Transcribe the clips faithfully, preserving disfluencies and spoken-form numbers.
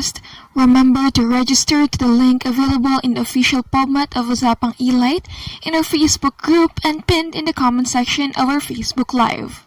podcast, remember to register to the link available in the official format of Usapang eLITe in our Facebook group and pinned in the comment section of our Facebook Live.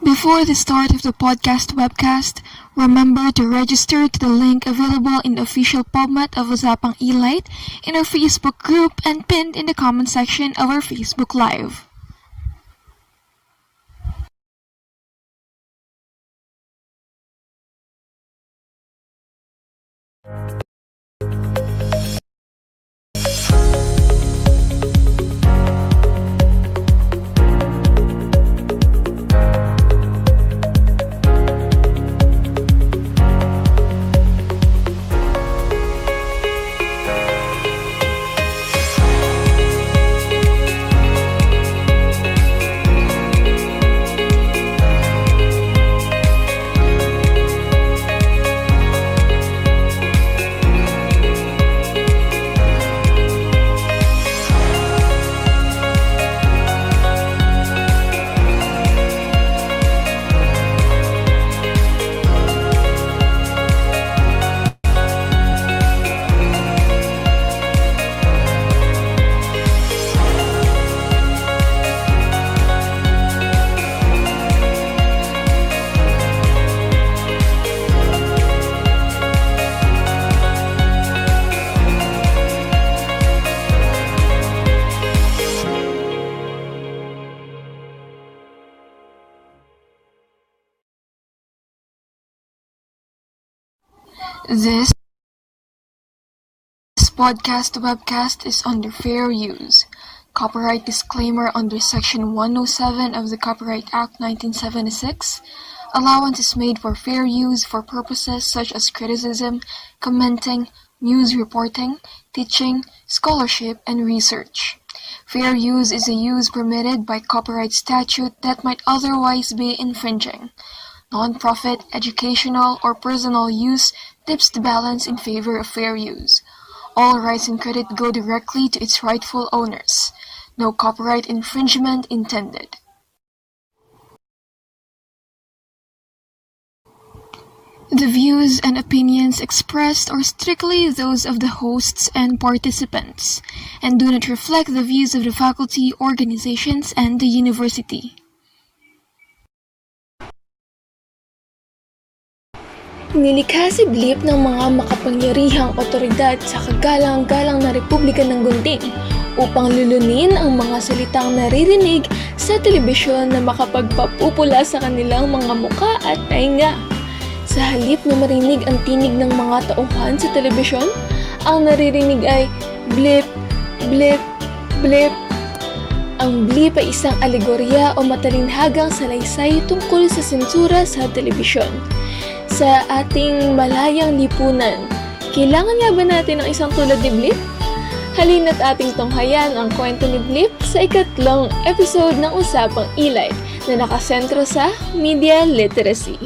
Before the start of the podcast webcast, remember to register to the link available in the official PubMed of Usapang eLITe, in our Facebook group, and pinned in the comment section of our Facebook Live. This podcast webcast is under fair use. Copyright disclaimer under Section one oh seven of the Copyright Act nineteen seventy-six. Allowance is made for fair use for purposes such as criticism, commenting, news reporting, teaching, scholarship, and research. Fair use is a use permitted by copyright statute that might otherwise be infringing. Non-profit, educational, or personal use tips the balance in favor of fair use. All rights and credit go directly to its rightful owners. No copyright infringement intended. The views and opinions expressed are strictly those of the hosts and participants, and do not reflect the views of the faculty, organizations, and the university. Nilikha si Bleep ng mga makapangyarihang otoridad sa kagalang-galang na Republika ng Gunting upang lulunin ang mga salitang naririnig sa telebisyon na makapagpapupula sa kanilang mga muka at tainga. Sa halip na marinig ang tinig ng mga tauhan sa telebisyon, ang naririnig ay Bleep, Bleep, Bleep. Ang Bleep ay isang alegorya o matalinhagang salaysay tungkol sa sensura sa telebisyon. Sa ating malayang lipunan, kailangan nga ba natin ang isang tulad ni Bleep? Halina't ating tunghayan ang kwento ni Bleep sa ikatlong episode ng Usapang eLITe na nakasentro sa media literacy.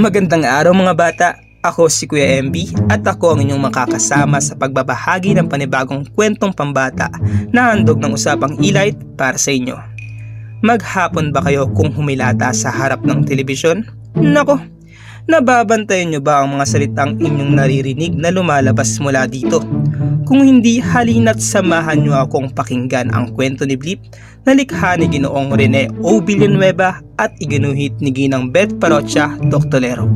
Magandang araw mga bata! Ako si Kuya M B at ako ang inyong makakasama sa pagbabahagi ng panibagong kwentong pambata na handog ng Usapang eLITe para sa inyo. Maghapon ba kayo kung humilata sa harap ng telebisyon? Nako, nababantayan nyo ba ang mga salitang inyong naririnig na lumalabas mula dito? Kung hindi, halina't samahan nyo akong pakinggan ang kwento ni Bleep na likha ni Ginoong Rene O. Villanueva at iginuhit ni Ginang Beth Parocha Doctolero.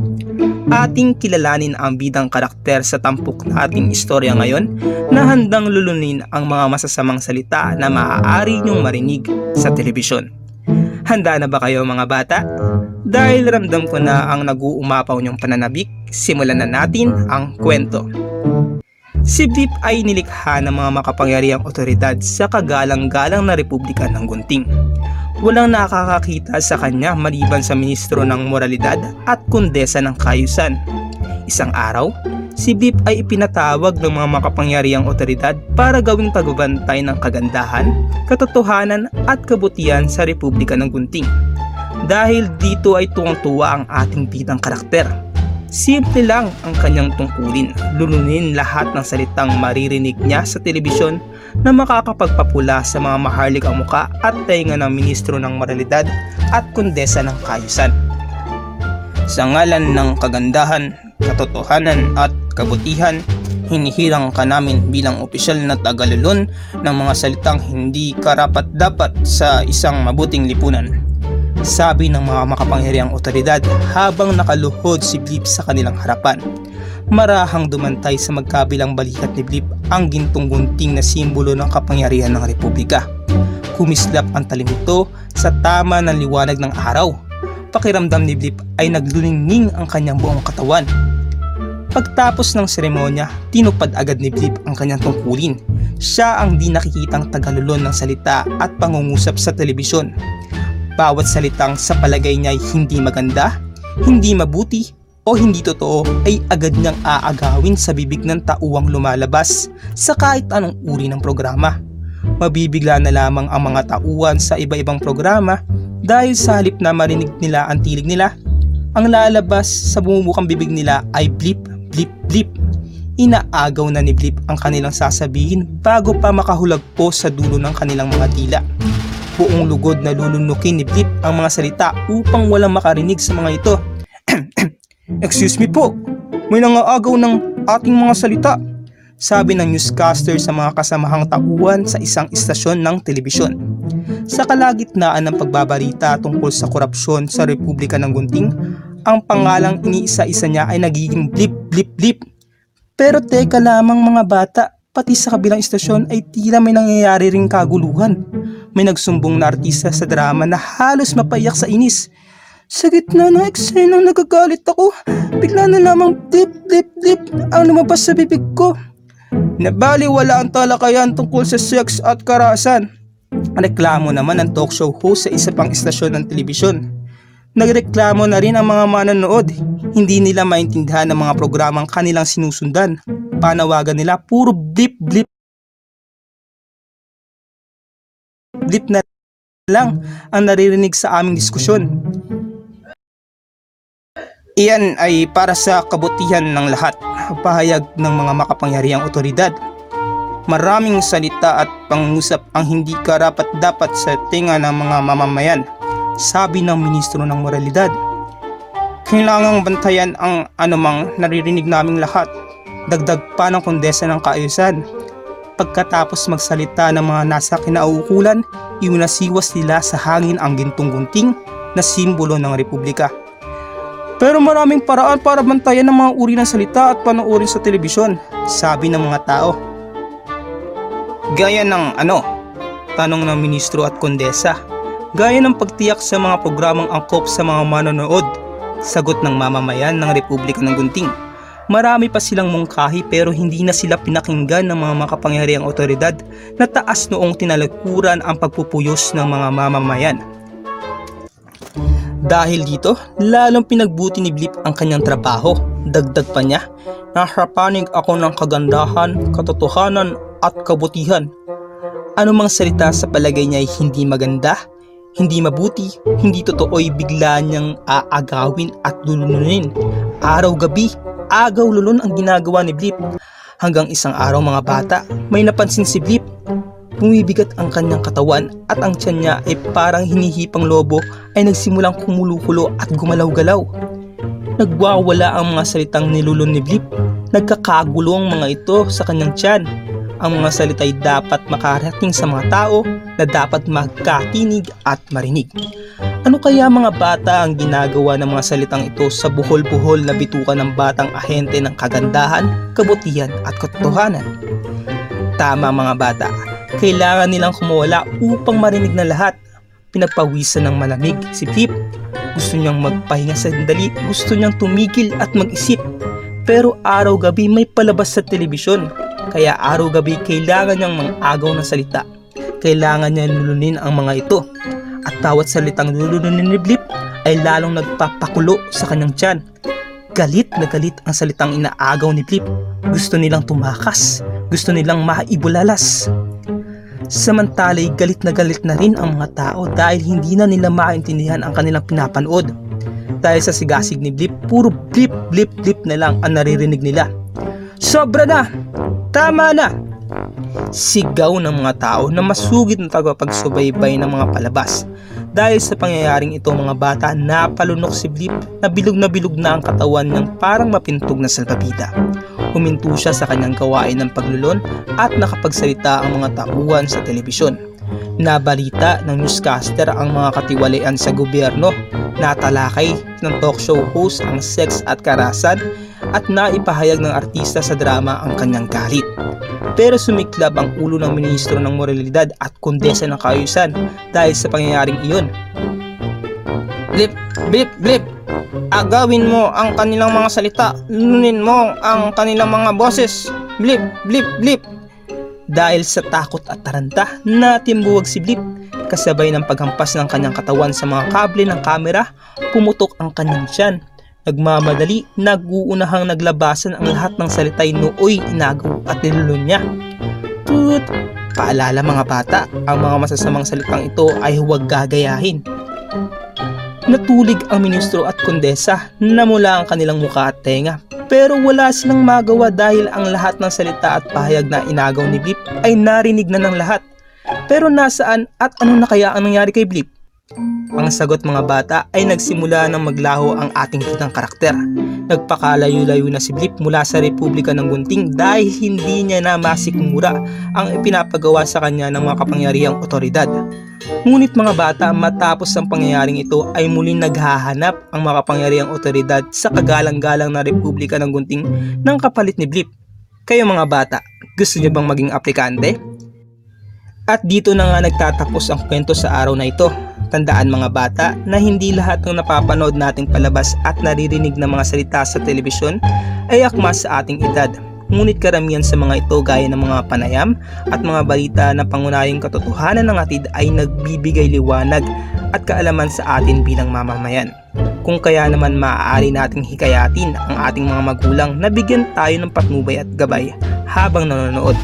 Ating kilalanin ang bidang karakter sa tampok na ating istorya ngayon na handang lulunin ang mga masasamang salita na maaari niyong marinig sa telebisyon. Handa na ba kayo mga bata? Dahil ramdam ko na ang nag-uumapaw niyong pananabik, simulan na natin ang kwento. Si Bleep ay nilikha ng mga makapangyarihang otoridad sa kagalang-galang na Republika ng Gunting. Walang nakakakita sa kanya maliban sa ministro ng moralidad at kondesa ng kayusan. Isang araw, si Bleep ay ipinatawag ng mga makapangyarihang otoridad para gawing pagbabantay ng kagandahan, katotohanan at kabutihan sa Republika ng Gunting. Dahil dito ay tuwang-tuwa ang ating bidang karakter. Simple lang ang kanyang tungkulin, lulunin lahat ng salitang maririnig niya sa telebisyon na makakapagpapula sa mga maharlikang muka at tainga ng ministro ng moralidad at kondesa ng kayusan. Sa ngalan ng kagandahan, katotohanan at kabutihan, hinihirang ka namin bilang opisyal na tagalulon ng mga salitang hindi karapat-dapat sa isang mabuting lipunan, sabi ng mga makapangyarihang otoridad habang nakaluhod si Bleep sa kanilang harapan. Marahang dumantay sa magkabilang balikat ni Bleep ang gintong-gunting na simbolo ng kapangyarihan ng Republika. Kumislap ang talim nito sa tama ng liwanag ng araw. Pakiramdam ni Bleep ay nagluningning ang kanyang buong katawan. Pagtapos ng seremonya, tinupad agad ni Bleep ang kanyang tungkulin. Siya ang di nakikitang tagalulon ng salita at pangungusap sa telebisyon. Bawat salitang sa palagay niya ay hindi maganda, hindi mabuti, o hindi totoo ay agad niyang aagawin sa bibig ng tauwang lumalabas sa kahit anong uri ng programa. Mabibigla na lamang ang mga tauhan sa iba-ibang programa dahil sa halip na marinig nila ang tinig nila, ang lalabas sa bumubukang bibig nila ay bleep, bleep, bleep. Inaagaw na ni Bleep ang kanilang sasabihin bago pa makahulagpo sa dulo ng kanilang mga dila. Buong lugod na lulunukin ni Bleep ang mga salita upang walang makarinig sa mga ito. "Excuse me po, may nangaagaw ng ating mga salita," sabi ng newscaster sa mga kasamahang tauhan sa isang istasyon ng telebisyon. Sa kalagitnaan ng pagbabarita tungkol sa korupsyon sa Republika ng Gunting, ang pangalang iniisa-isa niya ay nagiging Bleep, Bleep, Bleep. Pero teka lamang mga bata, pati sa kabilang istasyon ay tila may nangyayari ring kaguluhan. May nagsumbong na artista sa drama na halos mapaiyak sa inis. "Sa gitna ng eksenang nagagalit ako, bigla na lamang dip dip dip ang lumabas sa bibig ko. Nabaliwala ang talakayan tungkol sa sex at karahasan." Reklamo naman ng talk show host sa isa pang istasyon ng telebisyon. Nagreklamo na rin ang mga manonood. Hindi nila maintindihan ang mga programang kanilang sinusundan. Panawagan nila puro blip blip blip na lang ang naririnig sa aming diskusyon. Iyan ay para sa kabutihan ng lahat, pahayag ng mga makapangyarihang otoridad. Maraming salita at pangusap ang hindi karapat-dapat sa tinga ng mga mamamayan, sabi ng Ministro ng Moralidad. Kailangang bantayan ang anumang naririnig naming lahat, dagdag pa ng Kondesa ng Kaayusan. Pagkatapos magsalita ng mga nasa kinauukulan, iunasiwas nila sa hangin ang gintong-gunting na simbolo ng Republika. Pero maraming paraan para bantayan ng mga uri ng salita at panoorin sa telebisyon, sabi ng mga tao. Gaya ng ano? Tanong ng ministro at kondesa. Gaya ng pagtiyak sa mga programang angkop sa mga manonood, sagot ng mamamayan ng Republika ng Gunting. Marami pa silang mungkahi pero hindi na sila pinakinggan ng mga makapangyarihang otoridad na taas noong tinalagkuran ang pagpupuyos ng mga mamamayan. Dahil dito, lalong pinagbuti ni Bleep ang kanyang trabaho. Dagdag pa niya, "Naharapanig ako ng kagandahan, katotohanan at kabutihan. Anumang salita sa palagay niya ay hindi maganda, hindi mabuti, hindi totoo'y bigla niyang aagawin at lulununin. Araw-gabi, agaw-lulun ang ginagawa ni Bleep." Hanggang isang araw mga bata, may napansin si Bleep. Bumibigat ang kanyang katawan at ang tiyan niya ay parang hinihipang lobo ay nagsimulang kumulukulo at gumalaw-galaw. Nagwawala ang mga salitang nilulun ni Bleep. Nagkakagulo ang mga ito sa kanyang tiyan. Ang mga salita ay dapat makarating sa mga tao na dapat magkatinig at marinig. Ano kaya mga bata ang ginagawa ng mga salitang ito sa buhol-buhol na bituka ng batang ahente ng kagandahan, kabutihan at katotohanan? Tama mga bata, kailangan nilang kumawala upang marinig na lahat. Pinagpawisan ng malamig si Bleep. Gusto niyang magpahinga sandali, gusto niyang tumigil at mag-isip. Pero araw-gabi may palabas sa telebisyon, kaya araw-gabi kailangan niyang mag-agaw ng salita. Kailangan niya lulunin ang mga ito. At bawat salitang lulunin ni Bleep ay lalong nagpapakulo sa kanyang tiyan. Galit na galit ang salitang inaagaw ni Bleep. Gusto nilang tumakas, gusto nilang maibulalas. Samantala'y galit na galit na rin ang mga tao dahil hindi na nila maintindihan ang kanilang pinapanood. Dahil sa sigasig ni Bleep, puro blip blip blip na lang ang naririnig nila. "Sobra na! Tama na!" Sigaw ng mga tao na masugid na tagapagsubaybay ng mga palabas. Dahil sa pangyayaring ito mga bata, napalunok si Bleep na bilog na bilog na ang katawan ng parang mapintog na salbabida. Huminto siya sa kanyang gawain ng paglulon at nakapagsalita ang mga tauhan sa telebisyon. Nabalita ng newscaster ang mga katiwalian sa gobyerno, natalakay ng talk show host ang sex at karahasan, at naipahayag ng artista sa drama ang kanyang galit. Pero sumiklab ang ulo ng ministro ng moralidad at kondesa ng kaayusan dahil sa pangyayaring iyon. Bleep! Bleep! Bleep! Agawin mo ang kanilang mga salita, lunin mo ang kanilang mga boses. Bleep! Bleep! Bleep! Dahil sa takot at taranta, natimbuwag si Bleep. Kasabay ng paghampas ng kanyang katawan sa mga kable ng kamera, pumutok ang kanyang tiyan. Nagmamadali, nag-uunahang naglabasan ang lahat ng salitay nooy, inagaw at nilulun niya. Tut! Paalala mga bata, ang mga masasamang salitang ito ay huwag gagayahin. Natulig ang ministro at kondesa, namula ang kanilang mukha at tenga. Pero wala silang magawa dahil ang lahat ng salita at pahayag na inagaw ni Bleep ay narinig na ng lahat. Pero nasaan at ano na kaya ang nangyari kay Bleep? Ang sagot mga bata ay nagsimula ng maglaho ang ating kitang karakter. Nagpakalayo-layo na si Bleep mula sa Republika ng Gunting dahil hindi niya na masikmura ang ipinapagawa sa kanya ng mga kapangyarihang otoridad. Ngunit mga bata, matapos ang pangyayaring ito ay muling naghahanap ang mga kapangyarihang otoridad sa kagalang-galang na Republika ng Gunting ng kapalit ni Bleep. Kayo mga bata, gusto niyo bang maging aplikante? At dito na nga nagtatapos ang kwento sa araw na ito. Tandaan mga bata na hindi lahat ng napapanood nating palabas at naririnig na mga salita sa telebisyon ay akma sa ating edad. Ngunit karamihan sa mga ito gaya ng mga panayam at mga balita na pangunahing katotohanan ng atid ay nagbibigay liwanag at kaalaman sa atin bilang mamamayan. Kung kaya naman maaari nating hikayatin ang ating mga magulang na bigyan tayo ng patnubay at gabay habang nanonood.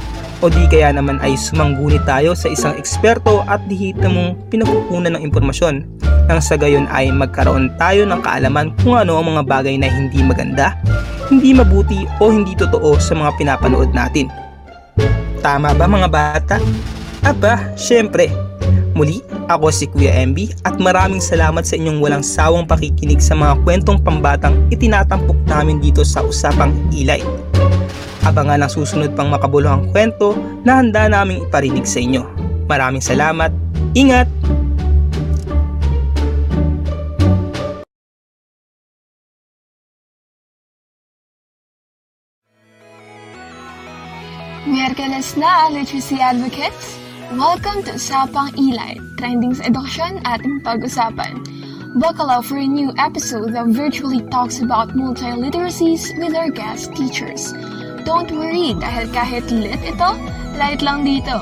O di kaya naman ay sumangguni tayo sa isang eksperto at dihita mong pinagkukunan ng impormasyon nang sa gayon ay magkaroon tayo ng kaalaman kung ano ang mga bagay na hindi maganda, hindi mabuti o hindi totoo sa mga pinapanood natin. Tama ba mga bata? Aba, syempre! Muli, ako si Kuya M B at maraming salamat sa inyong walang sawang pakikinig sa mga kwentong pambatang itinatampok namin dito sa Usapang eLITe. Abangan ang susunod pang makabuluhang kwento na handa naming iparinig sa inyo. Maraming salamat. Ingat! Miyerkules na, Literacy Advocates! Welcome to Usapang eLITe, trending sa edukasyon ating pag-usapan. Buckle up for a new episode that virtually talks about multiliteracies with our guest teachers. Don't worry, dahil kahit lit ito, light lang dito.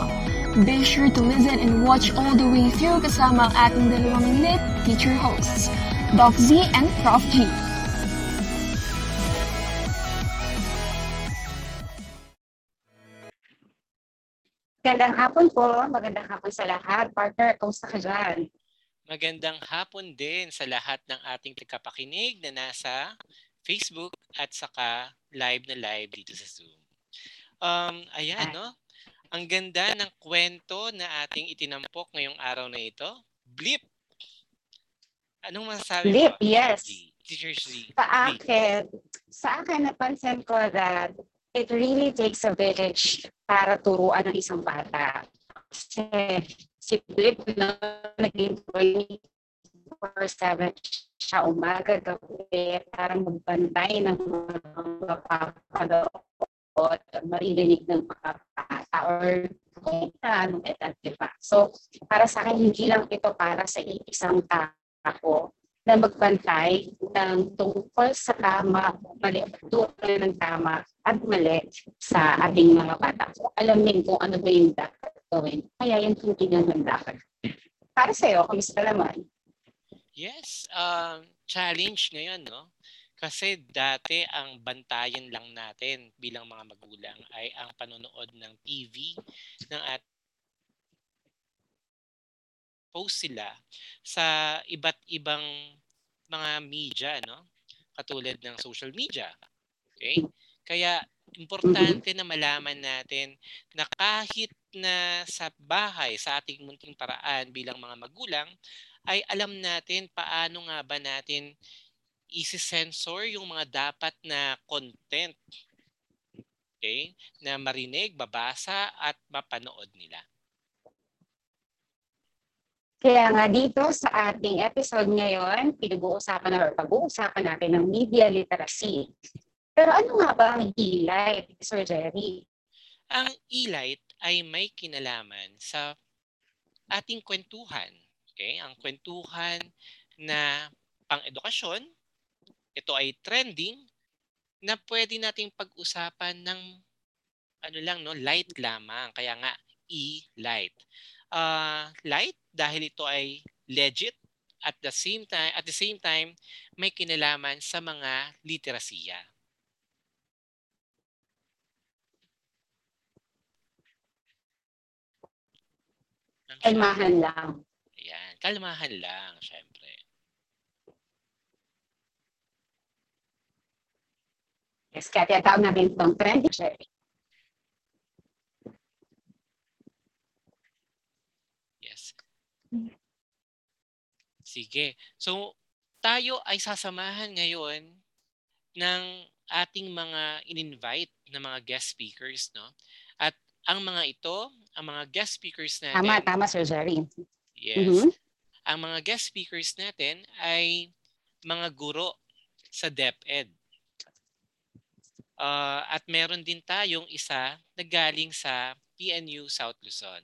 Be sure to listen and watch all the way through kasama ang ating dalawang lit teacher hosts, Doc Z and Prof G. Magandang hapon po. Magandang hapon sa lahat. Partner, kamusta ka dyan? Magandang hapon din sa lahat ng ating tagapakinig na nasa Facebook at saka live na live dito sa Zoom. Um, ayan, no? Ang ganda ng kwento na ating itinampok ngayong araw na ito. Bleep! Anong masasabi Bleep, mo? Yes. Teacher Z. Sa akin, sa akin napansin ko that it really takes a village para turuan ng isang bata. Kasi si Bleep na naging twenty-four seven siya umaga, gabi, parang magbantay ng mga papanood, maririnig ng mga bata or kahit na anong edad, diba? So, para sa akin, hindi lang ito para sa isang tao na magbantay ng tungkol sa tama, mali, tungkol ng tama at mali sa ating mga bata. So, alamin kung ano ba yung dapat gawin. Kaya yung tungkilan ng dapat. Para sa'yo, kamusta naman? Yes, um, challenge ngayon, no? Kasi dati ang bantayan lang natin bilang mga magulang ay ang panonood ng T V ng at post sila sa iba't ibang mga media, no? Katulad ng social media. Okay? Kaya importante na malaman natin na kahit na sa bahay, sa ating munting paraan bilang mga magulang, ay alam natin paano nga ba natin isi-sensor yung mga dapat na content, okay, na marinig, babasa at mapanood nila. Kaya nga dito sa ating episode ngayon, pinag-uusapan na, or pag-uusapan natin ng media literacy. Pero ano nga ba ang eLITe, Sir Jerry? Ang eLITe ay may kinalaman sa ating kwentuhan. Okay? Ang kwentuhan na pang-edukasyon, ito ay trending na pwede nating pag-usapan ng ano lang, no, light lamang. Kaya nga eLITe. Uh, light dahil ito ay legit at the same time at the same time may kinalaman sa mga literasiya. Kalmahan lang. Ayan, kalmahan lang syempre. Yes, kaya tawag na din itong trend. Sige. So, tayo ay sasamahan ngayon ng ating mga in-invite na mga guest speakers, no? At ang mga ito, ang mga guest speakers natin... Tama, tama, Sir Jerry. Yes. Mm-hmm. Ang mga guest speakers natin ay mga guro sa DepEd. Uh, at meron din tayong isa na galing sa P N U South Luzon.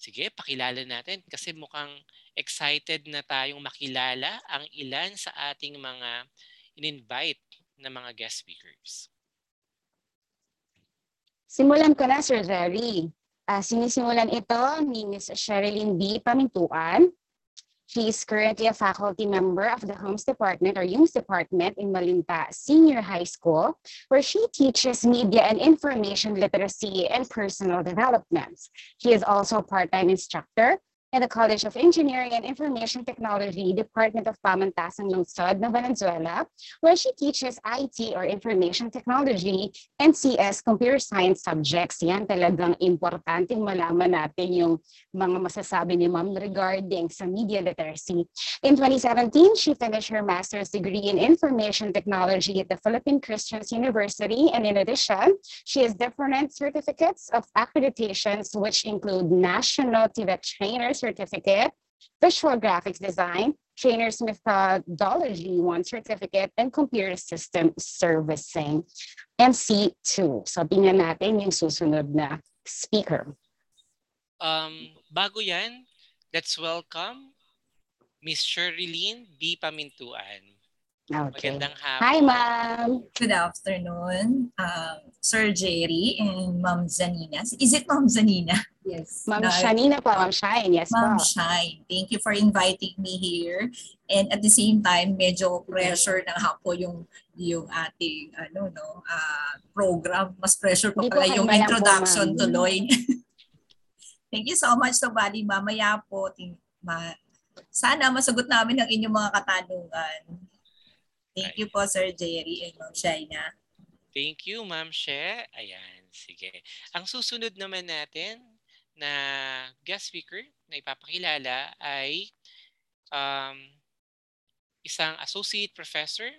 Sige, pakilala natin kasi mukhang... excited na tayong makilala ang ilan sa ating mga in-invite na mga guest speakers. Simulan ko na, Sir Jerry. Uh, sinisimulan ito ni Miz Sherilyn B. Pamintuan. She is currently a faculty member of the Homes Department or Youth Department in Malinta Senior High School, where she teaches media and information literacy and personal development. She is also a part-time instructor at the College of Engineering and Information Technology, Department of Pamantasan ng Lungsod ng Valenzuela, where she teaches I T or Information Technology and C S Computer Science subjects. Yan, talagang importante malaman natin yung mga masasabi ni Ma'am regarding sa media literacy. In twenty seventeen, she finished her master's degree in Information Technology at the Philippine Christian University, and in addition, she has different certificates of accreditations which include National T V E T Trainers Certificate, Visual Graphics Design, Trainer's Methodology one Certificate, and Computer System Servicing, M C two. So, tingnan natin yung susunod na speaker. Um, bago yan, let's welcome Miz Sherilyn B. Pamintuan. Okay. Magandang hapon. Hi, Ma'am. Good afternoon, um, Sir Jerry and Ma'am Zanina. Is it Ma'am Zanina? Yes. Ma'am Shanina po, Ma'am Shine. Yes, Ma'am Shine. Thank you for inviting me here. And at the same time, medyo pressure na hapo yung yung ating ano no, uh, program. Mas pressure pa pala yung introduction po, tuloy. Thank you so much to Bali. Mamaya po, ma- sana masagot namin ang inyong mga katanungan. Thank you po, Sir Jerry and Ma'am Shaina. Thank you, Ma'am She. Ayan, sige. Ang susunod naman natin na guest speaker na ipapakilala ay um, isang associate professor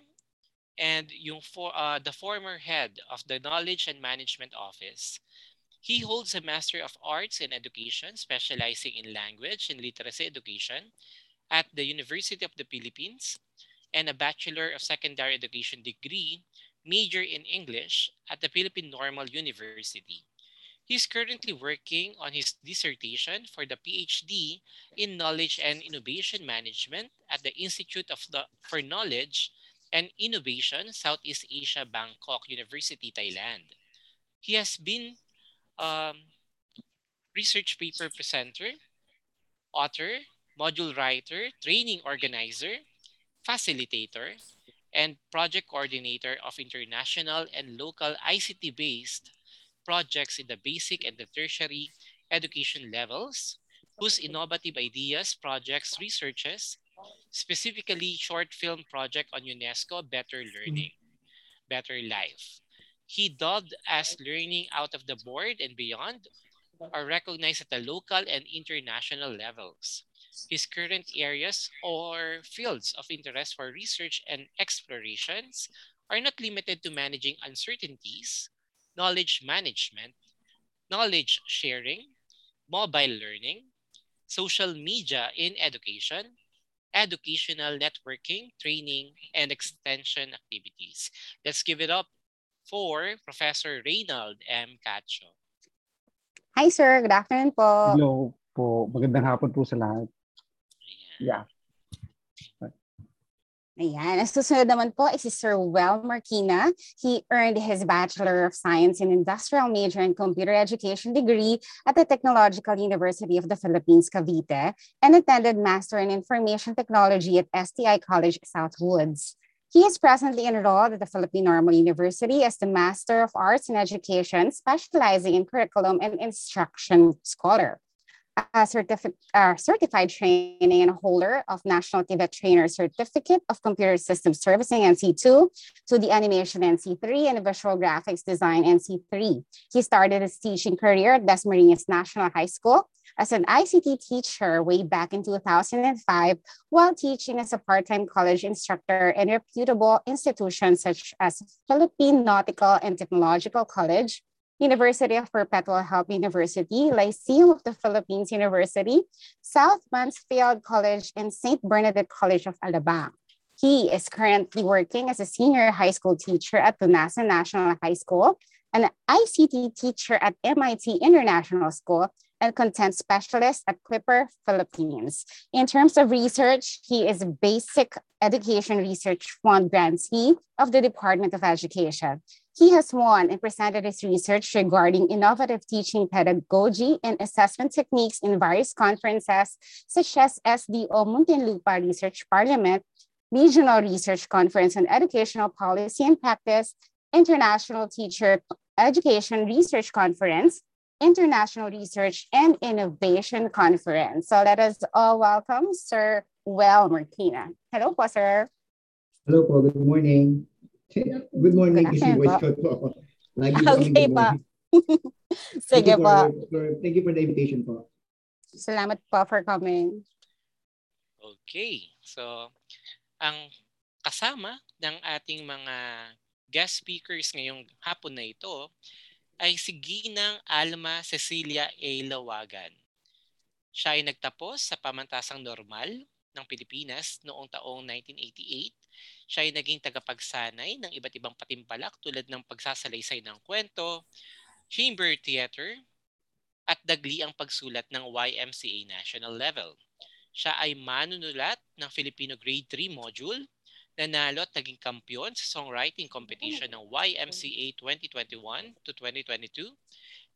and yung for, uh, the former head of the Knowledge and Management Office. He holds a Master of Arts in Education, specializing in Language and Literacy Education at the University of the Philippines, and a Bachelor of Secondary Education degree, major in English at the Philippine Normal University. He is currently working on his dissertation for the P H D in Knowledge and Innovation Management at the Institute of the, for Knowledge and Innovation, Southeast Asia Bangkok University, Thailand. He has been a um, research paper presenter, author, module writer, training organizer, facilitator, and project coordinator of international and local I C T-based projects in the basic and the tertiary education levels, whose innovative ideas, projects, researches, specifically short film project on UNESCO Better Learning, Better Life. he dubbed as learning out of the board and beyond are recognized at the local and international levels. His current areas or fields of interest for research and explorations are not limited to managing uncertainties, knowledge management, knowledge sharing, mobile learning, social media in education, educational networking, training, and extension activities. Let's give it up for Professor Reynald M. Cacho. Hi, sir. Good afternoon po. Hello po. Magandang hapon po sa lahat. Yeah. Ayan. Ang susunod naman po is si Sir Rowell Marquina. He earned his Bachelor of Science in Industrial Major and Computer Education degree at the Technological University of the Philippines, Cavite, and attended Master in Information Technology at S T I College, South Woods. He is presently enrolled at the Philippine Normal University as the Master of Arts in Education, specializing in curriculum and instruction scholar. A certifi- uh, certified training and holder of National T V E T Trainer Certificate of Computer System Servicing N C two to the Animation N C three and Visual Graphics Design N C three. He started his teaching career at Dasmarinas National High School as an I C T teacher way back in two thousand five while teaching as a part-time college instructor in reputable institutions such as Philippine Nautical and Technological College, University of Perpetual Help University, Lyceum of the Philippines University, South Mansfield College, and Saint Bernadette College of Alabang. He is currently working as a senior high school teacher at Tunasan National High School, an I C T teacher at M I T International School, and content specialist at Clipper, Philippines. In terms of research, he is Basic Education Research Fund grantee of the Department of Education. He has won and presented his research regarding innovative teaching pedagogy and assessment techniques in various conferences such as S D O Muntinlupa Research Parliament, Regional Research Conference on Educational Policy and Practice, International Teacher Education Research Conference, International Research and Innovation Conference. So let us all welcome Sir Rowell Marquina. Hello po, sir. Hello po, good morning. Good morning, kasi voice ko po ako. Lagi okay po. Sige po. Thank you for the invitation po. Salamat po for coming. Okay. So, ang kasama ng ating mga guest speakers ngayong hapon na ito ay si Ginang Alma Cecilia A. Lawagan. Siya ay nagtapos sa pamantasang normal ng Pilipinas noong taong nineteen eighty-eight. Siya ay naging tagapagsanay ng iba't ibang patimpalak tulad ng pagsasalaysay ng kwento, chamber theater, at dagliang pagsulat ng Y M C A national level. Siya ay manunulat ng Filipino Grade three module, nanalo at naging kampiyon sa songwriting competition ng Y M C A twenty twenty-one to twenty twenty-two,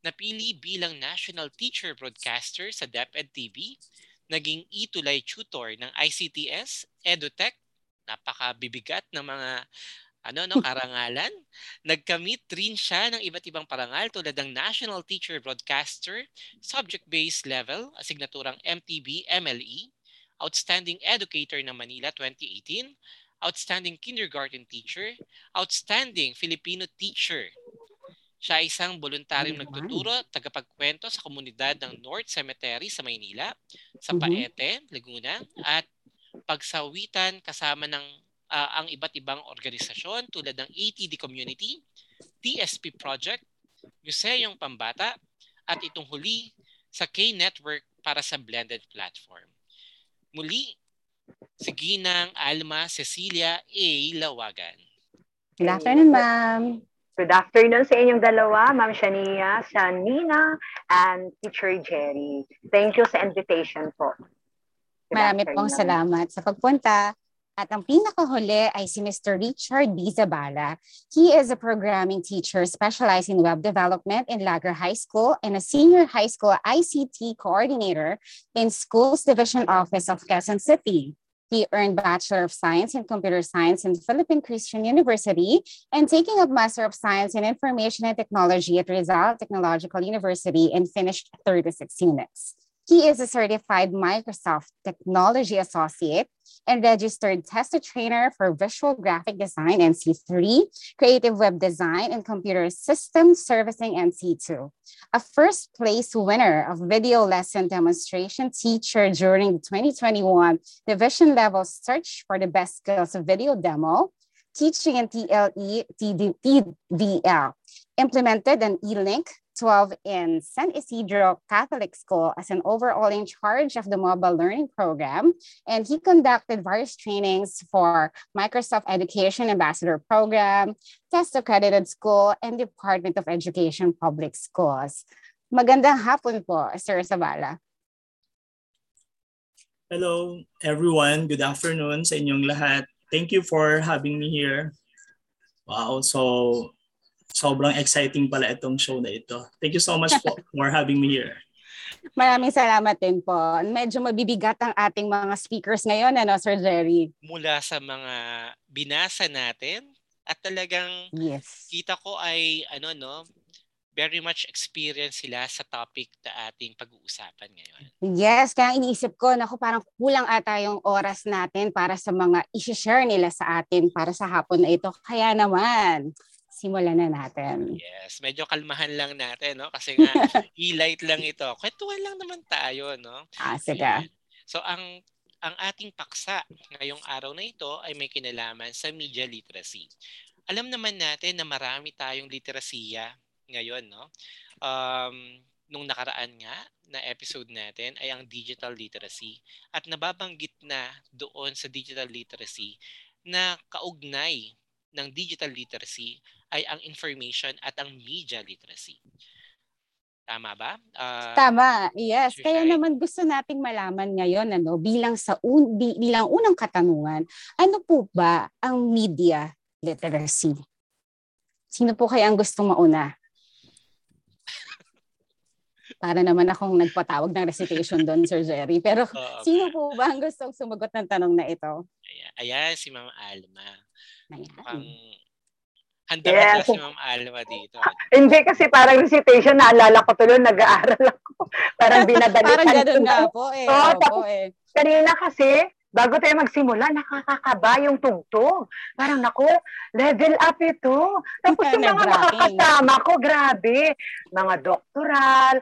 napili bilang national teacher broadcaster sa DepEd T V, naging itulay tutor ng I C T S, EduTech, napakabibigat ng mga ano no karangalan. Nagkamit rin siya ng iba't ibang parangal tulad ng National Teacher Broadcaster, Subject-Based Level, asignaturang M T B M L E, Outstanding Educator ng Manila twenty eighteen, Outstanding Kindergarten Teacher, Outstanding Filipino Teacher. Siya ay isang voluntaryong nagtuturo, tagapagkwento sa komunidad ng North Cemetery sa Maynila, sa Paete, Laguna, at pagsawitan kasama ng uh, ang iba't ibang organisasyon tulad ng A T D Community, T S P Project, Museong Pambata, at itong huli sa K-Network para sa Blended Platform. Muli, si Ginang Alma Cecilia A. Lawagan. Good afternoon, ma'am. Good afternoon sa inyong dalawa, Ma'am Shania, Sanina, and Teacher Jerry. Thank you sa invitation po. Good Marami afternoon. Pong salamat sa pagpunta. At ang pinakahuli ay si Mister Richard B. Zabala. He is a programming teacher specialized in web development in Lagar High School and a senior high school I C T coordinator in Schools Division Office of Quezon City. He earned Bachelor of Science in Computer Science in Philippine Christian University and taking up Master of Science in Information and Technology at Rizal Technological University and finished thirty-six units. He is a certified Microsoft Technology Associate and registered tester trainer for visual graphic design N C three, creative web design, and computer system servicing N C two. A first place winner of video lesson demonstration teacher during the twenty twenty-one division level search for the best skills of video demo, teaching in T L E T D L, implemented an e-link twelve in San Isidro Catholic School as an overall in charge of the mobile learning program. And he conducted various trainings for Microsoft Education Ambassador Program, Test Accredited School, and Department of Education Public Schools. Magandang hapon po, Sir Zabala. Hello, everyone. Good afternoon sa inyong lahat. Thank you for having me here. Wow, so sobrang exciting pala itong show na ito. Thank you so much po for having me here. Maraming salamat din po. Medyo mabibigat ang ating mga speakers ngayon, ano, Sir Jerry? Mula sa mga binasa natin at talagang yes, kita ko ay ano no, very much experience sila sa topic na ating pag-uusapan ngayon. Yes, kaya iniisip ko, naku, parang kulang ata yung oras natin para sa mga isi-share nila sa atin para sa hapon na ito. Kaya naman, simulan na natin. Yes, medyo kalmahan lang natin, no? Kasi nga, e-light lang ito. Kwentuhan lang naman tayo, no? Ah, sige. So, ang ang ating paksa ngayong araw na ito ay may kinalaman sa media literacy. Alam naman natin na marami tayong literasiya ngayon, no? Um, nung nakaraan nga na episode natin ay ang digital literacy at nababanggit na doon sa digital literacy na kaugnay ng digital literacy ay ang information at ang media literacy. Tama ba? Uh, Tama, yes. Kaya naman gusto nating malaman ngayon, ano, bilang sa un- bilang unang katanungan, ano po ba ang media literacy? Sino po kaya ang gustong mauna? Para naman akong nagpatawag ng recitation doon, Sir Jerry. Pero oh, sino po ba ang gustong sumagot ng tanong na ito? Ayan, ayan si Ma'am Alma. Mukhang handa yeah, na so, si Ma'am Alma dito. Hindi kasi parang recitation, naalala ko tuloy, nag-aaral ako. Parang binadalitan. Parang gano'n nga po eh. So, oh, tapos, po, eh. Kanina kasi, bago tayo magsimula, nakakakaba yung tungtong. Parang naku, level up ito. Tapos yung mga nakakasama ko, grabe. Mga doktoral.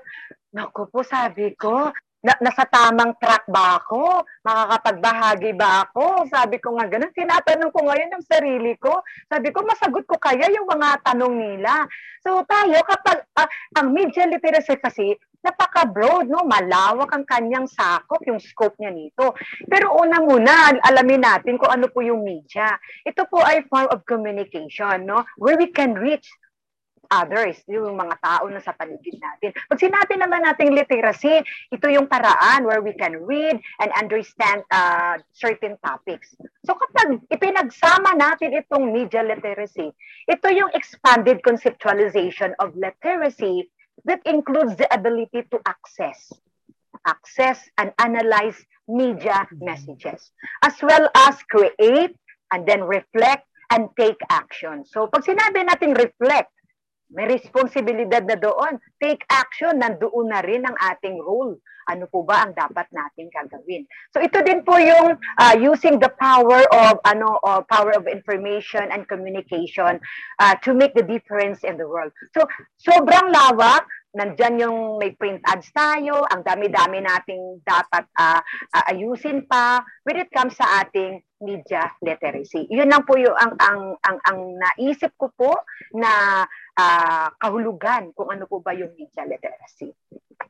Naku po, sabi ko, na, nasa tamang track ba ako? Makakapagbahagi ba ako? Sabi ko nga ganun. Tinatanong ko ngayon ng sarili ko. Sabi ko, masagot ko kaya yung mga tanong nila. So tayo, kapag uh, ang media literacy kasi, napaka-broad, no? Malawak ang kanyang sakop, yung scope niya nito. Pero una muna, alamin natin kung ano po yung media. Ito po ay form of communication, no? Where we can reach others, yung mga tao na sa paligid natin. Pag sinabi naman nating literacy, ito yung paraan where we can read and understand uh, certain topics. So kapag ipinagsama natin itong media literacy, ito yung expanded conceptualization of literacy that includes the ability to access, access and analyze media messages, as well as create and then reflect and take action. So pag sinabi natin reflect, may responsibilidad na doon. Take action, nandoon na rin ang ating role. Ano po ba ang dapat nating gagawin? So ito din po yung uh, using the power of ano uh, power of information and communication uh, to make the difference in the world. So sobrang lawak. Nandyan yung may print ads tayo, ang dami-dami nating dapat uh, uh, ayusin pa when it comes sa ating media literacy. Yun lang po yung ang ang ang, ang naisip ko po na uh, kahulugan kung ano po ba yung media literacy.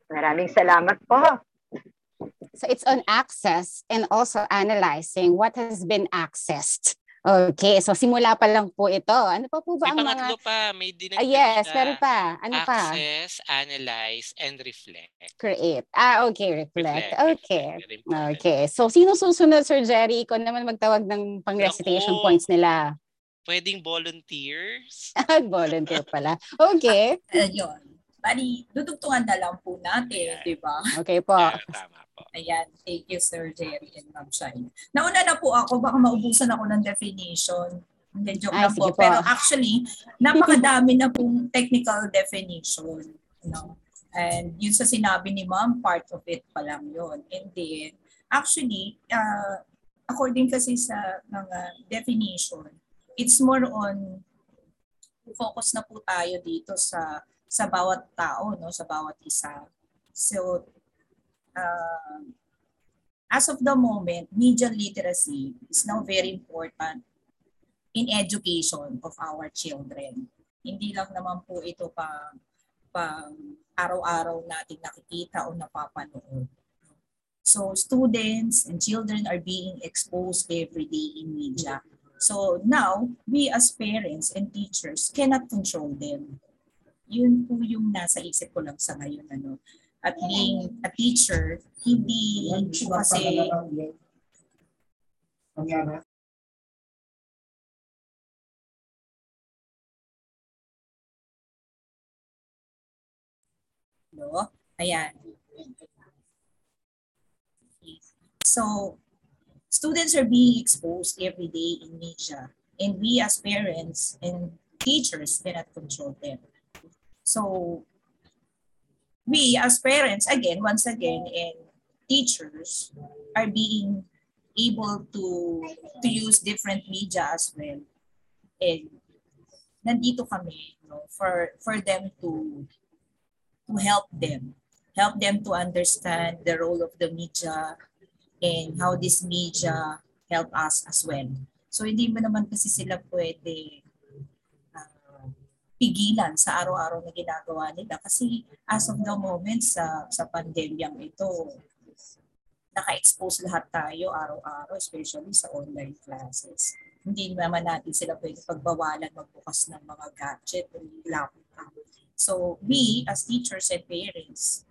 Maraming salamat po. So it's on access and also analyzing what has been accessed. Okay, so simula pa lang po ito. Ano pa po ba may ang mga... May pangatlo pa, may dinagdag. Ah, yes, pero pa. Ano access, pa? Access, analyze, and reflect. Create. Ah, okay, reflect. reflect. Okay. Reflect. Okay, so sino susunod, Sir Jerry? Ikaw naman magtawag ng pang-recitation points nila. Pwedeng volunteers. Volunteer pala. Okay. Ayun. Bali, dudugtungan na lang po natin, di ba? Okay po. Yeah, tama. Ayan, thank you Sir Jerry and Ma'am Shine. Nauna na po ako, baka maubusan ako ng definition. Hindi, joke na po. po. Pero actually, napakadami na pong technical definition. You know? And yun sa sinabi ni ma'am, part of it pa lang yun. And then, actually, uh, according kasi sa mga definition, it's more on focus na po tayo dito sa sa bawat tao, no, sa bawat isa. So uh, as of the moment, media literacy is now very important in education of our children. Hindi lang naman po ito pang pang araw-araw nating nakikita o napapanood. So students and children are being exposed every day in media. So now, we as parents and teachers cannot control them. Yun po yung nasa isip ko lang sa ngayon. Ano? At being a teacher, hindi po kasi... No? Ayan. So, students are being exposed every day in media, and we as parents and teachers cannot control them. So, we as parents, again, once again, and teachers are being able to, to use different media as well. And nandito kami, you know, for, for them to, to help them, help them to understand the role of the media, and how this media help us as well. So hindi mo naman kasi sila pwede uh, pigilan sa araw-araw na ginagawa nila kasi as of the moment sa, sa pandemyang ito, naka-expose lahat tayo araw-araw, especially sa online classes. Hindi naman natin sila pwede pagbawalan magbukas ng mga gadget o laptop. So we as teachers and parents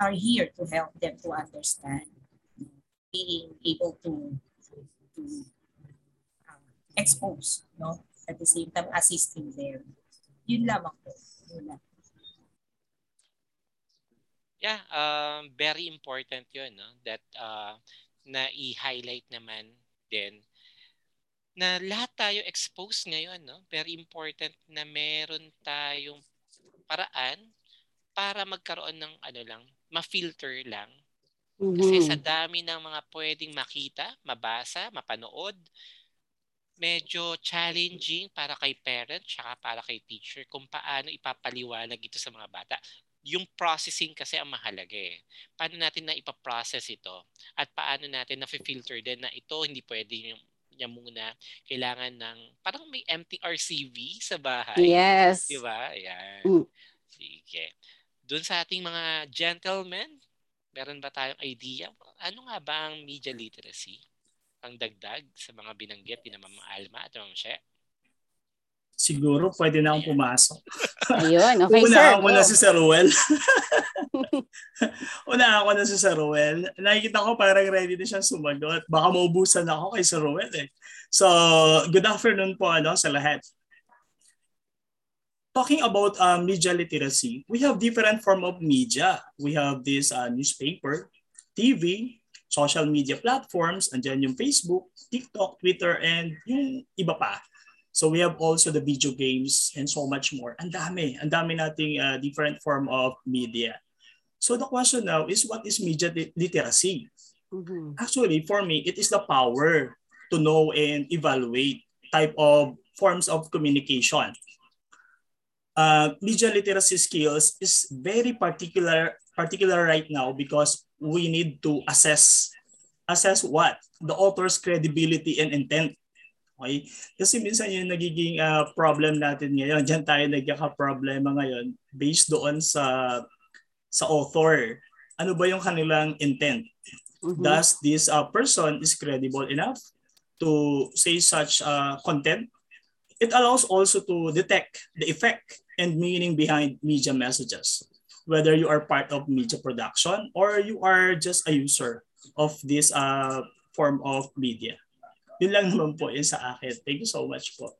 are here to help them to understand, being able to, to um, expose, no? At the same time, assisting them. Yun lamang po. Yun lamang. Yeah, um, very important yun, no? That uh, na-i-highlight naman din na lahat tayo exposed ngayon, no? Very important na meron tayong paraan para magkaroon ng ano lang, ma-filter lang. Kasi sa dami ng mga pwedeng makita, mabasa, mapanood, medyo challenging para kay parent saka para kay teacher kung paano ipapaliwanag ito sa mga bata. Yung processing kasi ang mahalaga eh. Paano natin na ipaprocess ito at paano natin na-filter din na ito hindi pwede yung niya muna. Kailangan ng parang may M T R C V sa bahay. Yes. Diba? Ayan. Mm. Sige. Doon sa ating mga gentlemen, meron ba tayong idea? Ano nga ba ang media literacy? Ang dagdag sa mga binanggit ni Ma'am Alma at Ma'am She? Siguro pwede na akong pumasok. Ayun, okay una, sir. Una ako na si Sir Rowell. Una ako na si Sir Rowell. Nakikita ko parang ready na siyang sumagot. Baka maubusan ako kay Sir Rowell eh. So, good afternoon po ano, sa lahat. Talking about uh, media literacy, we have different form of media. We have this uh, newspaper, T V, social media platforms, and then yung Facebook, TikTok, Twitter, and yung iba pa. So we have also the video games and so much more. Ang dami, ang dami nating uh, different form of media. So the question now is, what is media literacy? Mm-hmm. Actually, for me, it is the power to know and evaluate type of forms of communication. Uh, media literacy skills is very particular particular right now because we need to assess assess what the author's credibility and intent. Okay? Kasi minsan yung nagiging uh, problem natin ngayon, diyan tayo nagkaka-problema ngayon based doon sa sa author. Ano ba yung kanilang intent? Mm-hmm. Does this uh, person is credible enough to say such uh, content? It allows also to detect the effect and meaning behind media messages, whether you are part of media production or you are just a user of this uh, form of media. Yun lang naman po yun sa akin. Thank you so much po.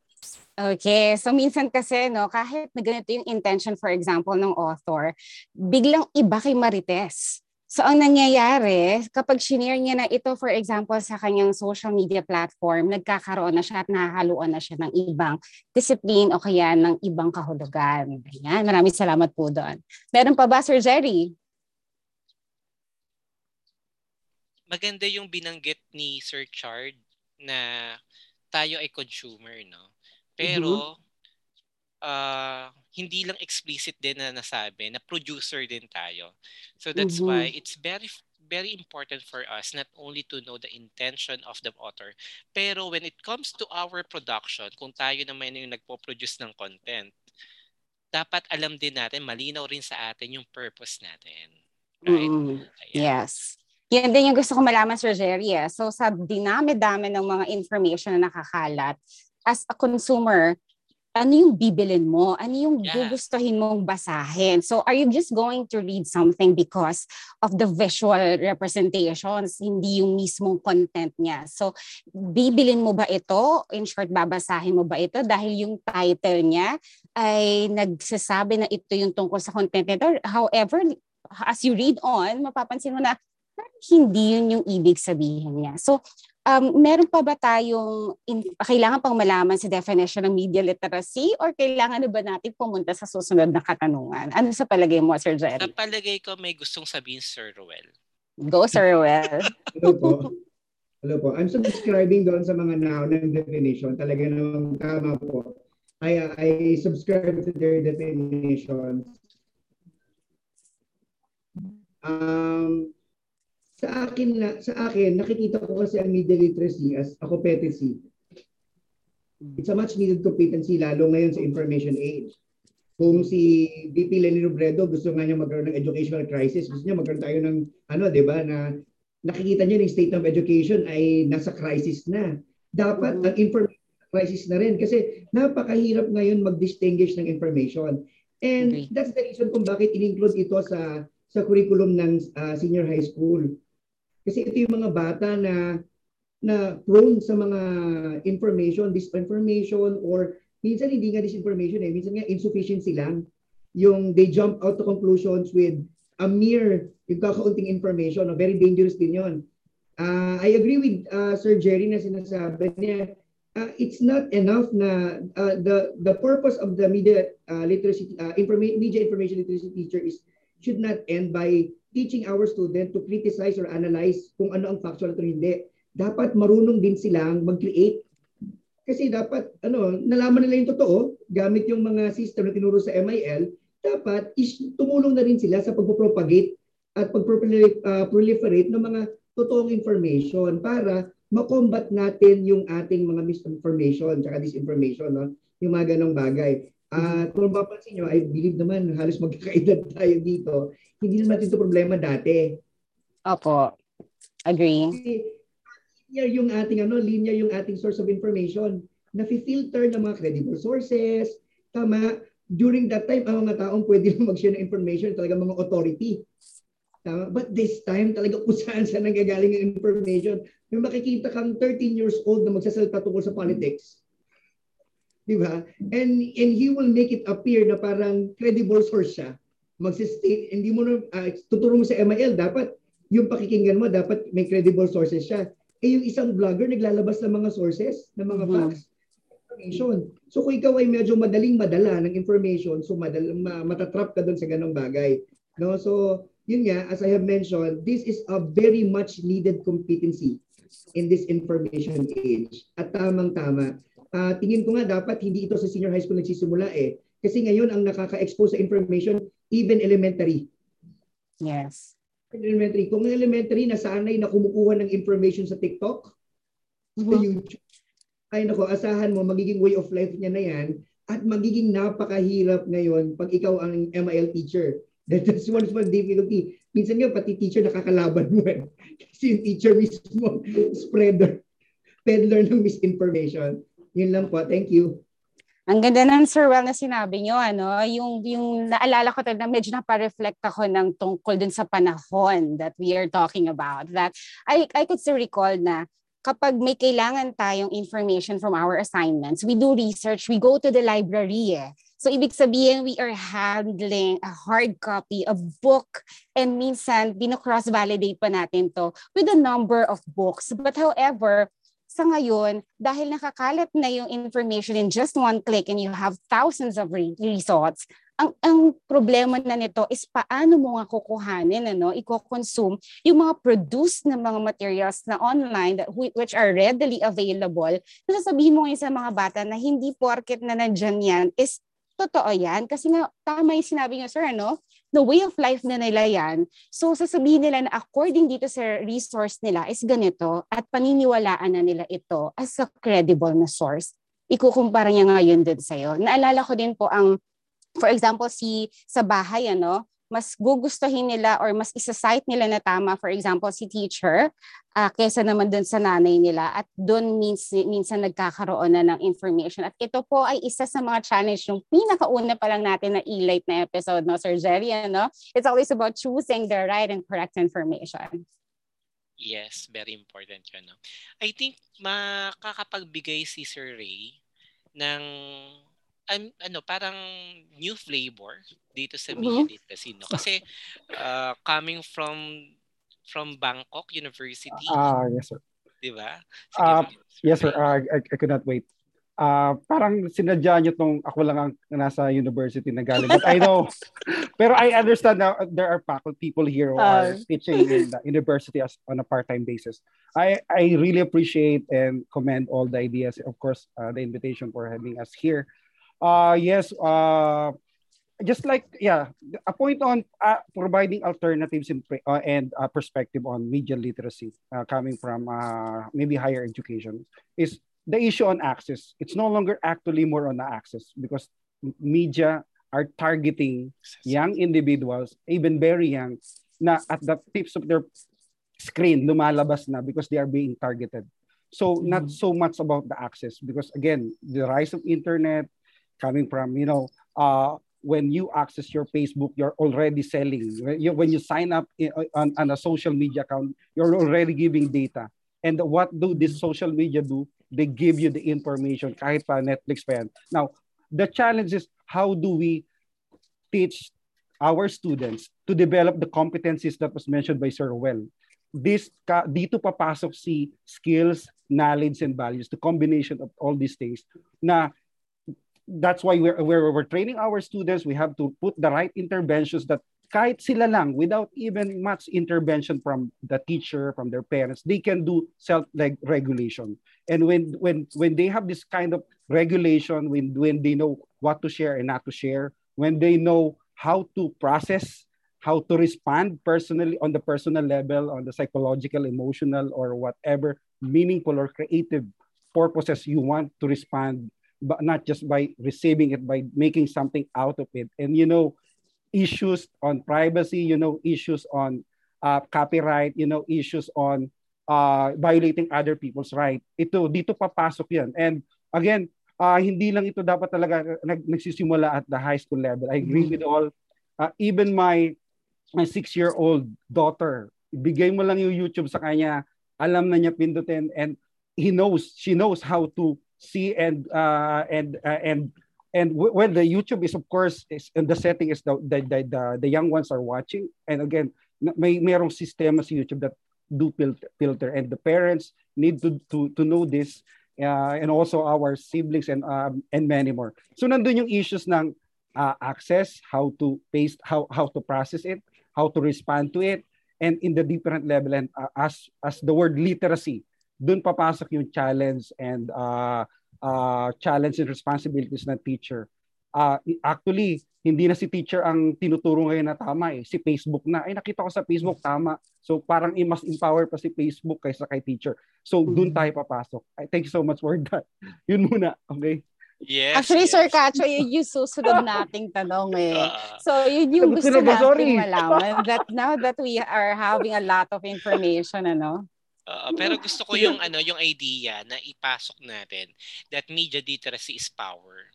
Okay, so minsan kasi no, kahit na ganito yung intention for example ng author, biglang iba kay Marites. So ang nangyayari, kapag shinare niya na ito, for example, sa kanyang social media platform, nagkakaroon na siya at nahahaluan na siya ng ibang discipline o kaya ng ibang kahulugan. Ayan, maraming salamat po doon. Meron pa ba, Sir Jerry? Maganda yung binanggit ni Sir Chard na tayo ay consumer, no? Pero mm-hmm. uh, hindi lang explicit din na nasabi na producer din tayo. So that's mm-hmm. why it's very very important for us not only to know the intention of the author, pero when it comes to our production, kung tayo naman yung nagpo-produce ng content, dapat alam din natin, malinaw rin sa atin yung purpose natin. Right? Mm-hmm. Yes. Yan din yung gusto ko malaman, Sir Jerry. Eh. So sa dinami-dami ng mga information na nakakalat, as a consumer, ano yung bibilin mo? Ano yung yeah. gugustuhin mong basahin? So are you just going to read something because of the visual representations, hindi yung mismong content niya? So bibilin mo ba ito? In short, babasahin mo ba ito? Dahil yung title niya ay nagsasabi na ito yung tungkol sa content nito. However, as you read on, mapapansin mo na hindi yun yung ibig sabihin niya. So, um, meron pa ba tayong, in, kailangan pang malaman sa definition ng media literacy or kailangan na ba natin pumunta sa susunod na katanungan? Ano sa palagay mo, Sir Jerry? Sa palagay ko, may gustong sabihin, Sir Rowell. Go, Sir Rowell. Hello po. Hello po. I'm subscribing doon sa mga noun and definition. Talaga namang tama po. I, I subscribe to their definitions. Um... Sa akin, na, sa akin, nakikita ko kasi ang media literacy as a competency. It's a much needed competency lalo ngayon sa information age. Kung si D P Lenny Robredo gusto nga niya magkaroon ng educational crisis, gusto niya magkaroon tayo ng ano, 'di ba, na nakikita niya ng state of education ay nasa crisis na. Dapat ang information crisis na rin kasi napakahirap ngayon mag-distinguish ng information. And okay. that's the reason kung bakit in-include ito sa sa curriculum ng uh, senior high school. Kasi ito yung mga bata na na prone sa mga information, disinformation, or minsan hindi nga disinformation eh, minsan nga insufficiency lang. Yung they jump out to conclusions with a mere, yung kakaunting information, no? Very dangerous din yun. Uh, I agree with uh, Sir Jerry na sinasabi niya, uh, it's not enough na uh, the the purpose of the media uh, literacy, uh, informa- media information literacy teacher is should not end by teaching our student to criticize or analyze kung ano ang factual at hindi. Dapat marunong din silang mag-create. Kasi dapat, ano, nalaman nila yung totoo gamit yung mga system na tinuro sa M I L. Dapat is, tumulong na rin sila sa pagpropagate at pagproliferate uh, ng mga totoong information para makombat natin yung ating mga misinformation at disinformation, no? Yung mga ganong bagay. At uh, kung mapapansin nyo, I believe naman halos magkakaedad tayo dito. Hindi naman ito problema dati. Opo. Agree. Linear yung ating, ano, linear yung ating source of information. Nafi-filter ng mga credible sources. Tama. During that time, ang mga taong pwede lang mag-share ng information talaga mga authority. Tama. But this time, talaga kung saan saan nanggagaling ang information. May makikita kang thirteen years old na magsasalita tungkol sa politics. Diba? And and he will make it appear na parang credible source siya. Magsistate, hindi mo na, uh, tuturo mo sa M I L, dapat yung pakikinggan mo, dapat may credible sources siya. Eh yung isang vlogger, naglalabas ng mga sources, ng mga mm-hmm. facts, information. So kung ikaw ay medyo madaling madala ng information, so madal- ma- matatrap ka dun sa ganong bagay. No? So yun nga, as I have mentioned, this is a very much needed competency in this information age. At tamang-tama. Uh, tingin ko nga dapat hindi ito sa senior high school nagsisimula eh. Kasi ngayon ang nakaka-expose sa information, even elementary. Yes. Elementary. Kung elementary, nasanay na kumukuha ng information sa TikTok, mm-hmm. sa YouTube. Ay nako, asahan mo, magiging way of life niya na yan. At magiging napakahirap ngayon pag ikaw ang M I L teacher. That is one of the difficulty. Minsan nga, pati teacher nakakalaban mo eh. Kasi yung teacher mismo, spreader, peddler ng misinformation. Yun lang po. Thank you. Ang ganda ng Sir Well na sinabi nyo. Ano? Yung, yung naalala ko talaga, medyo napareflect ako ng tungkol dun sa panahon that we are talking about. That I, I could still recall na kapag may kailangan tayong information from our assignments, we do research, we go to the library eh. So ibig sabihin, we are handling a hard copy of book, and minsan bino-cross-validate pa natin to with a number of books. But however, sa ngayon, dahil nakakalat na yung information in just one click and you have thousands of re- results, ang, ang problema na nito is paano mo nga kukuhanin, ano, i-consume yung mga produced na mga materials na online that, which are readily available. Nasasabihin mo ngayon sa mga bata na hindi porket na nandyan yan is totoo yan. Kasi nga, tama yung sinabi niyo, sir, ano? The way of life na nila yan. So, sasabihin nila na according dito sa resource nila is ganito at paniniwalaan na nila ito as a credible na source. Ikukumpara niya ngayon dun sa'yo. Naalala ko din po ang, for example, si sa bahay, ano? Mas gugustuhin nila or mas isa-cite nila na tama, for example, si teacher uh, kesa naman dun sa nanay nila, at dun minsan, minsan nagkakaroon na ng information. At ito po ay isa sa mga challenge ng pinakauna pa lang natin na eLITe na episode, no, Sir Jerry, no? It's always about choosing the right and correct information. Yes, very important yun. No? I think makakapagbigay si Sir Ray ng Um, ano parang new flavor dito sa media mm-hmm. Kasi no kasi uh, coming from from Bangkok University. Ah uh, yes sir. 'Di ba? Uh, yes sir. Uh, I, I could not wait. Ah uh, parang sinadya niyo tong ako lang ang nasa university na galing. But I know. Pero I understand now there are faculty people here who uh, are teaching in the university as on a part-time basis. I I really appreciate and commend all the ideas, of course, uh, the invitation for having us here. Uh, yes, uh, just like, yeah, a point on uh, providing alternatives in, uh, and uh, perspective on media literacy uh, coming from uh, maybe higher education is the issue on access. It's no longer actually more on the access because media are targeting young individuals, even very young, na at the tips of their screen lumalabas na because they are being targeted. So not so much about the access because again, the rise of internet, coming from, you know, uh, when you access your Facebook, you're already selling. When you, when you sign up in, on, on a social media account, you're already giving data. And what do these social media do? They give you the information, kahit pa Netflix pa yan. Now, the challenge is how do we teach our students to develop the competencies that was mentioned by Sir Well? This, dito papasok si skills, knowledge, and values, the combination of all these things na that's why we're, we're, we're training our students. We have to put the right interventions that kahit sila lang, without even much intervention from the teacher, from their parents, they can do self-regulation. And when when when they have this kind of regulation, when, when they know what to share and not to share, when they know how to process, how to respond personally on the personal level, on the psychological, emotional, or whatever meaningful or creative purposes you want to respond, but not just by receiving it, by making something out of it. And, you know, issues on privacy, you know, issues on uh, copyright, you know, issues on uh, violating other people's rights. Ito, dito papasok yan. And again, uh, hindi lang ito dapat talaga nag- nagsisimula at the high school level. I agree with all. Uh, even my, my six-year-old daughter, bigay mo lang yung YouTube sa kanya, alam na niya pindutin, and he knows, she knows how to see and uh, and uh, and and w- when the YouTube is, of course, is, and the setting is the the, the the the young ones are watching, and again may merong sistema sa YouTube that do filter, filter and the parents need to to to know this, uh, and also our siblings and um, and many more. So nandun yung issues ng uh, access, how to paste, how how to process it, how to respond to it, and in the different level, and uh, as as the word literacy. Doon papasok yung challenge and uh, uh, challenge and responsibilities ng teacher. Uh, actually, hindi na si teacher ang tinuturo ngayon na tama eh. Si Facebook na. Ay, nakita ko sa Facebook, tama. So parang mas empower pa si Facebook kaysa kay teacher. So doon tayo papasok. I thank you so much for that. Yun muna, okay? Yes, actually, yes. Sir Cacho, yun yung susunod nating tanong eh. So, yun yung gusto nating malaman. That now that we are having a lot of information, ano? Uh, pero gusto ko yung ano yung idea na ipasok natin that media literacy is power.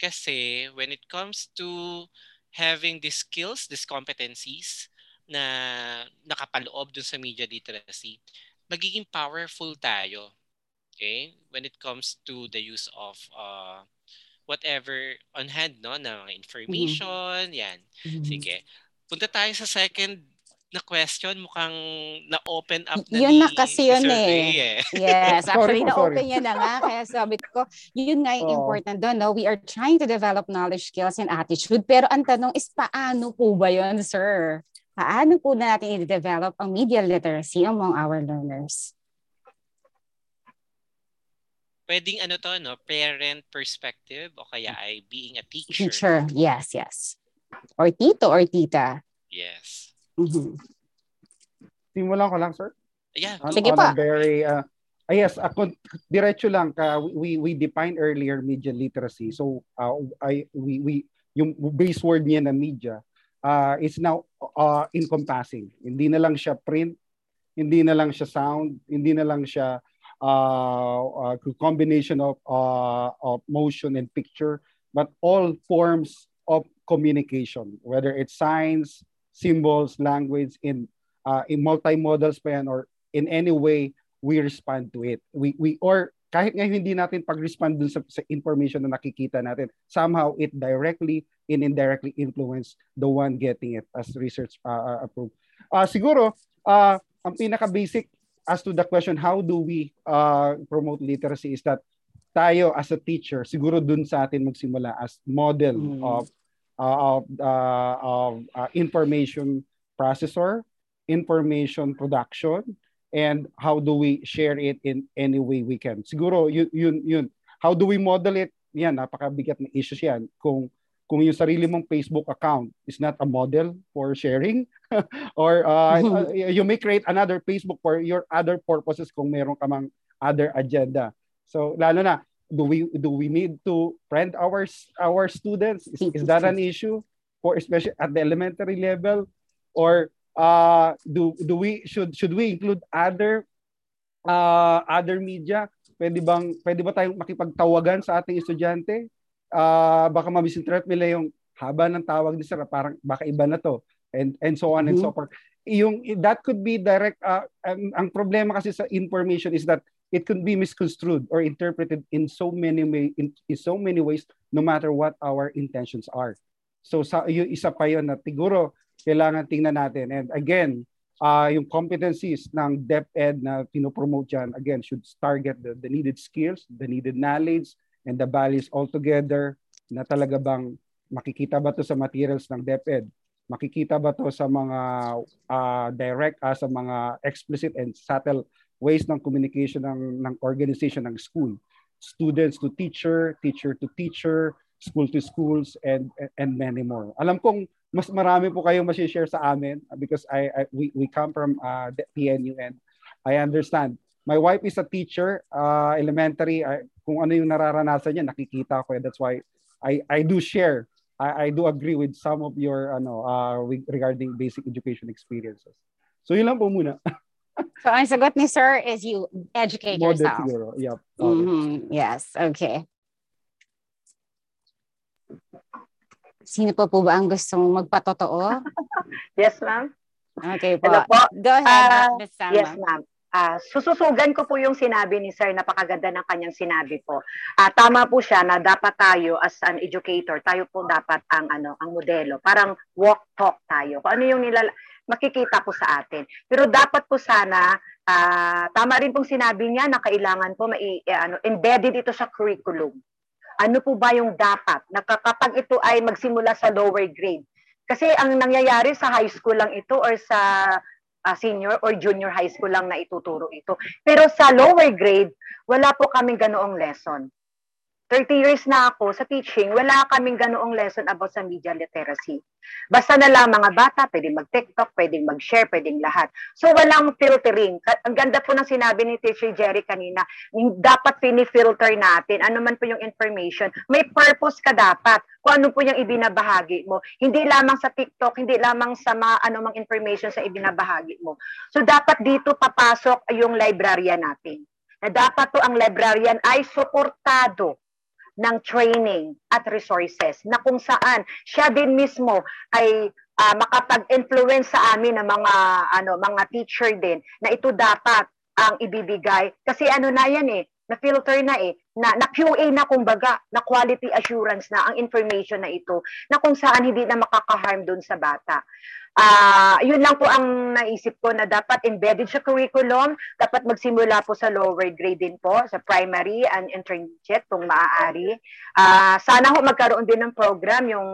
Kasi when it comes to having these skills, these competencies na nakapaloob dun sa media literacy, magiging powerful tayo. Okay? When it comes to the use of uh, whatever on hand, no, na information, mm-hmm. yan. Mm-hmm. Sige. Punta tayo sa second na question, mukhang na-open up na yun na kasi yun eh. eh. Yes, actually na-open yan na nga. Kaya sabi ko, yun nga yung oh. important doon. No? We are trying to develop knowledge, skills, and attitude. Pero ang tanong is, paano po ba yun, sir? Paano po na natin i-develop ang media literacy among our learners? Pwedeng ano to, no? Parent perspective o kaya ay being a teacher. Teacher, yes, yes. Or tito or tita. Yes. Mm-hmm. Simulan ko lang, sir. Yeah. On, Sige on pa. Very, uh, uh, yes, uh, diretso lang. Uh, we we defined earlier media literacy. So, uh, I we we yung base word niya na media uh, is now uh, encompassing. Hindi na lang siya print, hindi na lang siya sound, hindi na lang siya uh, uh, combination of, uh, of motion and picture, but all forms of communication, whether it's signs, symbols, language, in uh, in multimodal span, or in any way we respond to it. We we or kahit ngayon hindi natin pag-respond dun sa, sa information na nakikita natin, somehow it directly and indirectly influence the one getting it as research uh, approved. Uh, siguro, uh, ang pinaka-basic as to the question, how do we uh, promote literacy, is that tayo as a teacher, siguro dun sa atin magsimula as model mm. of Uh, of, uh, of uh, information processor, information production, and how do we share it in any way we can. Siguro, yun, yun, yun. How do we model it? Yan, napakabigat na issues yan. Kung, kung yung sarili mong Facebook account is not a model for sharing, or uh, you may create another Facebook for your other purposes kung meron ka mang other agenda. So, lalo na, Do we do we need to friend our our students? Is, is that an issue for especially at the elementary level, or uh, do do we should should we include other uh, other media? Pwede bang pwede ba tayong makipagtawagan sa ating estudyante? Uh, baka ma-misinterpret nila yung haba ng tawag ni sir, parang baka iba na to, and and so on mm-hmm. and so forth. Yung that could be direct. Uh, ang, ang problema kasi sa information is that it could be misconstrued or interpreted in so many way, in, in so many ways, no matter what our intentions are. So sa, yung isa pa yun na siguro kailangan tingnan natin. And again, uh, yung competencies ng DepEd na pinopromote yan, again, should target the, the needed skills, the needed knowledge, and the values altogether, na talaga bang makikita ba to sa materials ng DepEd? Makikita ba to sa mga uh, direct, uh, sa mga explicit and subtle ways ng communication ng, ng organization, ng school. Students to teacher, teacher to teacher, school to schools, and, and many more. Alam kong mas marami po kayong masishare sa amin because I, I we, we come from uh, the P N U and I understand. My wife is a teacher, uh, elementary. I, kung ano yung nararanasan niya, nakikita ko. That's why I, I do share. I, I do agree with some of your ano, uh, regarding basic education experiences. So yun lang po muna. So, ang sagot ni sir is you educate Model yourself. Zero. Yep. Mm-hmm. Yes, okay. Sino po po ba ang gustong magpatotoo? Yes, ma'am. Okay po. po. Go ahead, uh, Miz Salma. Yes, ma'am. Uh, sususugan ko po yung sinabi ni sir. Napakaganda ng kanyang sinabi po. Uh, tama po siya na dapat tayo as an educator, tayo po dapat ang, ano, ang modelo. Parang walk talk tayo. Kung ano yung nilala... makikita po sa atin. Pero dapat po sana, uh, tama rin pong sinabi niya na kailangan po mai, ano, embedded ito sa curriculum. Ano po ba yung dapat? Nakakapag ito ay magsimula sa lower grade. Kasi ang nangyayari sa high school lang ito or sa uh, senior or junior high school lang na ituturo ito. Pero sa lower grade, wala po kaming ganoong lesson. thirty years na ako sa teaching, wala kaming ganoong lesson about sa media literacy. Basta na lang mga bata, pwedeng mag-TikTok, pwedeng mag-share, pwedeng lahat. So walang filtering. Ang ganda po ng sinabi ni Teacher Jerry kanina, dapat pinifilter natin, ano man po yung information, may purpose ka dapat kung ano po yung ibinabahagi mo. Hindi lamang sa TikTok, hindi lamang sa mga anumang information sa ibinabahagi mo. So dapat dito papasok yung librarian natin. Na dapat po ang librarian ay suportado ng training at resources na kung saan siya din mismo ay uh, makapag-influence sa amin ng mga ano mga teacher din na ito dapat ang ibibigay kasi ano na yan eh na-filter na eh, na, na Q A na kumbaga, na quality assurance na ang information na ito, na kung saan hindi na makakaharm doon sa bata. Uh, yun lang po ang naisip ko na dapat embedded sa curriculum, dapat magsimula po sa lower grade din po, sa primary and intermediate kung maaari. Uh, sana ho magkaroon din ng program yung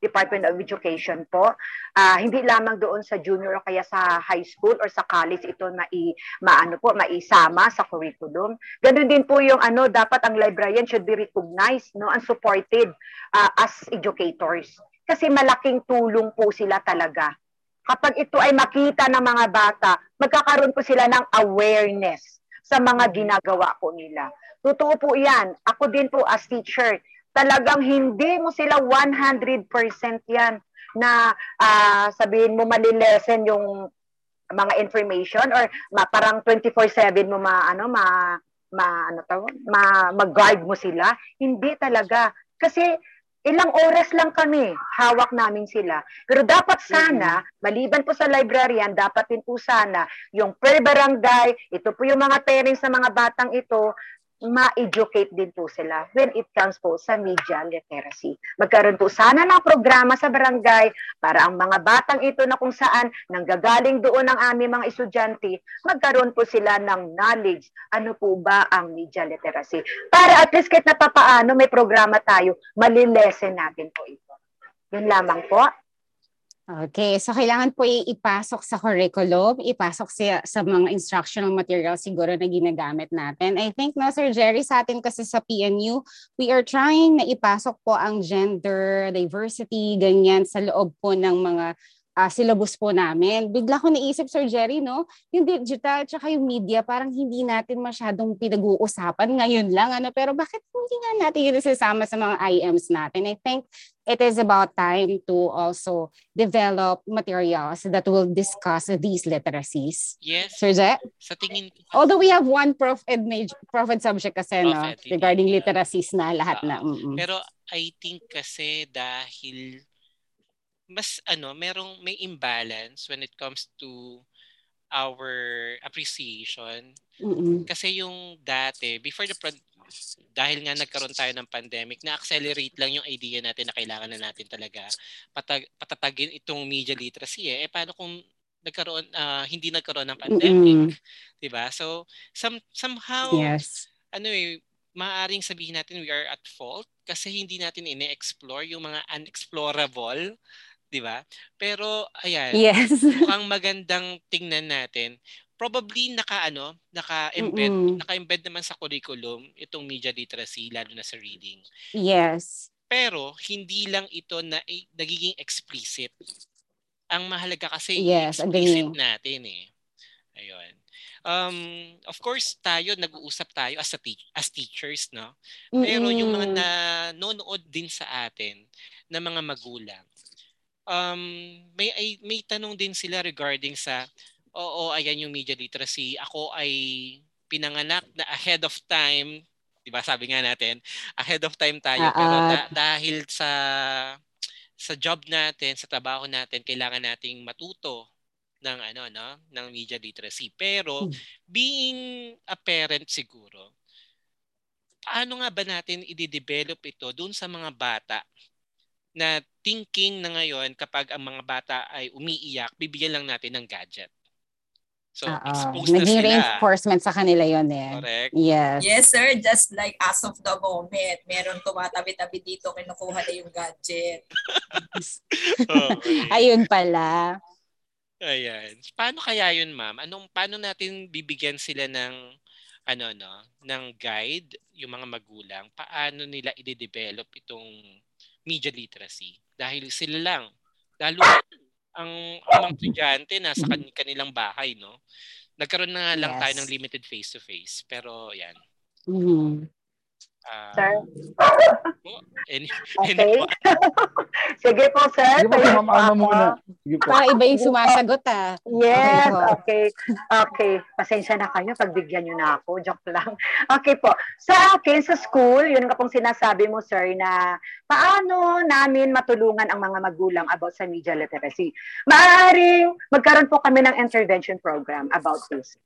Department of Education po. Uh, hindi lamang doon sa junior o kaya sa high school or sa college ito mai, maano po, maisama sa curriculum. Ganun din po yung ano, dapat ang librarian should be recognized, no, and supported uh, as educators. Kasi malaking tulong po sila talaga. Kapag ito ay makita ng mga bata, magkakaroon po sila ng awareness sa mga ginagawa po nila. Totoo po yan. Ako din po as teacher, talagang hindi mo sila one hundred percent yan na uh, sabihin mo malilesen yung mga information or ma, parang twenty-four seven mo ma ano ma ma ano taw, ma mag-guide mo sila. Hindi talaga kasi ilang oras lang kami, hawak namin sila. Pero dapat sana, maliban po sa librarian, dapat din po sana yung per barangay, ito po yung mga parents ng mga batang ito, ma-educate din po sila when it comes po sa media literacy. Magkaroon po sana ng programa sa barangay para ang mga batang ito na kung saan nanggagaling doon ang aming mga estudyante, magkaroon po sila ng knowledge. Ano po ba ang media literacy? Para at least kahit na papaano may programa tayo, malilesen natin po ito. Yun lamang po. Okay, so kailangan po ipasok sa curriculum, ipasok sa, sa mga instructional material siguro na ginagamit natin. I think na, Sir Jerry, sa atin kasi sa P N U, we are trying na ipasok po ang gender, diversity, ganyan sa loob po ng mga uh, syllabus po namin. Bigla ko naisip, Sir Jerry, no? Yung digital at yung media, parang hindi natin masyadong pinag-uusapan ngayon lang. Ano? Pero bakit hindi nga natin yun isasama sa mga I Ms natin? I think it is about time to also develop materials that will discuss these literacies. Yes. Sir Zé? Sa tingin ko. Although we have one prof ed, major, prof ed subject kasi, prof ed, no? Regarding uh, literacies na lahat uh, na. Mm-mm. Pero I think kasi dahil mas ano, merong may imbalance when it comes to our appreciation. Mm-mm. Kasi yung dati, before the pro- dahil nga nagkaroon tayo ng pandemic, na-accelerate lang yung idea natin na kailangan na natin talaga patag- patatagin itong media literacy. Eh, eh paano kung nagkaroon, uh, hindi nagkaroon ng pandemic? Mm-hmm. Diba? So, some, somehow, yes. ano eh, maaaring sabihin natin we are at fault kasi hindi natin ine-explore yung mga unexplorable. Diba? Pero, ayan, yes. mukhang magandang tingnan natin. Probably naka ano, naka-embed, Mm-mm. naka-embed naman sa curriculum itong media literacy lalo na sa reading. Yes. Pero hindi lang ito na eh, nagiging explicit. Ang mahalaga kasi yes, explicit again. natin eh. Ayun. Um of course tayo nag-uusap tayo as a te- as teachers, no? Pero Mm-mm. yung mga nanonood din sa atin na mga magulang. Um may ay, may tanong din sila regarding sa oo, ayan yung media literacy. Ako ay pinanganak na ahead of time. Diba sabi nga natin, ahead of time tayo. Uh-uh. Pero da- dahil sa sa job natin, sa trabaho natin, kailangan nating matuto ng ano no, ng media literacy. Pero being a parent siguro, paano nga ba natin i-develop ito dun sa mga bata? Na thinking na ngayon kapag ang mga bata ay umiiyak, bibigyan lang natin ng gadget. So, exposed na sila. Reinforcement sa kanila yun eh. Correct. Yes. Yes, sir. Just like as of the moment, meron tumatabi-tabi dito, kinukuha na yung gadget. Oh, okay. Ayun pala. Ayan. Paano kaya yun, ma'am? Anong, paano natin bibigyan sila ng ano, no? ng guide, yung mga magulang? Paano nila i-develop itong media literacy? Dahil sila lang. Lalo ang mga estudyante nasa kanilang bahay, no? Nagkaroon na lang yes. tayo ng limited face-to-face. Pero, yan. Mm-hmm. Uh, Sir? po. Any, okay. Sige po, sir. Sige po, ma'am, ano muna. Sige po. Para iba yung sumasagot, ah. Yes, okay. Okay. Pasensya na kayo, pagbigyan nyo na ako. Joke lang. Okay po. Sa akin, sa school, yun nga pong sinasabi mo, sir, na paano namin matulungan ang mga magulang about sa media literacy. Maaaring magkaroon po kami ng intervention program about this.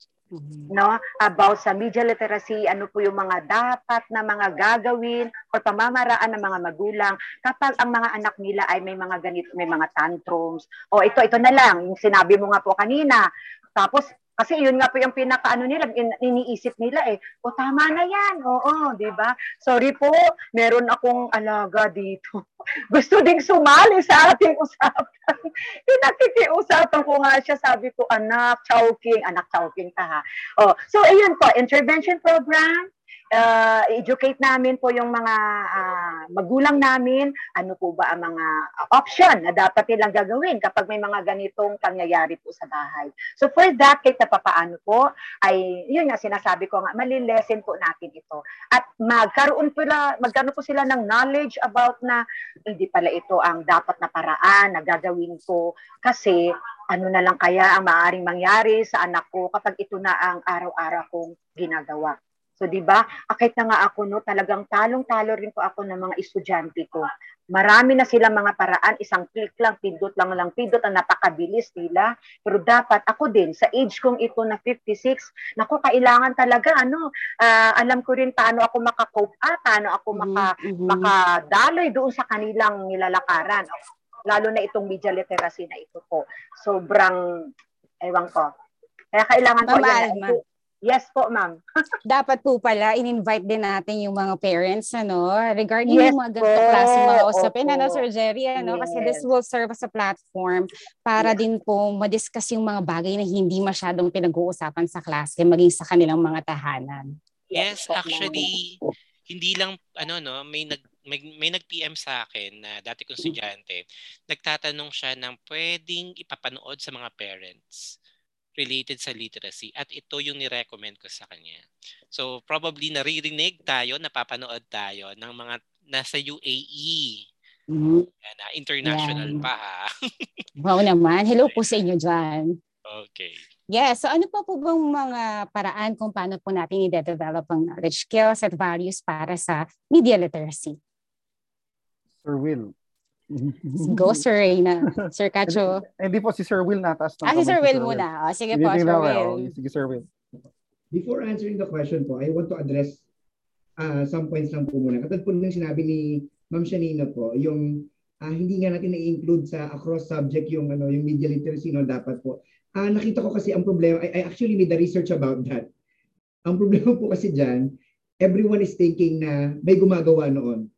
No, about sa media literacy, ano po yung mga dapat na mga gagawin o pamamaraan ng mga magulang kapag ang mga anak nila ay may mga ganito, may mga tantrums o ito ito na lang yung sinabi mo nga po kanina. Tapos kasi yun nga po yung pinakaano nila, iniisip nila eh. O tama na yan, oo, di ba? Sorry po, meron akong alaga dito. Gusto ding sumali sa ating usapan. Pinakikiusapan ko nga siya, sabi ko, anak, chowking, anak, chowking ka ha. O, so, ayun po, intervention program. Uh, educate namin po yung mga uh, magulang namin, ano po ba ang mga option na dapat nilang gagawin kapag may mga ganitong pangyayari po sa bahay. So for that, kahit na papaano po, ay yun nga sinasabi ko nga, malilesen po natin ito. At magkaroon po, la, magkaroon po sila ng knowledge about na hindi pala ito ang dapat na paraan na gagawin ko kasi ano na lang kaya ang maaaring mangyari sa anak ko kapag ito na ang araw-araw kong ginagawa. So, di ba? Kahit na nga ako, no, talagang talong-talo rin po ako ng mga estudyante ko. Marami na silang mga paraan, isang click lang, pindot lang lang, pindot ang napakabilis nila. Pero dapat ako din, sa age kong ito na fifty-six, naku, kailangan talaga, ano, uh, alam ko rin paano ako maka-cope up, paano ako maka, mm-hmm. makadaloy doon sa kanilang nilalakaran. Lalo na itong media literacy na ito po. Sobrang, ewan ko. Kaya kailangan ko yan. Yes po, ma'am. Dapat po pala, in-invite din natin yung mga parents, ano, regarding yes, yung mga ganitong klaseng mga usapin, ano, Sir Jerry, ano, yes. Kasi this will serve as a platform para yes. din po madiscuss yung mga bagay na hindi masyadong pinag-uusapan sa klase, maging sa kanilang mga tahanan. Yes, so, actually, ma'am. Hindi lang, ano, no, may nag, may, may nag-P M sa akin na dati kong estudyante, nagtatanong siya ng pwedeng ipapanood sa mga parents related sa literacy at ito yung ni-recommend ko sa kanya. So probably naririnig tayo, napapanood tayo ng mga nasa U A E. Mm-hmm. Yan, ah, international yeah. pa ha. Wow naman. Hello po sa inyo dyan. Okay. Yeah, so ano pa po bang mga paraan kung paano po natin i-develop ang knowledge, skills, at values para sa media literacy? Sir Will. Go, Sir Reyna. Sir Cacho. Hindi po, si Sir Will nataas. Ah, si Sir Will muna. Oh, sige po, Sir Will. Sige, Sir Will. Before answering the question po, I want to address uh, some points lang po muna. Katulad po nang sinabi ni Ma'am Shanina po, yung uh, hindi nga natin na-include sa across subject yung ano yung media literacy, no, dapat po. Uh, nakita ko kasi ang problema, I, I actually made a research about that. Ang problema po kasi dyan, everyone is thinking na may gumagawa noon.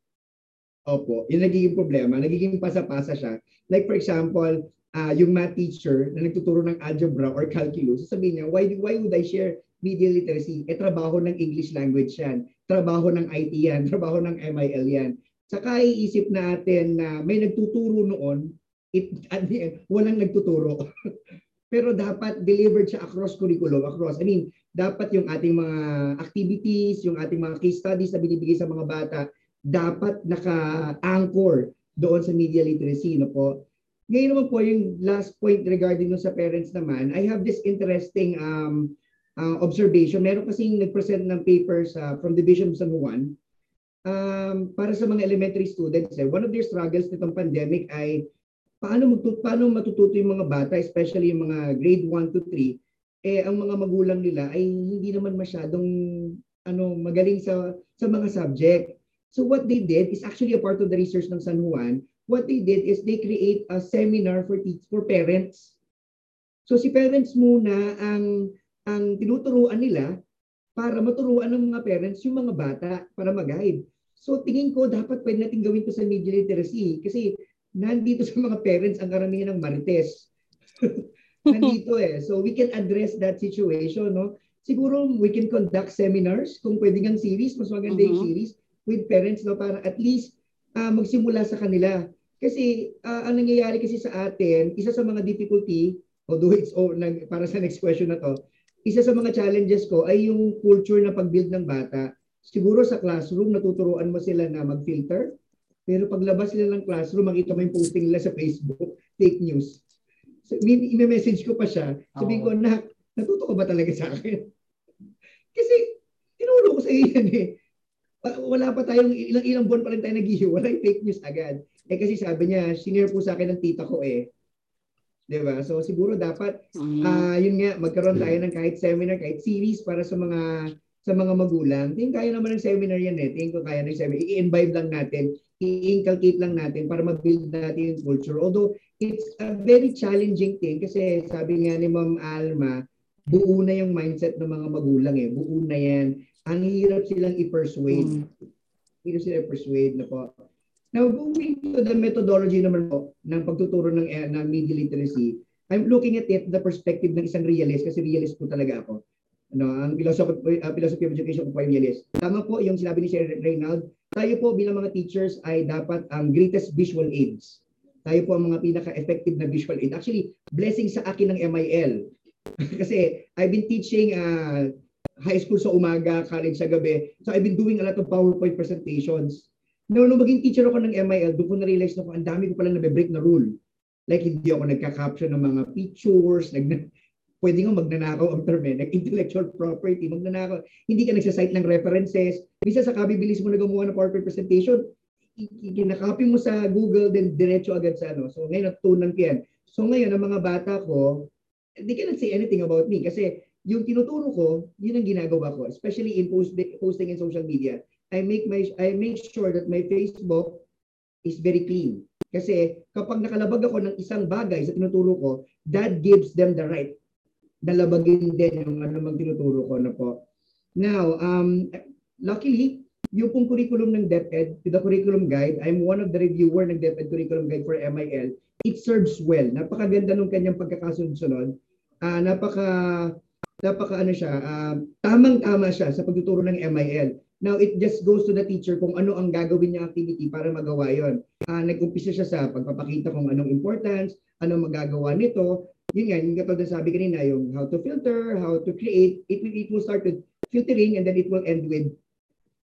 Opo, yung nagiging problema, nagiging pasa-pasa siya. Like for example, uh, yung math teacher na nagtuturo ng algebra or calculus, sasabihin niya, why, why would I share media literacy? E trabaho ng English language yan, trabaho ng I T yan, trabaho ng M I L yan. Saka iisip natin na may nagtuturo noon, it, at the end, walang nagtuturo. Pero dapat delivered siya across curriculum, across. I mean, dapat yung ating mga activities, yung ating mga case studies na binibigay sa mga bata, dapat naka-anchor doon sa media literacy, no po. Ngayon naman po yung last point regarding no sa parents naman, I have this interesting um, uh, observation. Meron kasing nag-present ng papers uh, from Division of San Juan um, para sa mga elementary students. Eh, one of their struggles nitong pandemic ay paano, magtut- paano matututo yung mga bata, especially yung mga grade one to three, eh ang mga magulang nila ay hindi naman masyadong ano, magaling sa, sa mga subject. So what they did is actually a part of the research ng San Juan. What they did is they create a seminar for teach- for parents. So si parents muna ang ang tinuturuan nila para maturuan ng mga parents yung mga bata para mag-guide. So tingin ko dapat pwede natin gawin to sa media literacy kasi nandito sa mga parents ang karamihan ng marites. Nandito eh. So we can address that situation, no? Siguro we can conduct seminars kung pwedeng ang series, mas maganda uh-huh. yung series with parents, no, para at least uh, magsimula sa kanila. Kasi uh, ang nangyayari kasi sa atin, isa sa mga difficulty, although it's all, nag, para sa next question na to, isa sa mga challenges ko ay yung culture na pag-build ng bata. siguro sa classroom, natuturuan mo sila na mag-filter. Pero paglabas nila ng classroom, makita mo yung posting nila sa Facebook, fake news. So, i-message ko pa siya. Sabihin ko, nak, natuto ko ba talaga sa akin? Kasi, tinuro ko sa iyo yan eh. Wala pa tayong, ilang-ilang buwan pa rin tayo nag-issue. Wala yung fake news agad. Eh kasi sabi niya, senior po sa akin ng tita ko eh. Diba? So siguro dapat, uh, yun nga, magkaroon tayo ng kahit seminar, kahit series para sa mga sa mga magulang. Tingin kaya naman ng seminar yan eh. Tingin ko kaya ng seminar. I-imbibe lang natin. I-inculcate lang natin para mag-build natin yung culture. Although, it's a very challenging thing kasi sabi nga ni Ma'am Alma, buo na yung mindset ng mga magulang eh. Buo na yan. Ang hirap silang i-persuade. Hirap silang i-persuade na po. Now, going to the methodology naman po ng pagtuturo ng, eh, ng media literacy, I'm looking at it the perspective ng isang realist kasi realist po talaga ako. No, ang philosophy, uh, philosophy of education po ay realist. Tama po yung sinabi ni Sir Reynald, tayo po bilang mga teachers ay dapat ang greatest visual aids. Tayo po ang mga pinaka-effective na visual aid. Actually, blessing sa akin ng M I L. Kasi I've been teaching uh, high school sa umaga, college sa gabi. So I've been doing a lot of PowerPoint presentations. No, nung maging teacher ako ng M I L, doon ko na-realize na po, ang dami ko palang nabe-break na rule. Like hindi ako nagka-caption ng mga pictures, nag pwede nga magnanakaw ang term eh, intellectual property, magnanakaw. Hindi ka nagsasite ng references. Bisa sa kabibilis mo na gumawa ng PowerPoint presentation, kinakopy mo sa Google, then diretso agad sa ano. So ngayon, natutunan ko yan. So ngayon, ang mga bata ko, they cannot say anything about me kasi yung tinuturo ko, yun ang ginagawa ko. Especially in post posting in social media. I make, my, I make sure that my Facebook is very clean. Kasi kapag nakalabag ako ng isang bagay sa tinuturo ko, that gives them the right dalabagin din yung anumang tinuturo ko na po. Now, um, luckily, yung pong curriculum ng DepEd, the curriculum guide, I'm one of the reviewer ng DepEd curriculum guide for M I L. It serves well. Napakaganda nung kanyang pagkakasunod-sunod. Uh, napaka, napaka ano siya, uh, tamang-tama siya sa pagtuturo ng M I L. Now, it just goes to the teacher kung ano ang gagawin niyang activity para magawa yun. Uh, nag-umpisa siya sa pagpapakita kung anong importance, anong magagawa nito. Yun nga, yung katulad na sabi kanina, yung how to filter, how to create, it will, it will start with filtering and then it will end with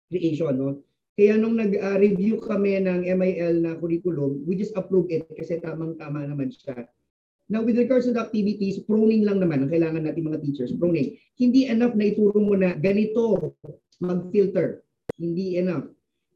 creation. No? Kaya nung nag-review uh, kami ng M I L na curriculum, we just approved it kasi tamang-tama naman siya. Now, with regards to the activities, proning lang naman ang kailangan natin mga teachers, proning. Hindi enough na ituro mo na ganito mag-filter. Hindi enough.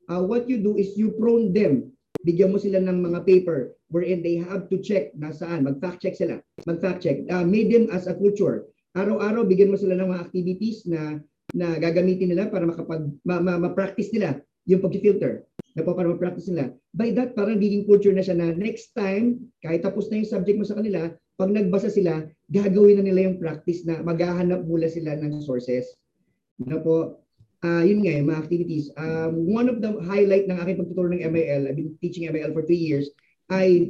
Uh, what you do is you prone them. Bigyan mo sila ng mga paper wherein they have to check nasaan. Mag-fact check sila. Mag-fact check. Uh, made them as a culture. Araw-araw, bigyan mo sila ng mga activities na, na gagamitin nila para makapag, ma, ma, ma-practice nila yung pag-filter. Na po para ma-practice nila. By that, parang giging culture na siya na next time, kahit tapos na yung subject mo sa kanila, pag nagbasa sila, gagawin na nila yung practice na maghahanap mula sila ng sources. Na po, Uh, yun nga, yung mga activities. Um, one of the highlight ng aking pagtuturo ng M I L, I've been teaching M I L for three years, ay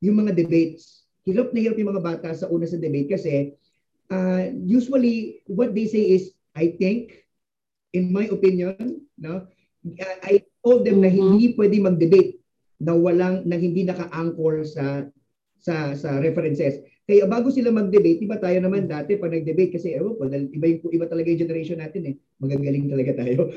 yung mga debates. Hirap na hirap yung mga bata sa una sa debate kasi uh, usually what they say is, I think, in my opinion, no, I told them uh-huh. na hindi pwede mag-debate na walang, na hindi naka-anchor sa, sa, sa references. Kaya bago sila mag-debate, iba tayo naman dati pag nag-debate kasi ewan po, iba, yung, iba talaga yung generation natin eh. Magagaling talaga tayo.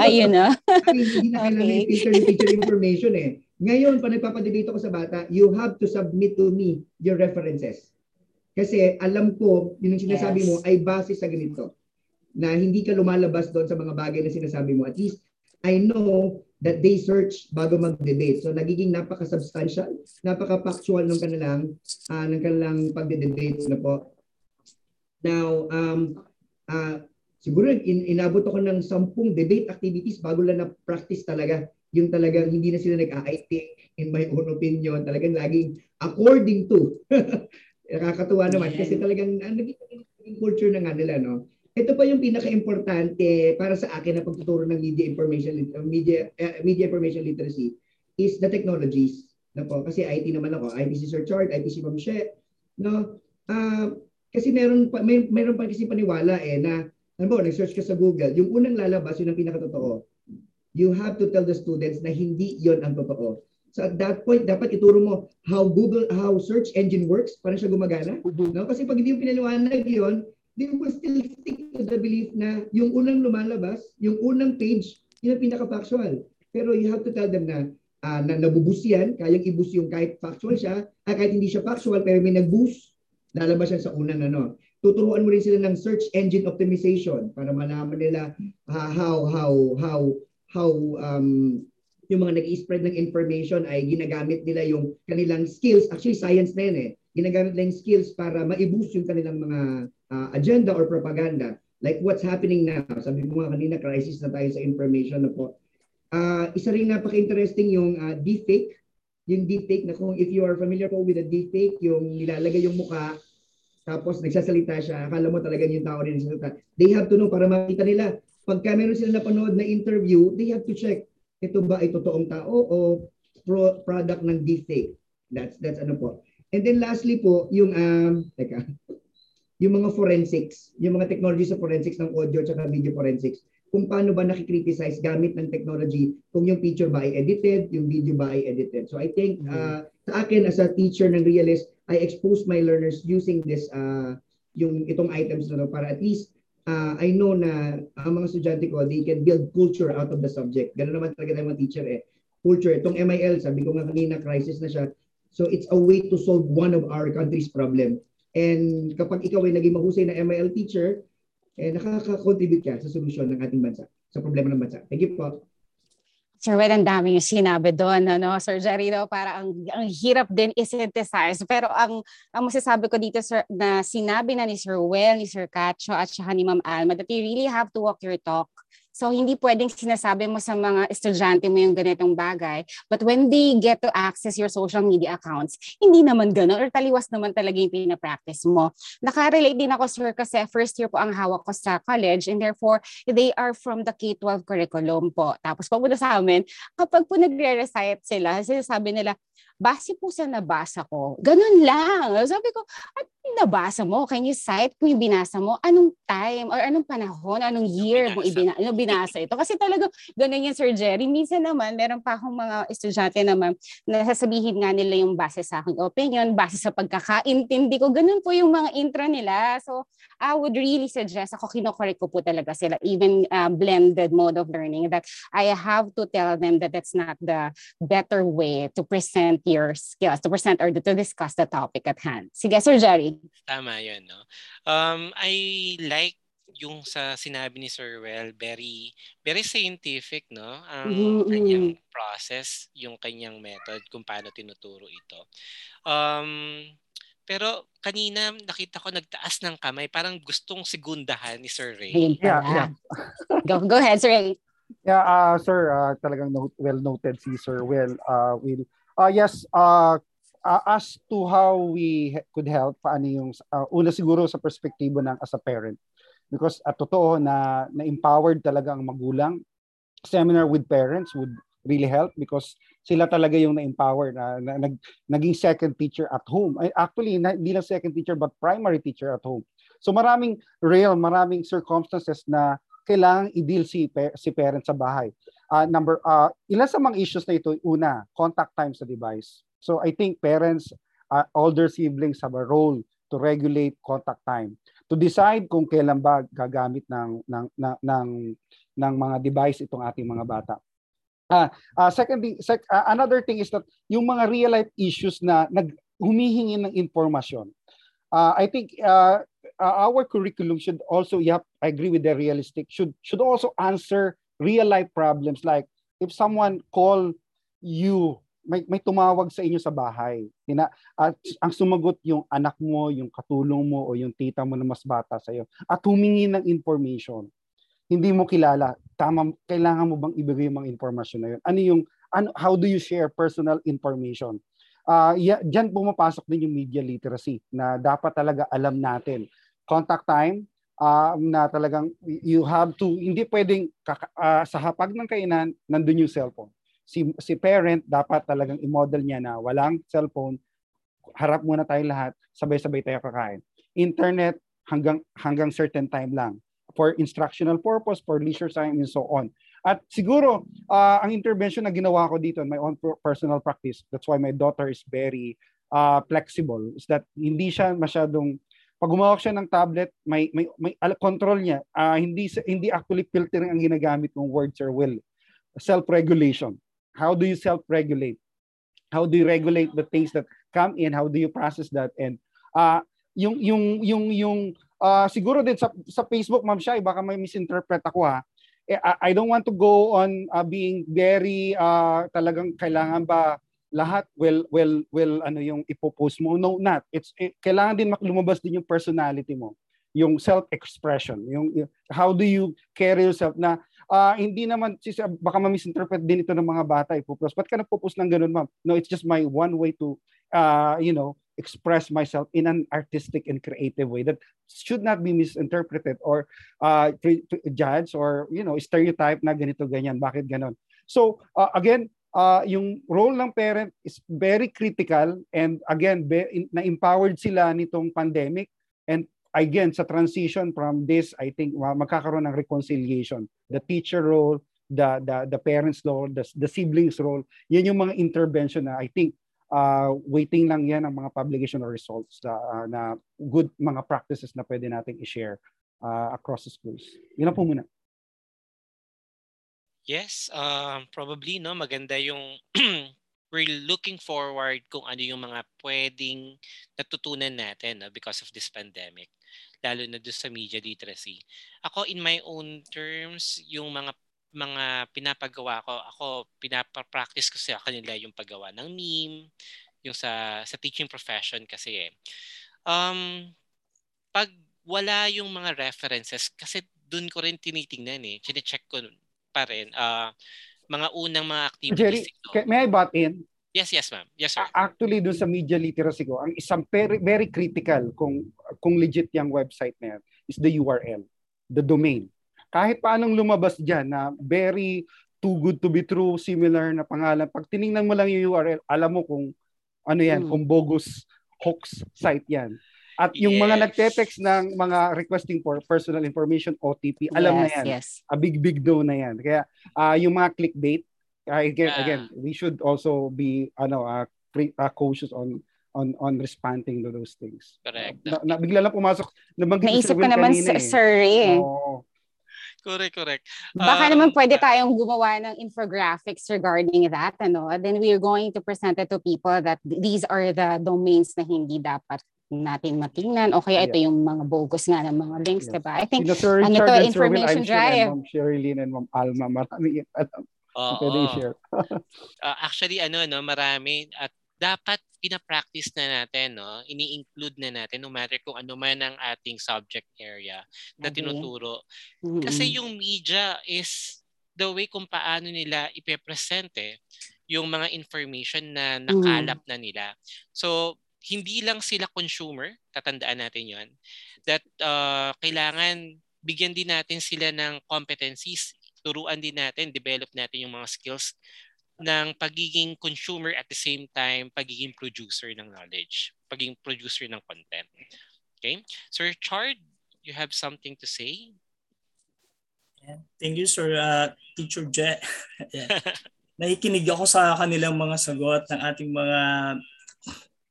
Ayun ah. Hindi na kailangan okay. Filter yung teacher information eh. Ngayon, pag nagpapadebate ako sa bata, you have to submit to me your references. Kasi alam ko, yung sinasabi yes. mo ay base sa ganito. Na hindi ka lumalabas doon sa mga bagay na sinasabi mo. At least, I know that they search bago mag-debate. So nagiging napaka-substantial, napaka-factual ng kanilang, uh, ng kanilang pag-debate na po. Now, um, uh, siguro in inabot ako ng sampung debate activities bago lang na-practice talaga. Yung talagang hindi na sila nag-I think in my own opinion. Talagang laging according to. Nakakatuwa naman. Kasi talagang uh, naging culture na nga nila, no? Ito pa yung pinaka-importante para sa akin na pagtuturo ng media information media uh, media information literacy is the technologies. Nako, kasi I T naman ako, I T si Sir Chard, I T si Ma'am She, no? Uh, kasi meron pa may, meron pa kasi paniwala eh na ano ba, nag-search ka sa Google, yung unang lalabas yun ang pinakatotoo. You have to tell the students na hindi yon ang totoo. So at that point, dapat ituro mo how Google, how search engine works para siya gumagana, no? Kasi pag hindi mo pinaliwanag yun, they will still stick to the belief na yung unang lumalabas, yung unang page, yun ang pinaka-factual. Pero you have to tell them na, uh, na nabubus yan, kayang ibus yung kahit factual siya, ah, kahit hindi siya factual, pero may nagbus, lalabas yan sa unang ano. Tuturuan mo rin sila ng search engine optimization para malaman nila uh, how how how how um yung mga nag-i-spread ng information ay ginagamit nila yung kanilang skills. Actually, science na yan eh. Ginagamit nila yung skills para maiboost yung kanilang mga uh, agenda or propaganda. Like what's happening now. Sabi mo nga kanina, crisis na tayo sa information na po. Uh, isa rin napaka-interesting yung uh, deepfake. Yung deepfake na kung if you are familiar po with the deepfake, yung nilalagay yung mukha tapos nagsasalita siya, akala mo talaga yung tao rin nagsasalita. They have to know para makita nila. Pagka meron sila napanood na interview, they have to check. Ito ba ay totoong tao o pro product ng deepfake? That's, that's ano po. And then lastly po, yung, um, teka, yung mga forensics, yung mga technology sa forensics ng audio at video forensics. Kung paano ba nakikriticize gamit ng technology, kung yung picture ba ay edited, yung video ba ay edited. So I think, uh, sa akin as a teacher ng realist, I expose my learners using this uh, yung itong items na to para at least uh, I know na ang mga estudyante ko, they can build culture out of the subject. Ganun naman talaga ng mga teacher eh. Culture. Itong M I L, sabi ko nga kanina, crisis na siya. So it's a way to solve one of our country's problem. And kapag ikaw ay naging mahusay na M I L teacher, eh, nakaka-contribute ka sa solusyon ng ating bansa, sa problema ng bansa. Thank you po. Sir, well, ang dami yung sinabi doon, ano? Sir Jerino, para ang, ang hirap din i-synthesize. Pero ang, ang masasabi ko dito, sir, na sinabi na ni Sir Well, ni Sir Cacho, at siya ni Ma'am Alma, that you really have to walk your talk. So hindi pwedeng sinasabi mo sa mga estudyante mo yung ganitong bagay. But when they get to access your social media accounts, hindi naman gano'n or taliwas naman talaga yung pinapractice mo. Nakarelate din ako, sir, kasi first year po ang hawak ko sa college and therefore they are from the K twelve curriculum po. Tapos pag muna sa amin, kapag po nagre-recite sila, sinasabi nila, base po sa nabasa ko. Ganun lang. Sabi ko, at nabasa mo? Can you cite kung yung binasa mo? Anong time or anong panahon? Anong year mo ibina- binasa ito? Kasi talaga, ganun yan, Sir Jerry. Minsan naman, meron pa akong mga estudyante naman na sasabihin nga nila yung base sa aking opinion, base sa pagkakaintindi ko. Ganun po yung mga intro nila. So, I would really suggest, ako kinokorek ko po talaga sila, even uh, blended mode of learning, that I have to tell them that that's not the better way to present your skills, to present or to discuss the topic at hand. Sige, Sir Jerry. Tama yun, no? Um, I like yung sa sinabi ni Sir Well, very, very scientific, no? Ang mm-hmm. kanyang process, yung kanyang method, kung paano tinuturo ito. Um, pero kanina nakita ko nagtaas ng kamay, parang gustong segundahan ni Sir Ray. Yeah, yeah. go, go ahead, Sir Ray. Yeah, uh, sir, uh, talagang note, well noted si Sir Well. Uh, will Uh, yes, uh, uh, as to how we could help, paano yung, uh, una siguro sa perspektibo ng as a parent. Because at uh, totoo na, na-empowered talaga ang magulang. Seminar with parents would really help because sila talaga yung na-empowered. Uh, na, na, naging second teacher at home. Actually, na, hindi na second teacher but primary teacher at home. So maraming real, maraming circumstances na kailangang i-deal si, si parents sa bahay. Uh, number uh, ilan sa mga issues na ito, una, contact time sa device. So I think parents, uh, older siblings have a role to regulate contact time, to decide kung kailan ba gagamit ng ng ng ng, ng mga device itong ating mga bata. Uh, uh, secondly, sec, uh, another thing is that yung mga real life issues na nag humihingi ng impormasyon. Uh, I think uh, our curriculum should also, yeah, I agree with the realistic, should should also answer real-life problems like if someone call you, may, may tumawag sa inyo sa bahay, tina, at ang sumagot yung anak mo, yung katulong mo, o yung tita mo na mas bata sa'yo, at humingi ng information. Hindi mo kilala, tama, kailangan mo bang ibigay yung mga information na yun? Ano yung, ano, how do you share personal information? Uh, yeah, diyan pumapasok din yung media literacy na dapat talaga alam natin. Contact time, Uh, na talagang you have to, hindi pwedeng kaka, uh, sa hapag ng kainan, nandun yung cellphone. Si, si parent, dapat talagang i-model niya na walang cellphone, harap muna tayo lahat, sabay-sabay tayo kakain. Internet, hanggang, hanggang certain time lang. For instructional purpose, for leisure time, and so on. At siguro, uh, ang intervention na ginawa ko dito, my own personal practice, that's why my daughter is very uh, flexible, is that hindi siya masyadong Pag humawak siya ng tablet, may may, may control niya. Uh, hindi hindi actually filtering ang ginagamit ng words or will. Self-regulation. How do you self-regulate? How do you regulate the things that come in? How do you process that? And uh, yung yung yung yung uh, siguro din sa, sa Facebook, Ma'am Shai, baka may misinterpret ako ha. I, I don't want to go on uh, being very uh, talagang kailangan ba lahat will will will ano yung ipopost mo. No, not. It's it, kailangan din maklumabas din yung personality mo, yung self-expression, yung, yung how do you carry yourself na uh, hindi naman baka ma-misinterpret din ito ng mga bata ipopost. Ba't ka nagpo-post ng ganun, ma'am? No, it's just my one way to uh, you know, express myself in an artistic and creative way that should not be misinterpreted or uh, judged or you know, stereotype na ganito ganyan, bakit ganon. So uh, again, Uh, yung role ng parent is very critical, and again na-empowered sila nitong pandemic, and again sa transition from this, I think magkakaroon ng reconciliation. The teacher role, the the, the parents role, the, the siblings role, yan yung mga intervention na I think uh, waiting lang yan ang mga publication or results na, uh, na good mga practices na pwede nating i-share uh, across the schools. Yun na po muna. Yes, uh, probably no, maganda yung we're looking forward kung ano yung mga pwedeng natutunan natin no, because of this pandemic, lalo na doon sa media literacy. Ako in my own terms, yung mga mga pinapagawa ko, ako pinapapractice ko sa kanila yung paggawa ng meme, yung sa sa teaching profession kasi eh. Um pag wala yung mga references kasi doon ko rin tinitingnan eh, chine-check ko pa rin, uh, mga unang mga activities. Jerry, may I butt in? Yes, yes ma'am. Yes sir. Actually doon sa media literacy ko, ang isang very, very critical kung kung legit yung website na yan is the U R L, the domain. Kahit paanong lumabas dyan na very too good to be true, similar na pangalan, pag tinignan mo lang yung U R L, alam mo kung ano yan, hmm. kung bogus hoax site yan. At yung yes. mga nagte-text ng mga requesting for personal information, O T P, alam yes, na yan. Yes. A big, big no na yan. Kaya uh, yung mga clickbait, uh, again, uh, again, we should also be ano, uh, uh, cautious on on on responding to those things. Correct. Na, na, bigla lang pumasok. Naisip ko naman, kanina, sir, eh. Oh. Correct, correct. Baka um, naman pwede tayong gumawa ng infographics regarding that, ano? And then we are going to present it to people that these are the domains na hindi dapat natin matingnan, o kaya ito yeah. yung mga bogus nga ng mga links, yes. diba? I think, Sir Richard, ano to, information sure drive. Ma'am Sherilyn and Ma'am Alma, marami yan alam. Oo. Pwede i-share. uh, actually, ano, no, marami. At dapat pinapractice na natin, no? Ini-include na natin, no matter kung ano man ang ating subject area na okay. tinuturo. Mm-hmm. Kasi yung media is the way kung paano nila ipepresent eh, yung mga information na nakalap mm-hmm. na nila. So, hindi lang sila consumer, tatandaan natin yon, that uh, kailangan bigyan din natin sila ng competencies, turuan din natin, develop natin yung mga skills ng pagiging consumer at the same time pagiging producer ng knowledge, pagiging producer ng content. Okay? Sir Richard, you have something to say? Yeah. Thank you, sir. Uh, Teacher Jet. yeah. Nakikinig ako sa kanilang mga sagot ng ating mga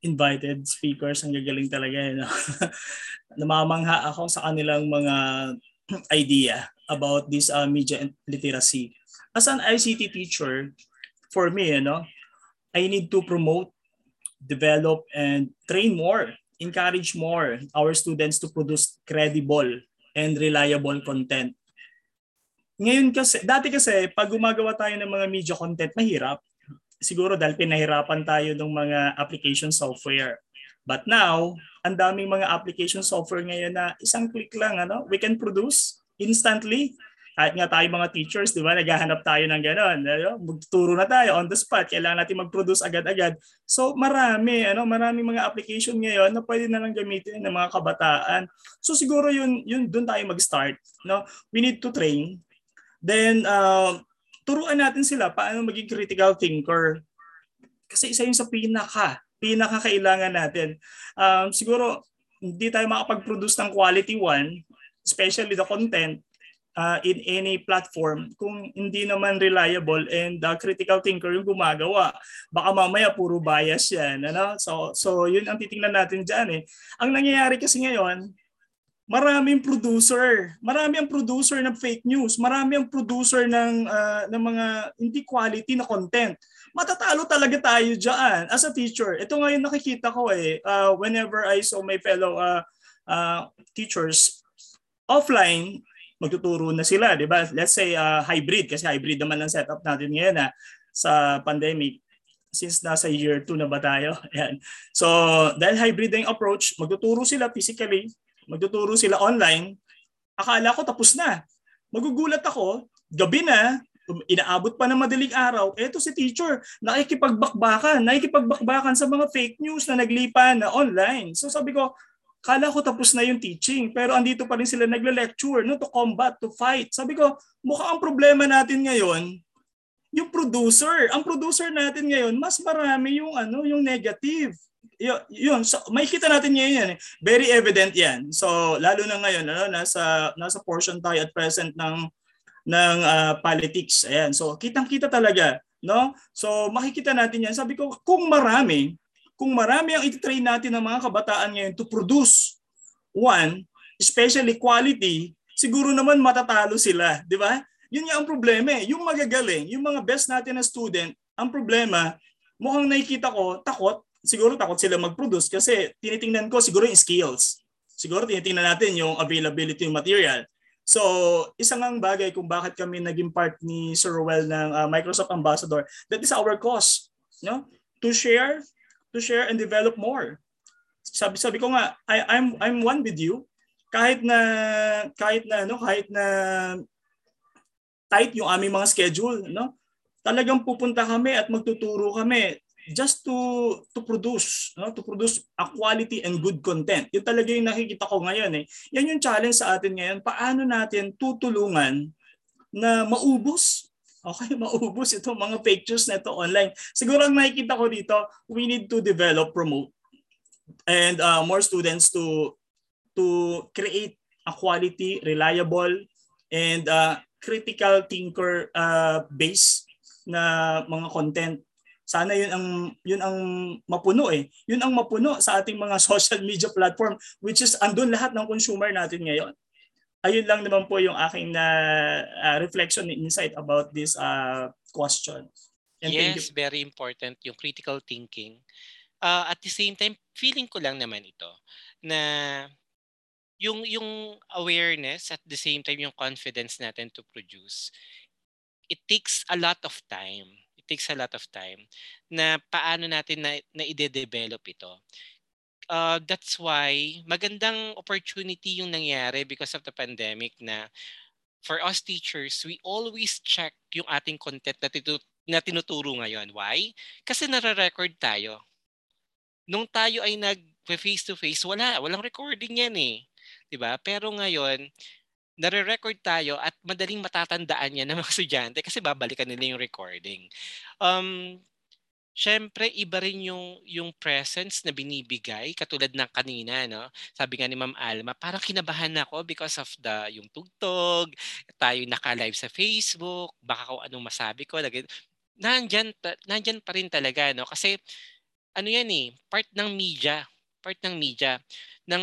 invited speakers, ang gagaling talaga eh, no? Namamangha ako sa kanilang mga idea about this uh, media literacy. As an I C T teacher, for me, you know, I need to promote, develop, and train more, encourage more our students to produce credible and reliable content. Ngayon kasi, dati kasi, pag gumagawa tayo ng mga media content, mahirap. Siguro dahil pinahirapan tayo ng mga application software. But now, ang daming mga application software ngayon na isang click lang, ano, we can produce instantly. Kahit nga tayo mga teachers, di ba, naghahanap tayo ng gano'n. Magtuturo na tayo on the spot. Kailangan natin mag-produce agad-agad. So marami, ano, marami mga application ngayon na pwede na lang gamitin ng mga kabataan. So siguro yun, yun doon tayo mag-start. No? We need to train. Then, uh, turuan natin sila paano maging critical thinker. Kasi isa yung sa pinaka, pinaka kailangan natin. Um, siguro, hindi tayo makapag-produce ng quality one, especially the content, uh, in any platform kung hindi naman reliable and uh, critical thinker yung gumagawa? Baka mamaya puro bias yan. Ano? So, so yun ang titingnan natin dyan eh. Ang nangyayari kasi ngayon, maraming producer, marami ang producer ng fake news, marami ang producer ng uh, ng mga hindi quality na content. Matatalo talaga tayo diyan as a teacher. Ito ngayon nakikita ko eh uh, whenever I saw my fellow uh, uh, teachers offline, magtuturo na sila, 'di ba? Let's say uh, hybrid kasi hybrid naman ang setup natin ngayon ha, sa pandemic. Since nasa year two na ba tayo? Ayan. So, dahil hybrid ang approach, magtuturo sila physically, magtuturo sila online, akala ko tapos na. Magugulat ako, gabi na, inaabot pa ng madaling araw, eto si teacher, nakikipagbakbakan, nakikipagbakbakan sa mga fake news na naglipan na online. So sabi ko, akala ko tapos na yung teaching, pero andito pa rin sila nagle-lecture, no, to combat, to fight. Sabi ko, mukha ang problema natin ngayon, yung producer. Ang producer natin ngayon, mas marami yung, ano, yung negative. Yun, so may kita natin ngayon yan eh. Very evident yan. So lalo na ngayon, ano, nasa nasa portion tayo at present ng ng uh, politics. Ayan. So kitang-kita talaga, no? So makikita natin yan. Sabi ko, kung marami, kung marami ang ititrain natin ng mga kabataan ngayon to produce one, especially quality, siguro naman matatalo sila, di ba? Yun nga ang problema eh. Yung magagaling, yung mga best natin na student, ang problema, mukhang nakikita ko, takot. Siguro takot sila mag-produce kasi tinitingnan ko siguro yung skills. Siguro tinitingnan natin yung availability ng material. So, isang ang bagay kung bakit kami naging part ni Sir Rowell ng uh, Microsoft Ambassador, that is our cause, no? To share, to share and develop more. Sabi sabi ko nga, I, I'm I'm one with you. Kahit na kahit na no, kahit na tight yung aming mga schedule, no? Talagang pupunta kami at magtuturo kami. Just to to produce, no? To produce a quality and good content. Yun talaga yung nakikita ko ngayon eh. Yan yung challenge sa atin ngayon. Paano natin tutulungan na maubos? Okay, maubos itong mga pictures na ito online. Siguro ang nakikita ko dito, we need to develop, promote, and uh, more students to to create a quality, reliable, and uh, critical thinker uh, base na mga content. Sana yun ang yun ang mapuno eh. Yun ang mapuno sa ating mga social media platform which is andun lahat ng consumer natin ngayon. Ayun lang naman po yung aking na uh, reflection and insight about this uh, question. And yes, very important yung critical thinking. Uh, at the same time, feeling ko lang naman ito na yung yung awareness at the same time yung confidence natin to produce. It takes a lot of time. takes a lot of time na paano natin na, na i-develop ito. Uh, that's why magandang opportunity yung nangyari because of the pandemic na for us teachers, we always check yung ating content na, titu- na tinuturo ngayon. Why? Kasi nare-record tayo. Nung tayo ay nag-face-to-face, wala. Walang recording yan eh. Diba? Pero ngayon, nare-record tayo at madaling matatandaan yan ng mga estudyante kasi babalikan nila yung recording. Um, Siyempre, iba rin yung, yung presence na binibigay, katulad ng kanina, no? Sabi nga ni Ma'am Alma, parang kinabahan ako because of the yung tugtog, tayo naka-live sa Facebook, baka kung anong masabi ko. Lagi, nandyan, nandyan pa rin talaga, no? Kasi ano yan eh, part ng media, part ng media, nang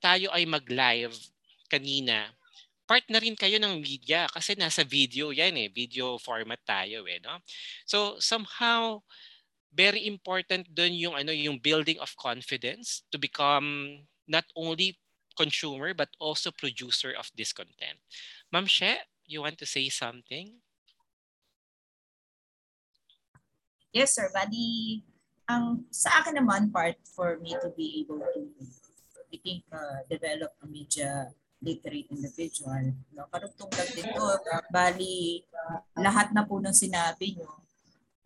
tayo ay mag-live kanina, part na rin kayo ng media kasi nasa video yan eh. Video format tayo eh. No? So somehow, very important dun yung, ano, yung building of confidence to become not only consumer but also producer of this content. Ma'am She, you want to say something? Yes, sir. Buddy, um, sa akin naman part for me to be able to I think, uh, develop a media literate individual. No? Karugtong lang dito, bali, lahat na po nung sinabi nyo,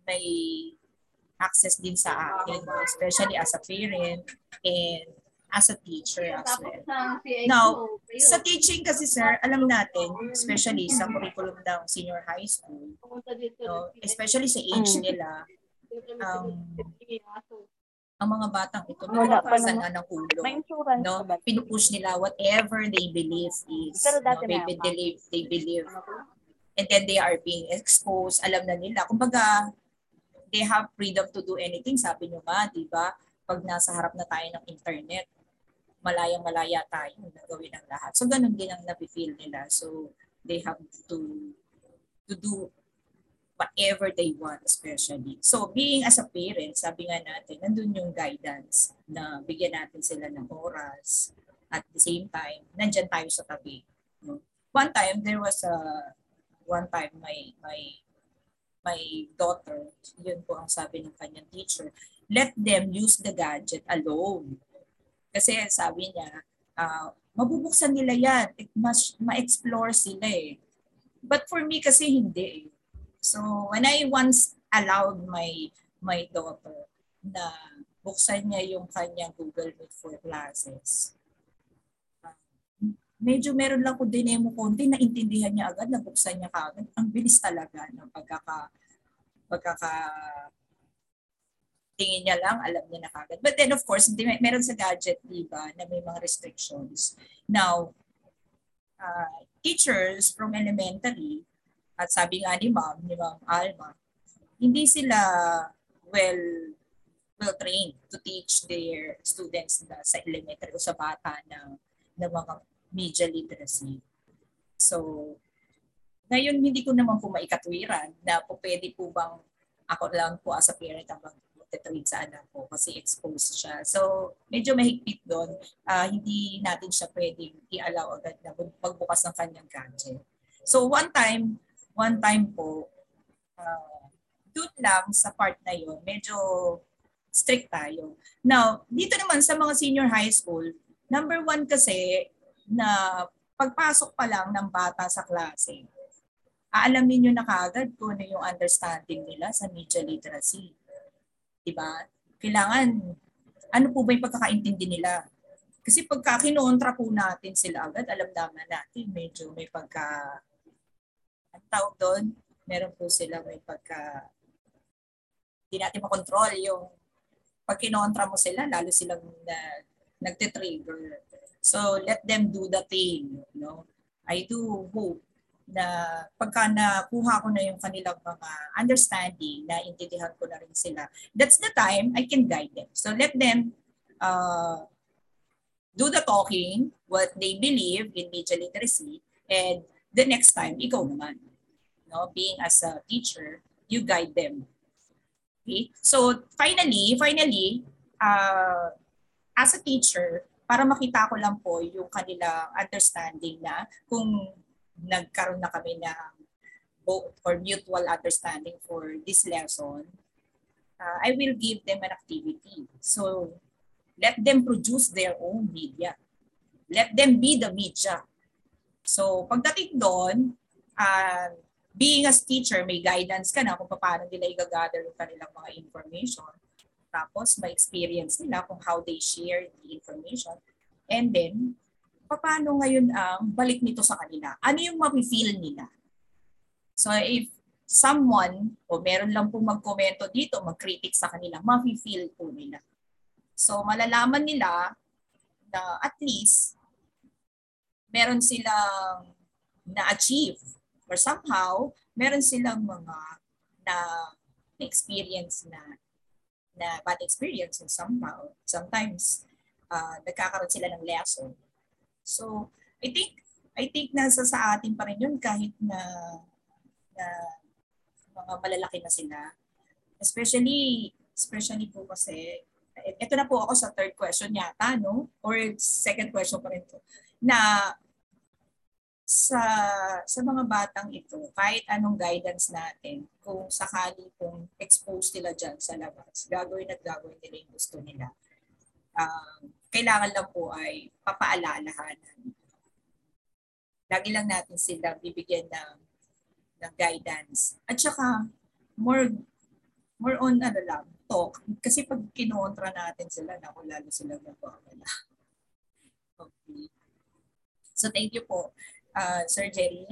may access din sa akin, especially as a parent and as a teacher as well. Now, sa teaching kasi sir, alam natin, especially sa curriculum ng senior high school, no? Especially sa age nila, um, ang mga batang ito, pinagpasan nga ng ulo. May insurance. No? Pinupush nila whatever they believe is. Pero dati no? They believe, they believe. And then they are being exposed. Alam na nila. Kumbaga, they have freedom to do anything. Sabi nyo nga, di ba? Pag nasa harap na tayo ng internet, malaya-malaya tayo nagawin ang lahat. So, ganun din ang napifeel nila. So, they have to to do whatever they want, especially. So, being as a parent, sabi nga natin, nandun yung guidance na bigyan natin sila ng oras. At the same time, nandyan tayo sa tabi. One time, there was a, one time, my, my, my daughter, yun po ang sabi ng kanyang teacher, let them use the gadget alone. Kasi sabi niya, uh, mabubuksan nila yan. Ma-explore sila eh. But for me kasi hindi eh. So when I once allowed my my daughter na buksan niya yung kanyang Google Meet for classes, uh, medyo meron lang ko dinemo konti, naintindihan niya agad, nabuksan niya kaagad. Ang bilis talaga ng pagkaka, pagkaka tingin niya lang, alam niya na kagad. But then of course, may, meron sa gadget, diba, na may mga restrictions. Now, uh, teachers from elementary, at sabi nga ni ma'am, ni ma'am Alma, hindi sila well, well trained to teach their students na, sa elementary o sa bata ng, ng mga media literacy. So, ngayon hindi ko naman po maikatwiran na po pwede po bang ako lang po as a parent ang magte-treat sa anak ko kasi exposed siya. So, medyo mahigpit doon. Uh, hindi natin siya pwedeng i-allow agad na pagbukas ng kanyang gadget. So, one time, one time po, uh, doon lang sa part na yun, medyo strict tayo. Now, dito naman sa mga senior high school, number one kasi na pagpasok pa lang ng bata sa klase, aalamin nyo na kagad kung ano yung understanding nila sa media literacy. Diba? Kailangan, ano po ba yung pagkakaintindi nila? Kasi pagka kinontra po natin sila agad, alam naman natin, medyo may pagka, ang tawag doon, meron po sila may pagka, hindi natin makontrol yung pag kinontra mo sila, lalo silang uh, nagtitrigger. So, let them do the thing. No? I do hope na pagka nakuha ko na yung kanilang mga understanding, na intindihan ko na rin sila, that's the time I can guide them. So let them uh, do the talking, what they believe in media literacy, and the next time, ikaw naman. No? Being as a teacher, you guide them. Okay? So finally, finally, uh, as a teacher, para makita ko lang po yung kanilang understanding na kung nagkaroon na kami ng both or mutual understanding for this lesson, uh, I will give them an activity. So, let them produce their own media. Let them be the media. So, pagdating doon, uh, being as teacher, may guidance ka na kung paano nila i-gather yung kanilang mga information. Tapos, may experience nila kung how they share the information. And then, paano ngayon ang balik nito sa kanila? Ano yung mapifeel nila? So if someone, o meron lang pong magkomento dito, mag-critic sa kanila, mapifeel po nila. So malalaman nila na at least meron silang na-achieve or somehow meron silang mga na-experience na, na bad experience and somehow, sometimes uh, nagkakaroon sila ng lesson. So, I think I think nasa sa atin pa rin yun kahit na, na mga malalaki na sila. Especially, especially po kasi, ito na po ako sa third question yata, no? Or second question pa rin to. Na sa, sa mga batang ito, kahit anong guidance natin, kung sakali pong exposed sila dyan sa labas, gagawin at gagawin nila yung gusto nila. Um, kailangan lang po ay papaalalahanan. Lagi lang natin sila bibigyan ng, ng guidance. At saka, more, more on ano lang, talk. Kasi pag kinontra natin sila, naku, lalo sila nagwawala. Okay. So, thank you po, uh, Sir Jerry.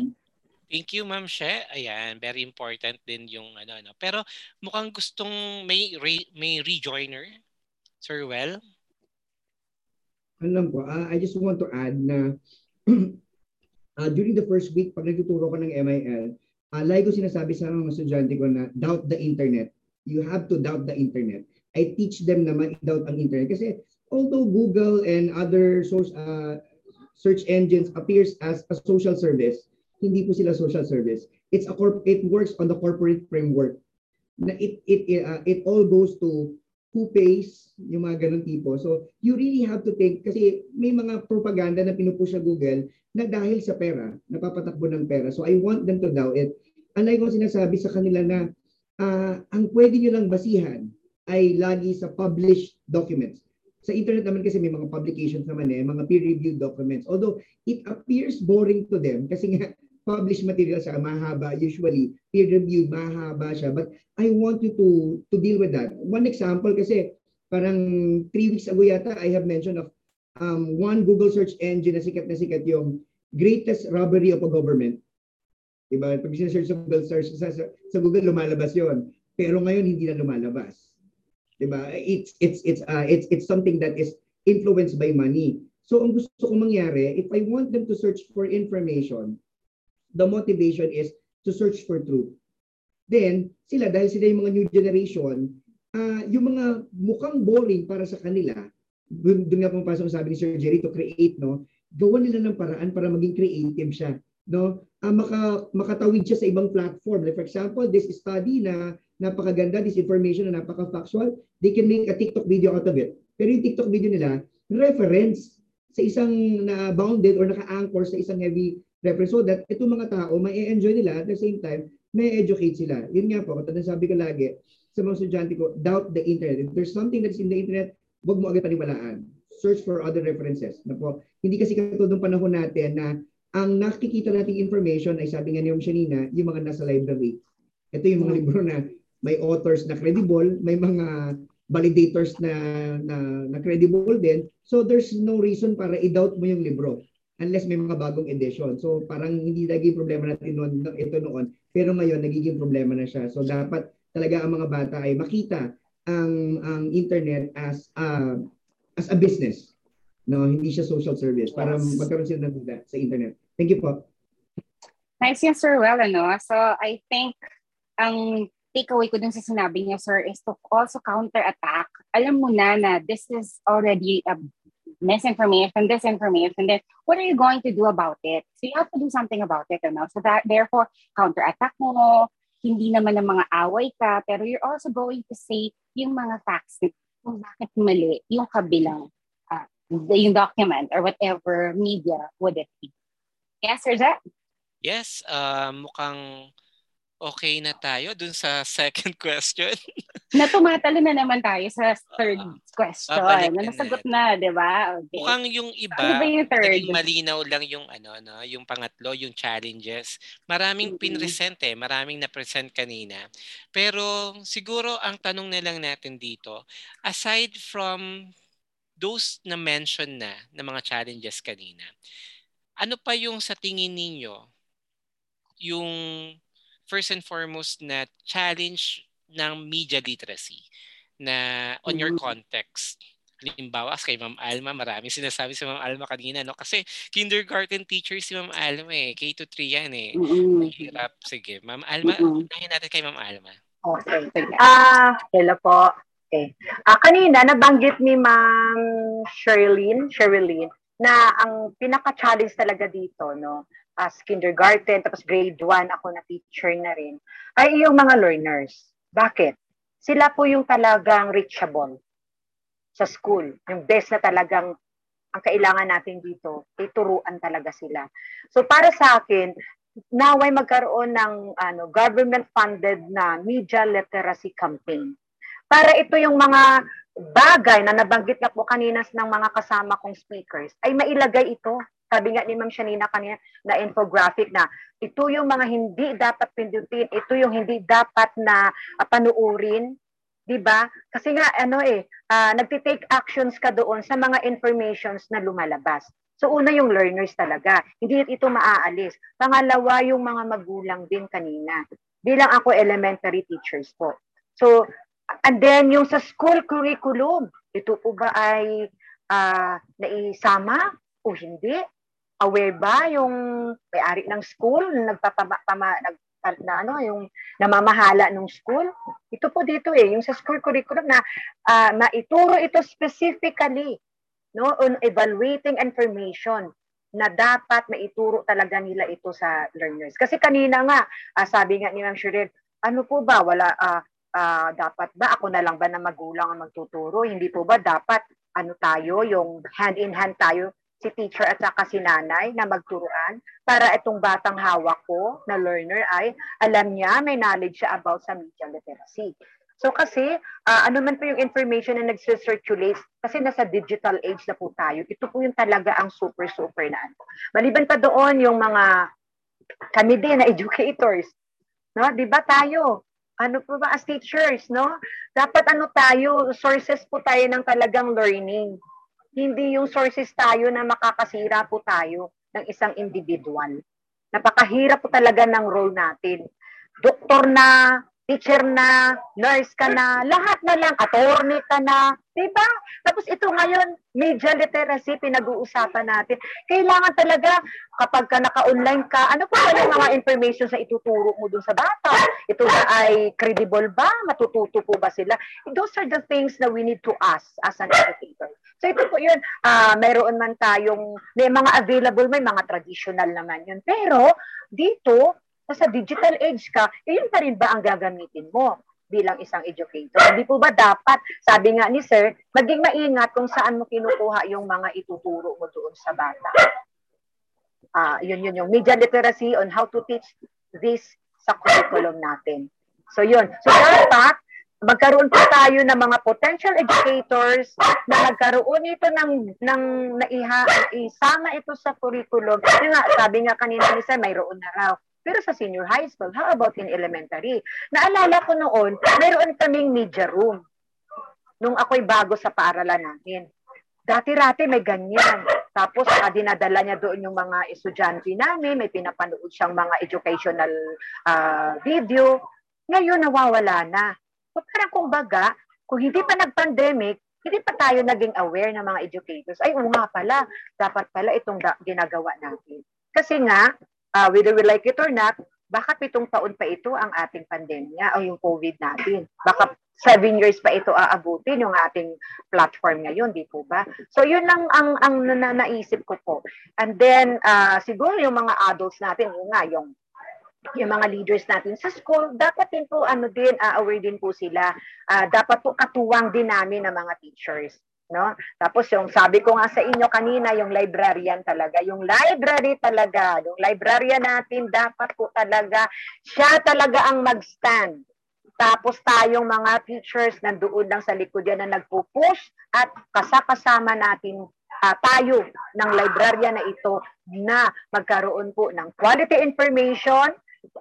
Thank you, Ma'am She. Ayan, very important din yung ano. ano. Pero mukhang gustong may, re, may rejoiner. Sir Well? Alam ko, uh, I just want to add na uh, during the first week, pag nagtuturo ko ng M I L, uh, like ko sinasabi sa mga estudyante ko na doubt the internet. You have to doubt the internet. I teach them naman doubt ang internet. Kasi although Google and other source, uh, search engines appears as a social service, hindi po sila social service. It's a corp it works on the corporate framework. Na it it uh, it all goes to who pays, yung mga ganun tipo. So you really have to think, kasi may mga propaganda na pinupush sa Google na dahil sa pera, napapatakbo ng pera. So I want them to doubt it. Alay ko sinasabi sa kanila na uh, ang pwede nyo lang basihan ay lagi sa published documents. Sa internet naman kasi may mga publications naman eh, mga peer-reviewed documents. Although it appears boring to them kasi nga published material siya, mahaba usually. Peer-reviewed, mahaba siya. But I want you to to deal with that. One example kasi parang three weeks ago yata I have mentioned of um, one Google search engine na sikat na sikat yung greatest robbery of a government. Diba? Pag sinesearch sa Google, search, sa, sa Google lumalabas yon. Pero ngayon hindi na lumalabas. It's it's it's uh, it's it's something that is influenced by money. So ang gusto kong mangyari, if I want them to search for information, the motivation is to search for truth. Then sila, dahil sila yung mga new generation, uh, yung mga mukhang boring para sa kanila, dun, dun nga pumapasok sabi ni Sir Jerry, to create, no? Gawan nila ng paraan para maging creative siya, no? Uh, maka, makatawid siya sa ibang platform. Like for example, this study na napakaganda, this information na napaka-factual, they can make a TikTok video out of it. Pero yung TikTok video nila, reference sa isang na-bounded or naka-anchor sa isang heavy reference so that itong mga tao, ma-enjoy nila at the same time, ma-educate sila. Yun nga po, katulad ng sabi ko lagi sa mga estudyante ko, doubt the internet. If there's something that's in the internet, huwag mo agad paniwalaan. Search for other references. Na po, hindi kasi katulad ng panahon natin na ang nakikita nating information ay sabi nga ni Om Shanina, yung mga nasa library. Ito yung mga libro na may authors na credible, may mga validators na, na, na credible din. So there's no reason para i-doubt mo yung libro unless may mga bagong edition. So parang hindi naging problema natin noon, ito noon. Pero ngayon, nagiging problema na siya. So dapat talaga ang mga bata ay makita ang, ang internet as a, as a business. No, hindi siya social service. Para yes, magkaroon sila ng data sa internet. Thank you po. Thanks, yes, Sir Well. Ano? So I think ang takeaway ko dun sa sinabi niya, sir, is to also counter-attack. Alam mo na na this is already a misinformation, disinformation, then what are you going to do about it? So you have to do something about it. Ano? So that, therefore, counter-attack mo, hindi naman ng mga away ka, pero you're also going to say yung mga facts, yung bakit mali, yung kabilang, uh, yung document or whatever media would it be. Yes, sir, Zach? Yes, uh, mukhang okay na tayo dun sa second question. Natumatalo na naman tayo sa third uh, question. Na nasagot na, di ba? Okay. Mukhang yung iba, so, yung naging malinaw lang yung, ano, no, yung pangatlo, yung challenges. Maraming mm-hmm. pinresent eh. Maraming na-present kanina. Pero siguro ang tanong na lang natin dito, aside from those na-mention na na mga challenges kanina, ano pa yung sa tingin ninyo yung first and foremost na challenge ng media literacy na on your context? Halimbawa, kay Ma'am Alma, maraming sinasabi si Ma'am Alma kanina, no? Kasi kindergarten teacher si Ma'am Alma eh, K to three yan eh. Mahirap. Sige, Ma'am Alma, unahin natin kay Ma'am Alma. Okay, sige. Ah, hello po. Okay. Ah, kanina nabanggit ni Ma'am Sherilyn, Sherilyn na ang pinaka-challenge talaga dito, no? As kindergarten, tapos grade one, ako na teacher na rin, ay yung mga learners. Bakit? Sila po yung talagang reachable sa school. Yung best na talagang ang kailangan natin dito, ituruan talaga sila. So para sa akin, naway magkaroon ng ano, government-funded na media literacy campaign. Para ito yung mga bagay na nabanggit na po kanina ng mga kasama kong speakers, ay mailagay ito. Sabi nga ni Ma'am Shanina kanina na infographic na ito yung mga hindi dapat pindutin, ito yung hindi dapat na uh, panuurin, 'di ba? Kasi nga ano eh, uh, nagte-take actions ka doon sa mga informations na lumalabas. So una yung learners talaga, hindi ito maaalis. Pangalawa yung mga magulang din kanina. Bilang ako elementary teachers po. So And then yung sa school curriculum, ito po ba ay uh, naisama o hindi? Aware ba yung may-ari ng school, nagpapama, nag, na ano, yung namamahala ng school? Ito po dito eh, yung sa school curriculum na uh, maituro ito specifically, no, on evaluating information na dapat maituro talaga nila ito sa learners. Kasi kanina nga, uh, sabi nga ni Ma'am Sheryl, ano po ba, wala, uh, Uh, dapat ba ako na lang ba na magulang ang magtuturo? Hindi po ba dapat ano tayo, yung hand in hand tayo, si teacher at saka si nanay na magturuan para itong batang hawak ko na learner ay alam niya, may knowledge siya about sa media literacy. So kasi uh, ano man po yung information na nag-circulate, kasi nasa digital age na po tayo, ito po yung talaga ang super super na ano. Maliban pa doon yung mga kami din na educators, no? Di ba tayo? Ano po ba as teachers, no? Dapat ano tayo, sources po tayo ng talagang learning. Hindi yung sources tayo na makakasira po tayo ng isang individual. Napakahirap po talaga ng role natin. Doktor na, teacher na, nurse ka na, lahat na lang, attorney ka na, diba? Tapos ito ngayon, media literacy, pinag-uusapan natin. Kailangan talaga, kapag ka naka-online ka, ano po ba yung mga information na ituturo mo dun sa bata? Ito ba ay credible ba? Matututo po ba sila? Those are the things that we need to ask as an educator. So ito po yun, uh, mayroon man tayong, may mga available, may mga traditional naman yun. Pero dito, sa digital age ka, yun pa rin ba ang gagamitin mo bilang isang educator? Hindi po ba dapat, sabi nga ni sir, maging maingat kung saan mo kinukuha yung mga ituturo mo doon sa bata. Uh, yun yun yung media literacy on how to teach this sa curriculum natin. So yun. So dapat, magkaroon po tayo ng mga potential educators na magkaroon ito ng, ng naiha, isama ito sa curriculum. Yun nga, sabi nga kanina ni sir, mayroon na raw. Pero sa senior high school, how about in elementary? Naalala ko noon, meron kaming media room nung ako'y bago sa paaralan namin. Dati-rati may ganyan. Tapos uh, dinadala niya doon yung mga estudyante namin, may pinapanood siyang mga educational uh, video. Ngayon, nawawala na. So, parang kung baga, kung hindi pa nag-pandemic, hindi pa tayo naging aware ng mga educators. Ay, oo nga pala, dapat pala itong da ginagawa natin. Kasi nga, Uh, whether we like it or not, baka pitong taon pa ito ang ating pandemya o yung COVID natin. Baka seven years pa ito aabutin yung ating platform ngayon, di po ba? So yun lang ang, ang nanaisip ko po. And then, uh, siguro yung mga adults natin, yung nga, yung, yung mga leaders natin sa school, dapat din po, ano din, uh, aware din po sila. Uh, dapat po katuwang din namin ng mga teachers. No? Tapos yung sabi ko nga sa inyo kanina, yung librarian talaga, yung library talaga, yung librarian natin dapat po talaga, siya talaga ang mag-stand. Tapos tayong mga teachers nandoon lang sa likod yan na nagpo-push at kasakasama natin uh, tayo ng librarian na ito na magkaroon po ng quality information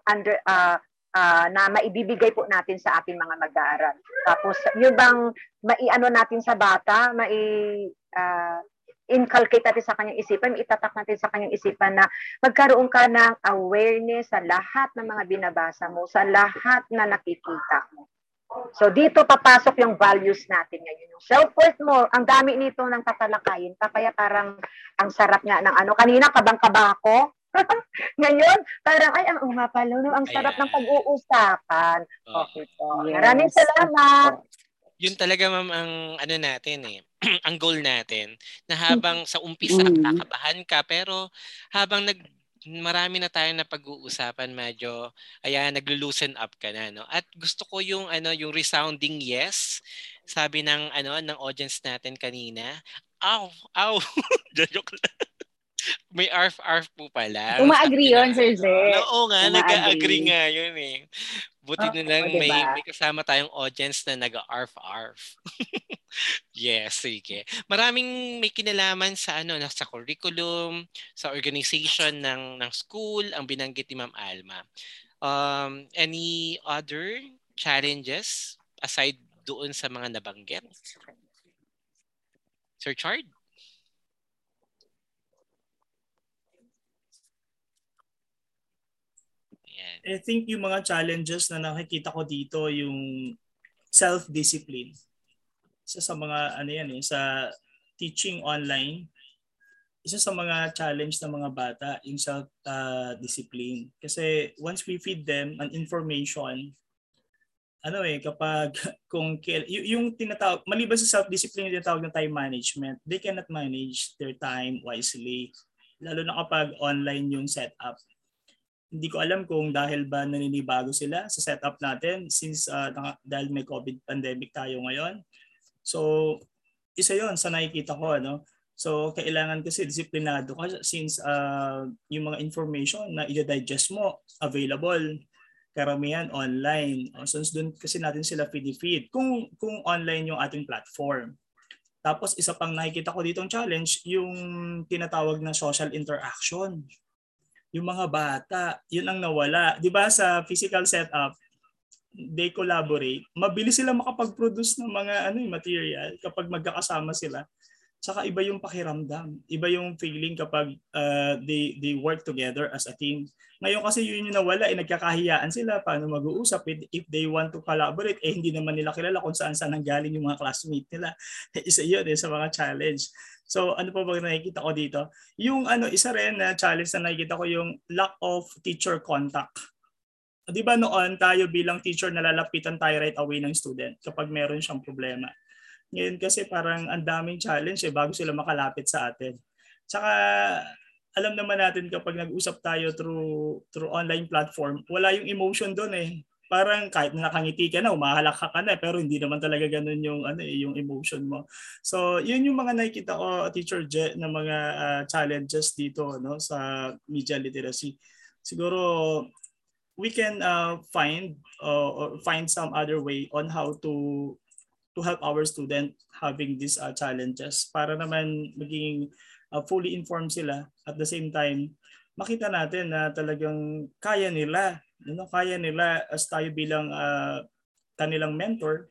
under uh, Uh, na maibibigay po natin sa ating mga mag-aaral. Tapos, yun bang maiano natin sa bata, mai-inculcate uh, natin sa kanyang isipan, itatak natin sa kanyang isipan na magkaroon ka ng awareness sa lahat ng mga binabasa mo, sa lahat na nakikita mo. So, dito papasok yung values natin ngayon. Yung self-worth mo, ang dami nito ng tatalakayin pa, kaya parang ang sarap nga ng ano. Kanina, kabang-kaba ako. Ngayon, parang, ay, ang umapalo, no? Ang sarap ng pag-uusapan. Oh, okay po. Yes. Maraming salamat. Yun talaga, ma'am, ang ano natin eh, ang goal natin, na habang sa umpisa, kakabahan ka, pero habang nag, marami na tayo na pag-uusapan, medyo, ayan, naglo-loosen up ka na, no? At gusto ko yung, ano, yung resounding yes, sabi ng, ano, ng audience natin kanina, aw, aw, joke lang. May arf-arf po pala. Uma-agree yun, Sir Zed. Oo nga, nag-agree nga yun eh. Buti oh, na lang oh, diba? may, may kasama tayong audience na nag-arf-arf. Yes, sige. Maraming may kinalaman sa ano, sa curriculum, sa organization ng, ng school, ang binanggit ni Ma'am Alma. Um, any other challenges aside doon sa mga nabanggit? Sir Chard? I think yung mga challenges na nakikita ko dito, yung self-discipline. Isa sa mga ano yan eh, sa teaching online, isa sa mga challenge ng mga bata yung self-discipline. Uh, Kasi once we feed them an information, ano eh, kapag kung yung tinatawag, maliban sa self-discipline yung tinatawag ng time management, they cannot manage their time wisely. Lalo na kapag online yung setup. Hindi ko alam kung dahil ba naninibago sila sa setup natin since uh, dahil may COVID pandemic tayo ngayon. So, isa yon sa nakikita ko. Ano? So, kailangan kasi disiplinado ka since uh, yung mga information na i-digest mo, available, karamihan online. So, doon kasi natin sila feed-feed kung, kung online yung ating platform. Tapos, isa pang nakikita ko ditong challenge, yung tinatawag na social interaction. Yung mga bata, yun ang nawala. Di ba sa physical setup, they collaborate. Mabilis sila makapag-produce ng mga ano, material kapag magkakasama sila. Saka iba yung pakiramdam. Iba yung feeling kapag uh, they, they work together as a team. Ngayon kasi yun yung nawala, eh, nagkakahiyaan sila paano mag-uusap. If they want to collaborate, eh hindi naman nila kilala kung saan-saan nanggaling yung mga classmate nila. Isa yun eh, sa mga challenge. So ano pa ba nakikita ko dito? Yung ano, isa rin na challenge na nakikita ko yung lack of teacher contact. Di ba noon tayo bilang teacher nalalapitan tayo right away ng student kapag meron siyang problema. Ngayon kasi parang ang daming challenge eh bago sila makalapit sa atin. Tsaka alam naman natin kapag nag-usap tayo through through online platform, wala yung emotion doon eh. Parang kahit nakangiti ka na, umahalakha ka na, pero hindi naman talaga ganun yung, ano, yung emotion mo. So, yun yung mga nakikita ko, Teacher Jet, na mga uh, challenges dito no, sa media literacy. Siguro, we can uh, find uh, or find some other way on how to to help our student having these uh, challenges para naman maging uh, fully informed sila. At the same time, makita natin na talagang kaya nila no kaya nila as tayo bilang uh, kanilang mentor,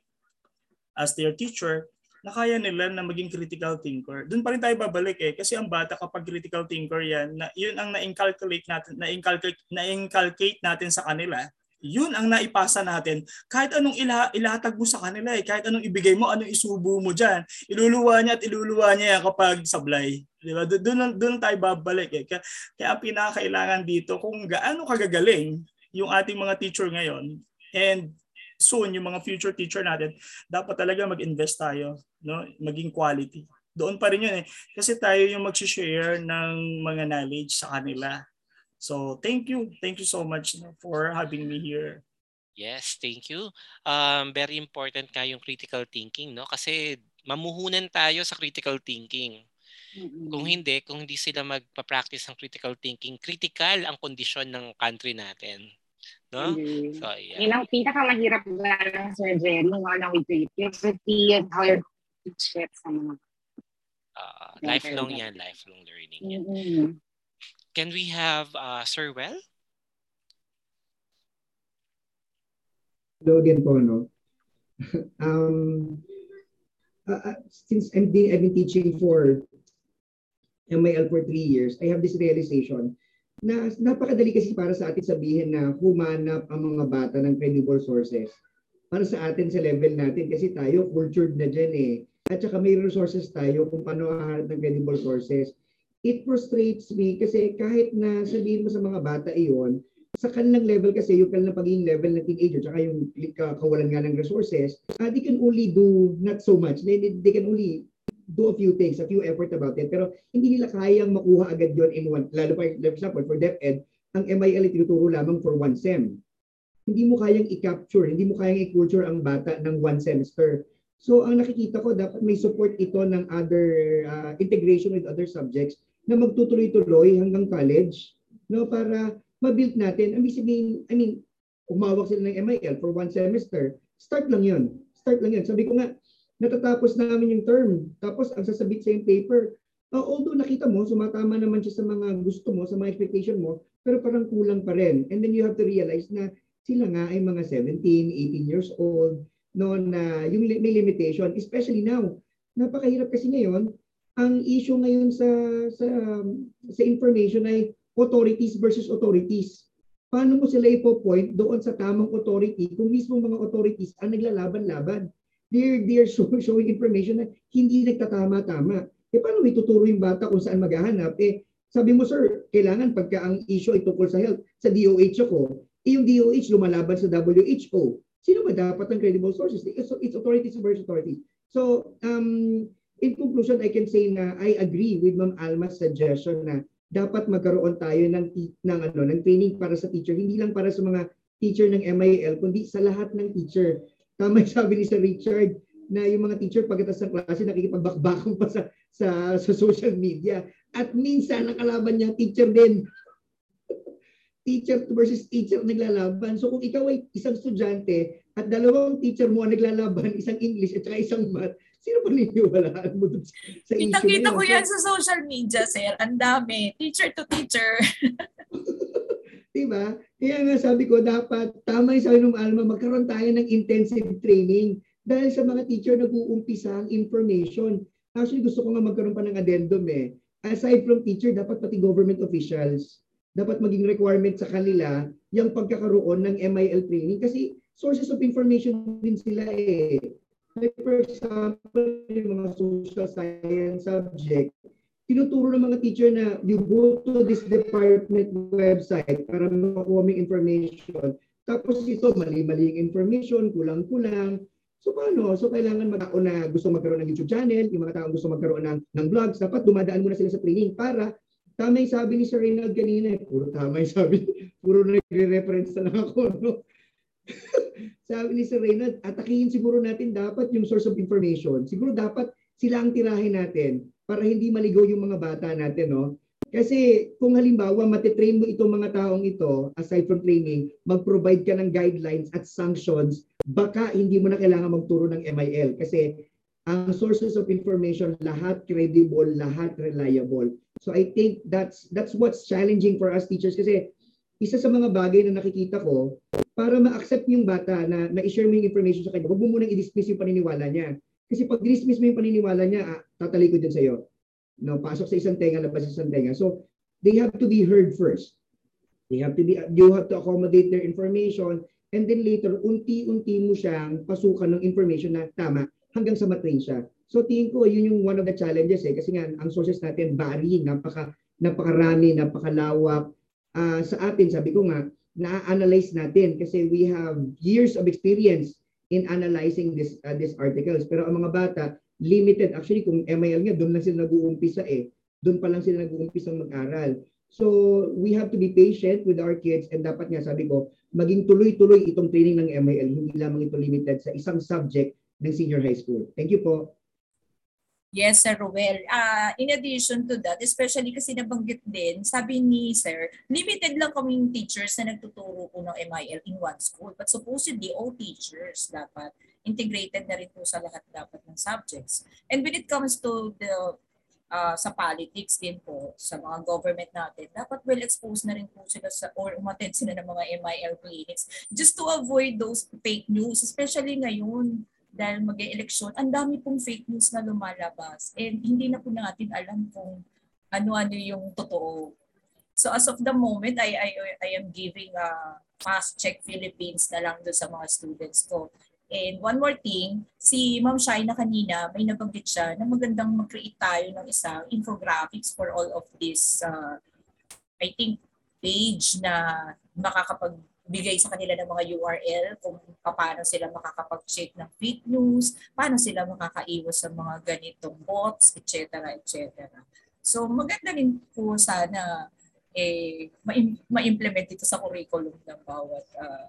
as their teacher, na kaya nila na maging critical thinker. Doon pa rin tayo babalik eh kasi ang bata kapag critical thinker yan, na, yun ang na-inculcate natin, na-inculcate, na-inculcate natin sa kanila. Yun ang naipasa natin. Kahit anong ila, ilatag mo sa kanila eh, kahit anong ibigay mo, anong isubo mo diyan, iluluwa niya at iluluwa niya kapag sablay. Di ba? Doon doon tayo babalik eh. Kaya, kaya ang pinakailangan dito kung gaano kagagaling yung ating mga teacher ngayon and soon yung mga future teacher natin, dapat talaga mag-invest tayo, no? Maging quality. Doon pa rin yun eh. Kasi tayo yung mag-share ng mga knowledge sa kanila. So thank you. Thank you so much for having me here. Yes, thank you. Um, very important ka yung critical thinking, no? Kasi mamuhunan tayo sa critical thinking. Kung hindi, kung hindi sila magpa-practice ng critical thinking, critical ang kondisyon ng country natin. No? Mm-hmm. So, yeah. Yun ang pinakamahirap na lang, Sir Jerry, along with creativity and how you teach it sa mga... Uh, lifelong yan, lifelong learning yan. Mm-hmm. Can we have uh, Sir Well? Hello again po, no? um, uh, since I'm being, I've been teaching for M I L for three years, I have this realization na napakadali kasi para sa atin sabihin na humanap ang mga bata ng credible sources. Para sa atin sa level natin kasi tayo cultured na dyan eh. At saka may resources tayo kung paano aharap ng credible sources. It frustrates me kasi kahit na sabihin mo sa mga bata iyon, sa kanilang level kasi yung kanilang pagiging level ng teenager tsaka yung kawalan nga ng resources, uh, they can only do not so much. They, they can only do a few things, a few effort about it, pero hindi nila kayang makuha agad yon in one, lalo pa, for example, for DepEd, ang M I L tinuturo lamang for one sem. Hindi mo kayang i-capture, hindi mo kayang i-culture ang bata ng one semester. So, ang nakikita ko, dapat may support ito ng other, uh, integration with other subjects na magtutuloy-tuloy hanggang college, no, para ma-build natin. Ibig sabihin, I mean, umawak sila ng M I L for one semester, start lang yon, start lang yon. Sabi ko nga, natatapos namin yung term. Tapos ang sasabit sa yung paper. Uh, although nakita mo, sumatama naman siya sa mga gusto mo, sa mga expectation mo, pero parang kulang pa rin. And then you have to realize na sila nga ay mga seventeen, eighteen years old, no, na yung may limitation, especially now. Napakahirap kasi ngayon. Ang issue ngayon sa, sa, um, sa information ay authorities versus authorities. paano mo sila ipo-point doon sa tamang authority kung mismo mga authorities ang naglalaban-laban? They're, they're showing information na hindi nagtatama-tama. E paano ituturo yung bata kung saan maghahanap? Eh, sabi mo, sir, kailangan pagka ang issue ay tungkol sa health, sa D O H ako, eh, yung D O H lumalaban sa W H O. Sino ba dapat ang credible sources? It's, it's authorities versus authorities. So, um, in conclusion, I can say na I agree with Ma'am Alma's suggestion na dapat magkaroon tayo ng, ng, ano, ng training para sa teacher. Hindi lang para sa mga teacher ng M I L, kundi sa lahat ng teacher. Tama yung sabi ni Sir Richard na yung mga teacher pagkatapos ng klase nakikipagbakbakong pa sa, sa, sa social media. At minsan ang kalaban niya, teacher din. Teacher versus teacher naglalaban. So kung ikaw ay isang estudyante at dalawang teacher mo ang naglalaban, isang English at saka isang math, sino pa niniwalaan mo doon sa issue? Kita-kita ko yan sa social media, sir. Ang dami. Teacher to teacher. Diba? Kaya nga sabi ko, dapat, tama yung sabi ng Alma, magkaroon tayo ng intensive training dahil sa mga teacher nag-uumpisa ang information. Actually, gusto ko nga magkaroon pa ng addendum eh. Aside from teacher, dapat pati government officials. Dapat maging requirement sa kanila yung pagkakaroon ng M I L training kasi sources of information din sila eh. Like for example, yung mga social science subject, tinuturo ng mga teacher na you go to this department website para makuha may information. Tapos ito, mali-mali yung information, kulang-kulang. So paano? So kailangan mga tao na gusto magkaroon ng YouTube channel, yung mga tao gusto magkaroon ng, ng vlogs, dapat dumadaan muna sila sa training para tama yung sabi ni Sir Reynald kanina. Puro tama yung sabi. Puro nagre-reference na lang ako. No? Sabi ni Sir Reynald, atakihin siguro natin dapat yung source of information. Siguro dapat sila ang tirahin natin para hindi maligaw yung mga bata natin, no? Kasi kung halimbawa matitrain mo itong mga taong ito, aside from training, mag-provide ka ng guidelines at sanctions, baka hindi mo na kailangan magturo ng M I L. Kasi ang sources of information, lahat credible, lahat reliable. So I think that's that's what's challenging for us teachers. Kasi isa sa mga bagay na nakikita ko, para ma-accept yung bata na na-share mo yung information sa kanya, huwag mo munang i-dismiss yung paniniwala niya. Kasi pag dismiss mo yung paniniwala niya, ah, tatalikod din sa'yo. No, pasok sa isang tenga, labas sa isang tenga. So, they have to be heard first. They have to be, you have to accommodate their information. And then later, unti-unti mo siyang pasukan ng information na tama hanggang sa matrain siya. So, tingin ko, yun yung one of the challenges eh. Kasi nga, ang sources natin, bari, napaka, napakarami, napakalawak. Uh, sa atin, sabi ko nga, na-analyze natin kasi we have years of experience in analyzing this uh, these articles. Pero ang mga bata, limited. Actually, kung M I L nga, doon lang sila nag-uumpisa eh. Doon pa lang sila nag-uumpisa mag-aral. So, we have to be patient with our kids and dapat nga, sabi ko, maging tuloy-tuloy itong training ng M I L. Hindi lamang ito limited sa isang subject ng senior high school. Thank you po. Yes, Sir Rowell. Uh, in addition to that, especially kasi nabanggit din, sabi ni Sir, limited lang kaming teachers na nagtuturo po ng M I L in one school. But supposedly, all teachers dapat integrated na rin po sa lahat dapat ng subjects. And when it comes to the uh, sa politics din po, sa mga government natin, dapat well-exposed na rin po sila sa, or umattend sila ng mga M I L clinics just to avoid those fake news, especially ngayon. Dahil mag-e-eleksyon, ang dami pong fake news na lumalabas and hindi na po natin alam kung ano-ano yung totoo. So as of the moment, I, I, I am giving a fast check Philippines na lang doon sa mga students ko. And one more thing, si Ma'am Shaina kanina, may nabanggit siya na magandang mag-create tayo ng isang infographics for all of this, uh, I think, page na makakapag bigay sa kanila ng mga U R L kung paano sila makakapag-check ng fake news, paano sila makakaiwas sa mga ganitong bots, et cetera et cetera. So maganda rin po sana eh, ma-implement ito sa curriculum ng bawat uh,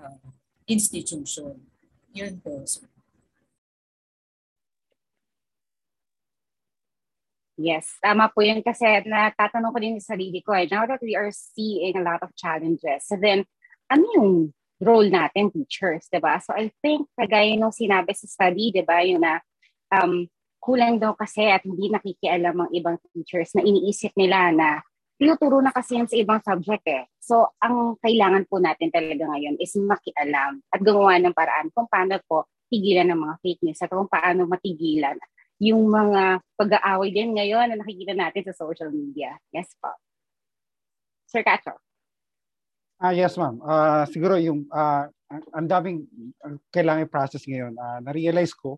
uh, institution. Yun po. Yes, tama po yun kasi natatanong ko din sa sarili ko eh, now that we are seeing a lot of challenges, so then ano yung role natin, teachers, diba? So I think, kagaya nung sinabi sa study, diba, yun na um, kulang daw kasi at hindi nakikialam ang ibang teachers na iniisip nila na tinuturo na kasi yan sa ibang subject eh. So ang kailangan po natin talaga ngayon is makialam at gumawa ng paraan kung paano po tigilan ng mga fake news at kung paano matigilan yung mga pag-aaway din ngayon na nakikita natin sa social media. Yes po. Sir Cacho. Ah, yes ma'am. Uh, siguro yung uh, ang daming kailangan i-process ngayon. Uh, na-realize ko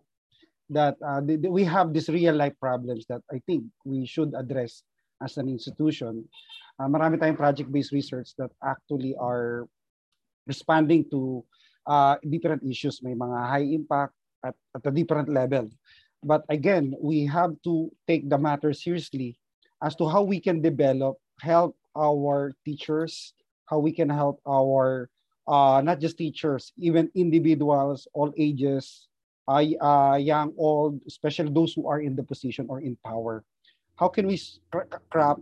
that uh, th th we have these real life problems that I think we should address as an institution. Uh, marami tayong project-based research that actually are responding to uh, different issues. May mga high impact at, at a different level. But again, we have to take the matter seriously as to how we can develop, help our teachers, how we can help our, uh, not just teachers, even individuals, all ages, uh, uh, young, old, especially those who are in the position or in power. How can we craft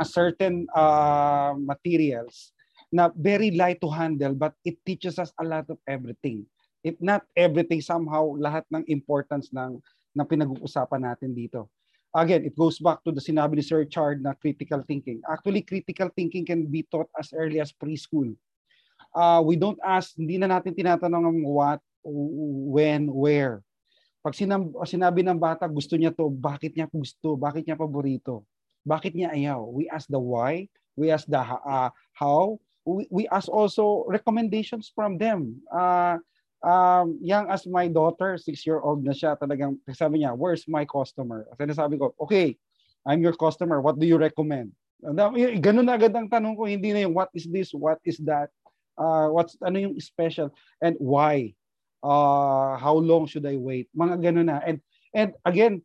a certain uh, materials na very light to handle, but it teaches us a lot of everything. If not everything, somehow lahat ng importance ng, ng pinag-uusapan natin dito. Again, it goes back to the sinabi ni Sir Chard na critical thinking. Actually, critical thinking can be taught as early as preschool. Uh, we don't ask, hindi na natin tinatanong ng what, when, where. Pag sinab sinabi ng bata, gusto niya to, bakit niya gusto, bakit niya paborito, bakit niya ayaw. We ask the why, we ask the uh, how, we, we ask also recommendations from them. Uh, Um, young as my daughter, six-year-old na siya, talagang sabi niya, where's my customer? Sinasabi ko, okay, I'm your customer, what do you recommend? Ganun na agad ang tanong ko, hindi na yung what is this, what is that, uh, what's, ano yung special, and why? Uh, how long should I wait? Mga ganun na. And, and again,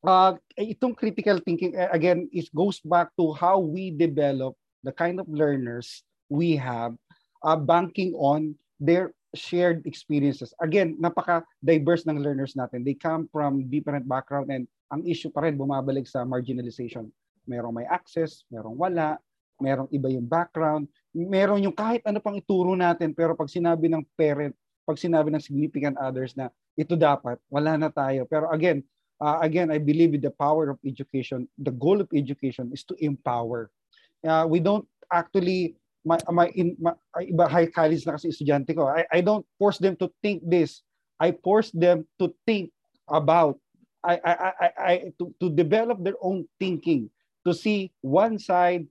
uh, itong critical thinking, again, it goes back to how we develop the kind of learners we have uh, banking on their shared experiences. Again, napaka-diverse ng learners natin. They come from different background and ang issue pa rin bumabalik sa marginalization. Merong may access, merong wala, merong iba yung background, merong yung kahit ano pang ituro natin pero pag sinabi ng parent, pag sinabi ng significant others na ito dapat, wala na tayo. Pero again, uh, again, I believe in the power of education. The goal of education is to empower. Uh, we don't actually My, my, in, my, iba high college na kasi estudyante ko. I, I don't force them to think this. I force them to think about, I, I, I, I, to, to develop their own thinking, to see one side,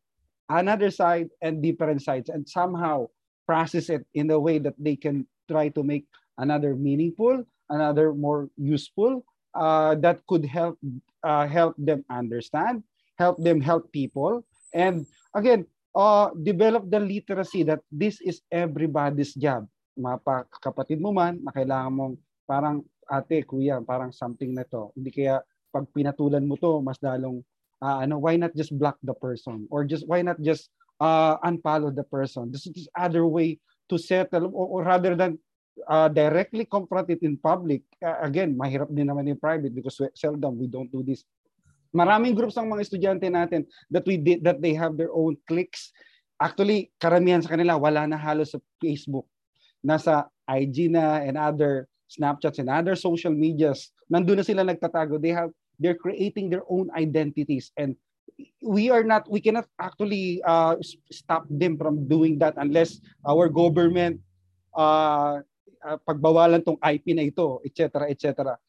another side, and different sides, and somehow process it in a way that they can try to make another meaningful, another more useful, uh, that could help, uh, help them understand, help them help people. And again, Uh, develop the literacy that this is everybody's job. Mapakapatid mo man, makailangan mong parang ate, kuya, parang something na to. Hindi kaya pag pinatulan mo to, mas dalong, uh, ano, why not just block the person? Or just why not just uh, unfollow the person? This is other way to settle or, or rather than uh, directly confront it in public. Uh, again, mahirap din naman in private because we, seldom we don't do this. Maraming groups ng mga estudyante natin that we did, that they have their own cliques. Actually, karamihan sa kanila wala na halos sa Facebook. Nasa I G na and other Snapchats and other social medias. Nandun na sila nagtatago. They have they're creating their own identities and we are not we cannot actually uh, stop them from doing that unless our government uh, uh pagbawalan tong I P na ito, et cetera et cetera.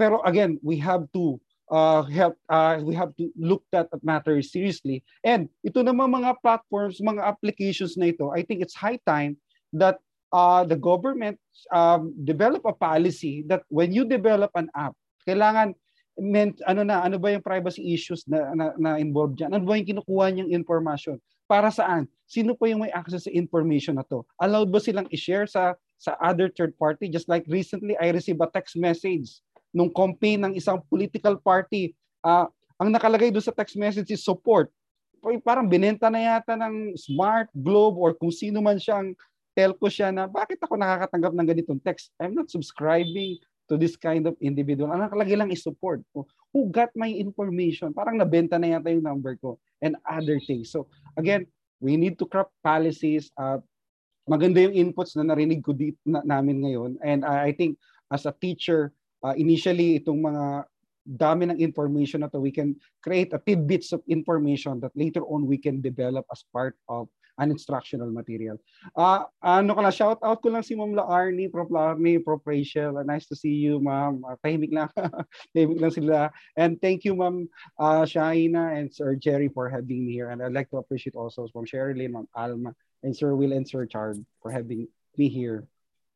Pero again, we have to Uh, help, uh, we have to look that at matter seriously. And ito naman mga platforms, mga applications na ito, I think it's high time that uh, the government um, develop a policy that when you develop an app, kailangan, meant, ano na, ano ba yung privacy issues na, na, na involved dyan? Ano ba yung kinukuha niyang information? Para saan? Sino pa yung may access sa information na to? Allowed ba silang i-share sa, sa other third party? Just like recently, I received a text message nung campaign ng isang political party, uh, ang nakalagay doon sa text message is support. Parang binenta na yata ng Smart, Globe, or kung sino man siyang telco siya na, bakit ako nakakatanggap ng ganitong text? I'm not subscribing to this kind of individual. Ang nakalagay lang is support. Who got my information? Parang nabenta na yata yung number ko and other things. So again, we need to craft policies. Uh, maganda yung inputs na narinig ko dito na, namin ngayon. And uh, I think as a teacher, Uh, initially, itong mga dami ng information na to, we can create a tidbits of information that later on we can develop as part of an instructional material. Uh, ano ko lang, shout out ko lang si Ma'am Laarni, Prof Laarni, Prof Rachel. Uh, nice to see you, Ma'am. Uh, tahimik lang. Tahimik lang sila. And thank you, Ma'am uh, Shaina and Sir Jerry for having me here. And I'd like to appreciate also Ma'am Sherilyn, Ma'am Alma, and Sir Will and Sir Chard for having me here.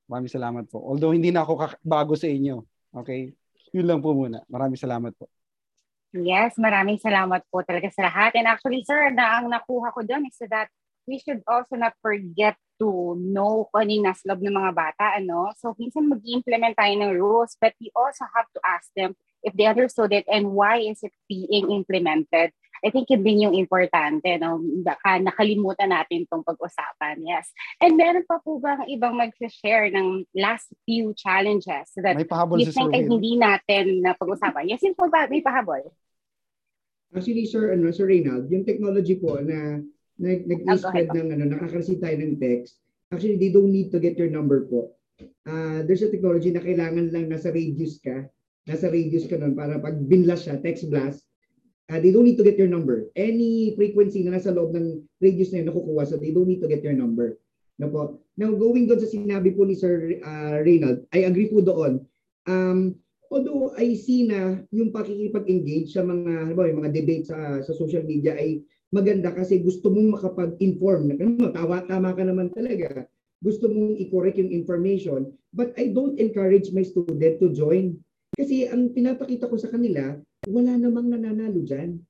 Maraming salamat po. Although hindi na ako bago sa inyo. Okay? Yun lang po muna. Maraming salamat po. Yes, maraming salamat po talaga sa lahat. And actually, sir, na ang nakuha ko doon is that we should also not forget to know kung ano yung nasa loob ng mga bata, ano? So, minsan mag-implement tayo ng rules, but we also have to ask them if they understood it and why is it being implemented. I think yun din yung importante, no? Baka nakalimutan natin itong pag-usapan, yes. And meron pa po bang ibang mag-share ng last few challenges that you think ay hindi natin na pag-usapan? Yes, yun po ba? May pahabol? Actually, sir, ano, Sir Reynald, yung technology po na nag-spread ng ano, nakakarasi tayo ng text. Actually, they don't need to get your number po. Uh, there's a technology na kailangan lang nasa radius ka. Nasa radius ka nun para pag binlas siya, text blast, uh, they don't need to get your number. Any frequency na nasa loob ng radius na yun nakukuha, so they don't need to get your number. Na po. Now, going doon sa sinabi po ni Sir uh, Reynald, I agree po doon. Um, although I see na yung pakikipag-engage sa mga, halimbawa, yung mga debates sa, sa social media ay maganda kasi gusto mong makapag-inform. Tama, tama ka naman talaga. Gusto mong i-correct yung information. But I don't encourage my student to join. Kasi ang pinapakita ko sa kanila, wala namang nananalo dyan.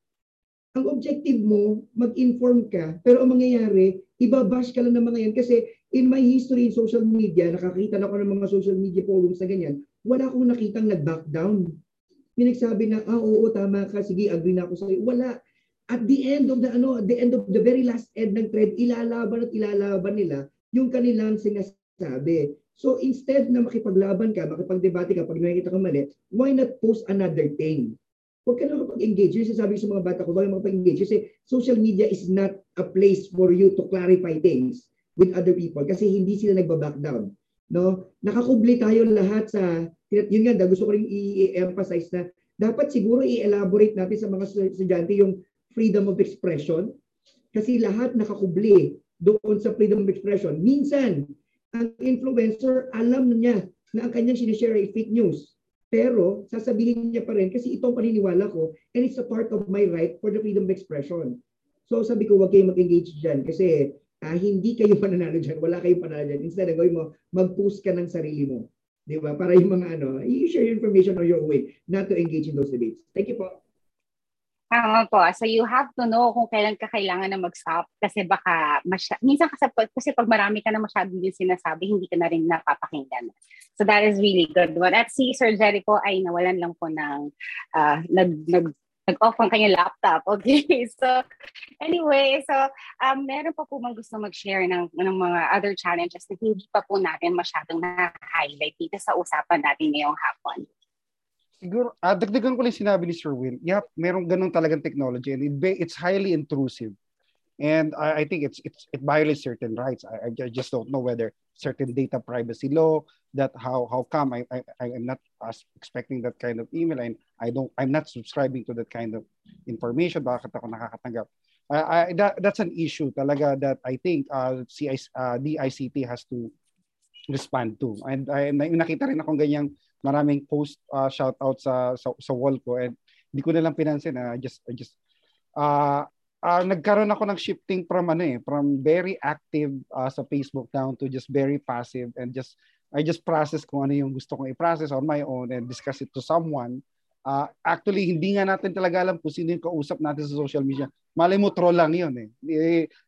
Ang objective mo, mag-inform ka. Pero ang mangyayari, ibabash ka lang ng mga yan. Kasi in my history in social media, nakakita na ako ng mga social media forums na ganyan, wala akong nakitang nag-back down. May nagsabi na, ah, oo, tama ka, sige, agree na ako sa'yo. Wala. At the end of the ano, at the end of the very last end ng thread, ilalaban at ilalaban nila yung kanilang sinasabi. So instead na makipaglaban ka, makipagdebate ka pag nakikita ka mali, why not post another thing? Huwag ka na makapag-engage. Yung sasabi ko sa mga bata ko, huwag makapag-engage. Kasi social media is not a place for you to clarify things with other people kasi hindi sila nagba-back down. No? Nakakubli tayo lahat sa, yun nga, gusto ko rin i-emphasize na dapat siguro i-elaborate natin sa mga estudyante yung freedom of expression kasi lahat nakakubli doon sa freedom of expression. Minsan, ang influencer alam niya na ang kanyang sinishare ay fake news. Pero sasabihin niya pa rin kasi itong paniniwala ko and it's a part of my right for the freedom of expression. So sabi ko huwag kayong mag-engage dyan kasi ah, hindi kayo pananalo dyan. Wala kayong pananalo dyan. Instead, gawin mo, mag-post ka ng sarili mo. Di ba? Para yung mga ano, you share information on your way not to engage in those debates. Thank you po. Tama po. So you have to know kung kailan ka kailangan na mag-stop kasi baka masya- minsan kasi, kasi pag marami ka na masyadong din sinasabi, hindi ka na rin napapakinggan. So that is really good. But at si Sir Jerry po ay nawalan lang po ng uh, nag- nag- nag-off ang kanyang laptop. Okay? So anyway, so um, meron pa po mang gusto mag-share ng, ng mga other challenges na hindi pa po natin masyadong na-highlight dito sa usapan natin ngayong hapon. Siguro, uh, dagdagan ko lang sinabi ni Sir Will, yeah, merong ganun talagang technology and it, it's highly intrusive. And I, I think it's, it's, it violates certain rights. I, I just don't know whether certain data privacy law, that how how come I, I, I'm not expecting that kind of email and I don't, I'm not subscribing to that kind of information. Bakit ako nakakatanggap? Uh, I, that, that's an issue talaga that I think uh, C I, uh, D I C T has to respond to. And I, nakita rin akong ganyang maraming post uh, shout out sa, sa sa wall ko and hindi ko na lang pinansin na uh, just uh, just uh, uh, nagkaroon ako ng shifting from ano eh from very active uh, sa Facebook down to just very passive and just I just process kung ano yung gusto kong i-process on my own and discuss it to someone. Uh, actually hindi nga natin talaga alam kung sino yung kausap natin sa social media. Malay mo troll lang yun eh.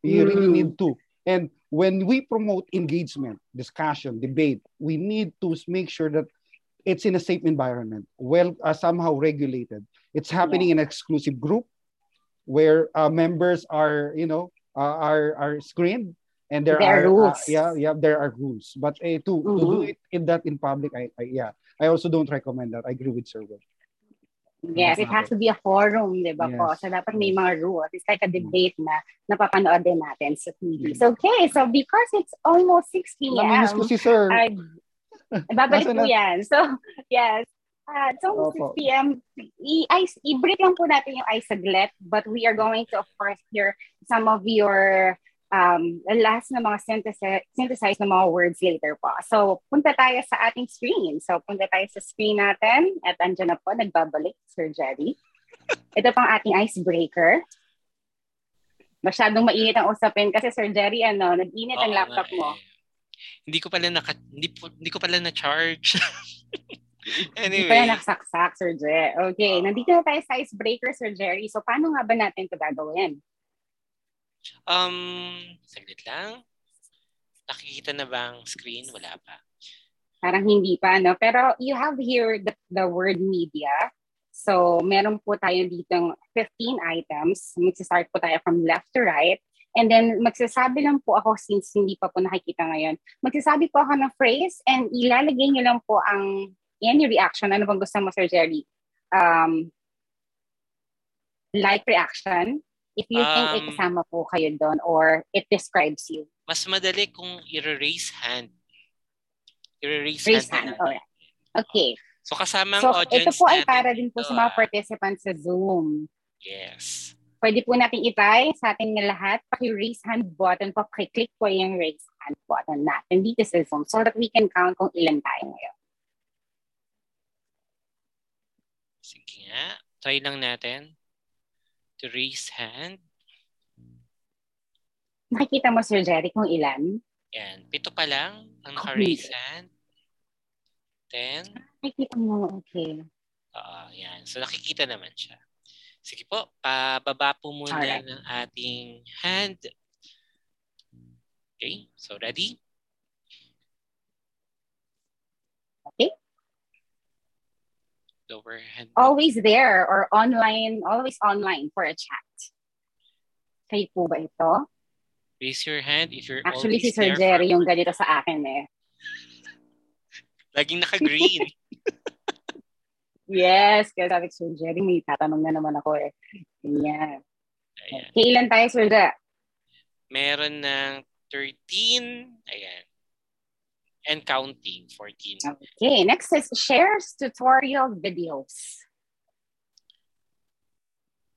You really need to. And when we promote engagement, discussion, debate, we need to make sure that it's in a safe environment, well uh, somehow regulated. It's happening yeah. in an exclusive group where uh, members are, you know, uh, are are screened, and there, there are, are rules. Uh, yeah, yeah, there are rules. But uh, to mm-hmm. to do it in that in public, I, I yeah, I also don't recommend that. I agree with Sir Will. Yes, it has to be a forum, di ba yes. po? So, dapat may mga rules. It's like a debate na napapanood din natin sa T V. It's okay. So, because it's almost six p.m. Naminis ko si Sir. I, Babalik po yan. So, yes. Uh, so, six p m, i-break lang po natin yung ice saglit, but we are going to, of course, hear some of your um, last na mga synthesize, synthesize na mga words later po. So, punta tayo sa ating screen. So, punta tayo sa screen natin. At andyan na po, nagbabalik, Sir Jerry. Ito pang ating icebreaker. Masyadong mainit ang usapin kasi, Sir Jerry, ano, nag-init oh, ang laptop mo. Eh. Hindi ko pala naka, hindi, hindi ko pala na-charge. Anyway. Hindi pa nagsaksak, Sir Jerry. Okay, uh, nandito na tayo sa icebreaker, Sir Jerry. So, paano nga ba natin ito gagawin? Um, saglit lang. Nakikita na ba ang screen? Wala pa. Parang hindi pa, no? Pero you have here the, the word media. So, meron po tayo ditong fifteen items. Magsistart po tayo from left to right. And then, magsasabi lang po ako, since hindi pa po nakikita ngayon, magsasabi po ako ng phrase and ilalagay nyo lang po ang any reaction. Ano bang gusto mo, Sir Jerry? Um, like reaction. If you um, think ay kasama po kayo doon or it describes you. Mas madali kung i-raise hand. I-raise raise hand. hand. Na right. Okay. So, kasama ang so, audience. Ito po ay para din po ito, sa mga participants sa Zoom. Yes. Pwede po natin itay sa ating lahat. Paki-raise hand button po. Paki-click po yung raise hand button natin dito sa Zoom so that we can count kung ilan tayo ngayon. Sige nga. Try lang natin to raise hand. Nakikita mo, Sir Jerry, kung ilan? Yan. Pito pa lang ang naka-raise hand. Then, nakikita mo. Okay. Oo, yan. So nakikita naman siya. Sige po, pababa po muna right ng ating hand. Okay, so ready? Okay. Lower hand. Always there or online, always online for a chat. Kayo po ba ito? Raise your hand if you're actually always si Sir Jerry yung ganito sa akin eh. Laging naka-green. Yes, kaya sabi ko, Sir Jerry, may tatanong na naman ako eh. Ayan. Ayan. Kailan tayo, Sir Jerry? Meron ng thirteen. Ayan. And counting, fourteen. Okay, next is shares tutorial videos.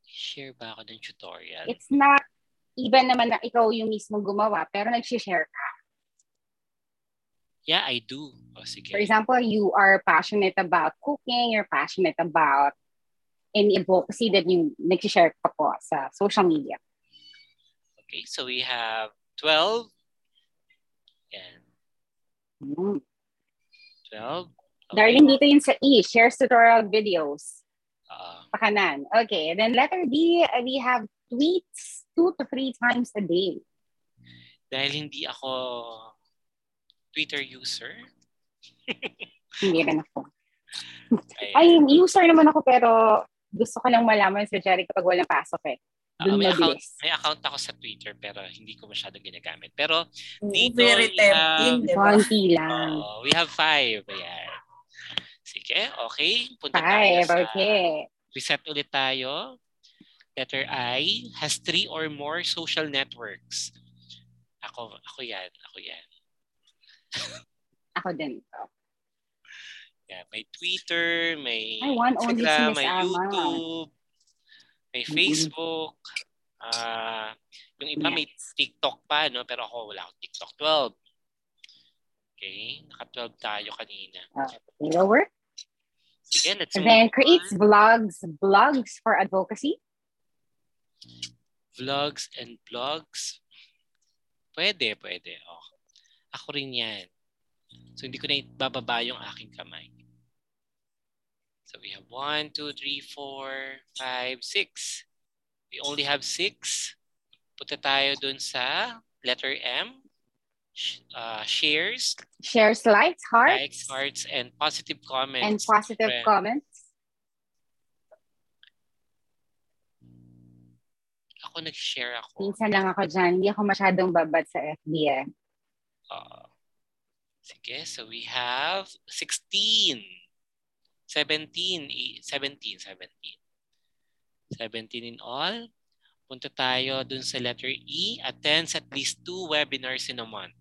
Share ba ako ng tutorial? It's not even naman na ikaw yung mismo gumawa, pero nag-share ka. Yeah, I do. Oh, sige. For example, you are passionate about cooking, you're passionate about any advocacy that you nag-share ka po sa social media. Okay, so we have twelve. Yan. Mm. twelve. Okay. Darling, dito yun sa E, shares tutorial videos. Uh, Pakanan. Okay, then letter D, we have tweets two to three times a day. Dahil hindi ako Twitter user? Hindi rin ako. Ay, user naman ako pero gusto ko lang malaman, Sir Jerry, kapag walang pasok eh. Uh, may, account, may account ako sa Twitter pero hindi ko masyadong ginagamit. Pero dito, very tempting, diba? Uh, we have five. Ayan. Sige, okay. Punta five, tayo okay. Reset ulit tayo. Letter I has three or more social networks. Ako, ako yan. Ako yan. Ako din. Yeah, may Twitter, may Instagram, may YouTube, may Facebook. Uh, yung iba may TikTok pa, no? Pero ako wala akong TikTok. twelve. Okay, naka-twelve tayo kanina. Okay, lower. Sige, let's move on. Then creates vlogs, blogs for advocacy. Vlogs and blogs. Pwede, pwede. Okay. Ako rin yan. So, hindi ko na bababa yung aking kamay. So, we have one, two, three, four, five, six. We only have six. Punta tayo dun sa letter M. Uh, shares. Shares, likes, hearts. Likes, hearts, and positive comments. And positive friends. Comments. Ako nag-share ako. Minsan lang ako dyan. Hindi ako masyadong babad sa F B eh. Uh, sige, so we have sixteen, seventeen, seventeen, seventeen, seventeen in all. Punta tayo dun sa letter E. Attends at least two webinars in a month.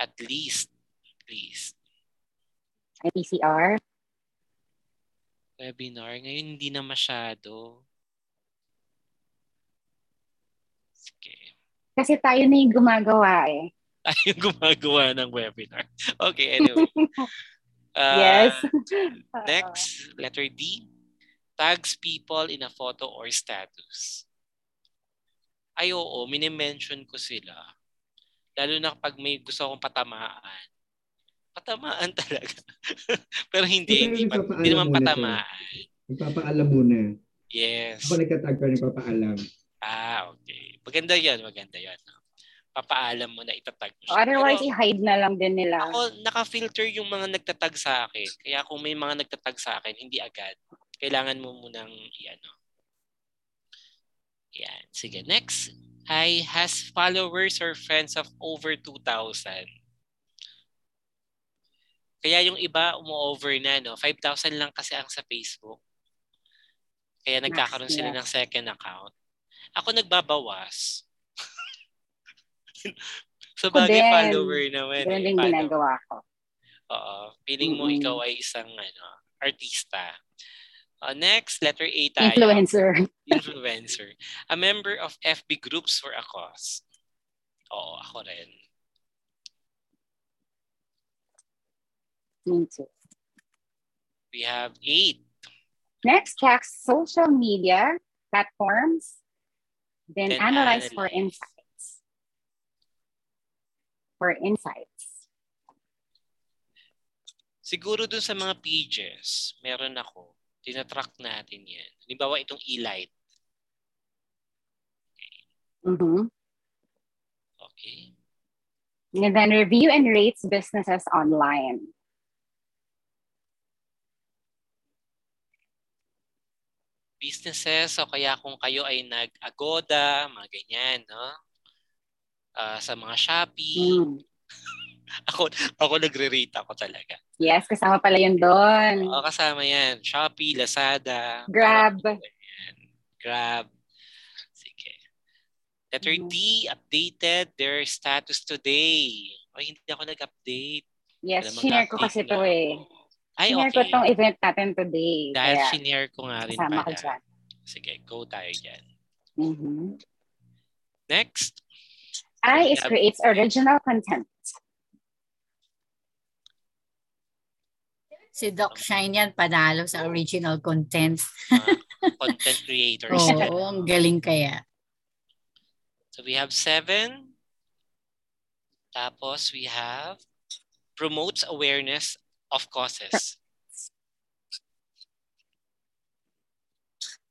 At least, at least. I P C R. webinar. Ngayon, hindi na masyado. Sige. Kasi tayo na yung gumagawa eh. Tayo yung gumagawa ng webinar. Okay, anyway. Uh, yes. Next, letter D. Tags people in a photo or status. Ay oo, minimension ko sila. Lalo na kapag may gusto akong patamaan. Patamaan talaga. Pero hindi, hindi, pa, hindi naman patamaan. Nagpapaalam muna. Yes. Kapag nagkatag ka, nagpapaalam. Ah, okay. Maganda yan, maganda yan. Papaalam mo na itatag mo siya. Otherwise, pero, i-hide na lang din nila. Ako, naka-filter yung mga nagtatag sa akin. Kaya kung may mga nagtatag sa akin, hindi agad. Kailangan mo munang, yan o. Yan. Sige, next. I has followers or friends of over two thousand. Kaya yung iba, umu-over na, no? five thousand lang kasi ang sa Facebook. Kaya nagkakaroon sila ng second account. Ako nagbabawas. Sa bagay then, follower naman. Ganun din ginagawa ko. Oo. Piling mo mm-hmm. ikaw ay isang ano, artista. Uh, next, letter A tayo. Influencer. Influencer. A member of F B groups for a cause. Oo, ako rin. Me too. We have eight. Next, tax social media platforms. Then, then analyze, analyze for insight. For insights. Siguro dun sa mga pages, meron ako. Tinatrack natin yan. Halimbawa itong eLITe. Okay. Mm-hmm. Okay. And then review and rates businesses online. Businesses, o kaya kung kayo ay nag-Agoda, mga ganyan, no? Uh, sa mga Shopee. Mm. ako ako nagre-rate ako talaga. Yes, kasama pala yun doon. Oo, kasama yan. Shopee, Lazada. Grab. Grab. Sige. Letter mm. D, updated their status today. Ay, hindi ako nag-update. Yes, shinare ko kasi ito eh. Ay, shinare okay. ko itong event natin today. Dahil kaya, shinare ko nga rin kasama pala. Kasama ko dyan. Sige, go tayo dyan. Mm-hmm. Next. I is creates original content. Si Doc Shine yan, panalo sa original content. Uh, content creators. Oo, ang galing kaya. So we have seven. Tapos we have promotes awareness of causes.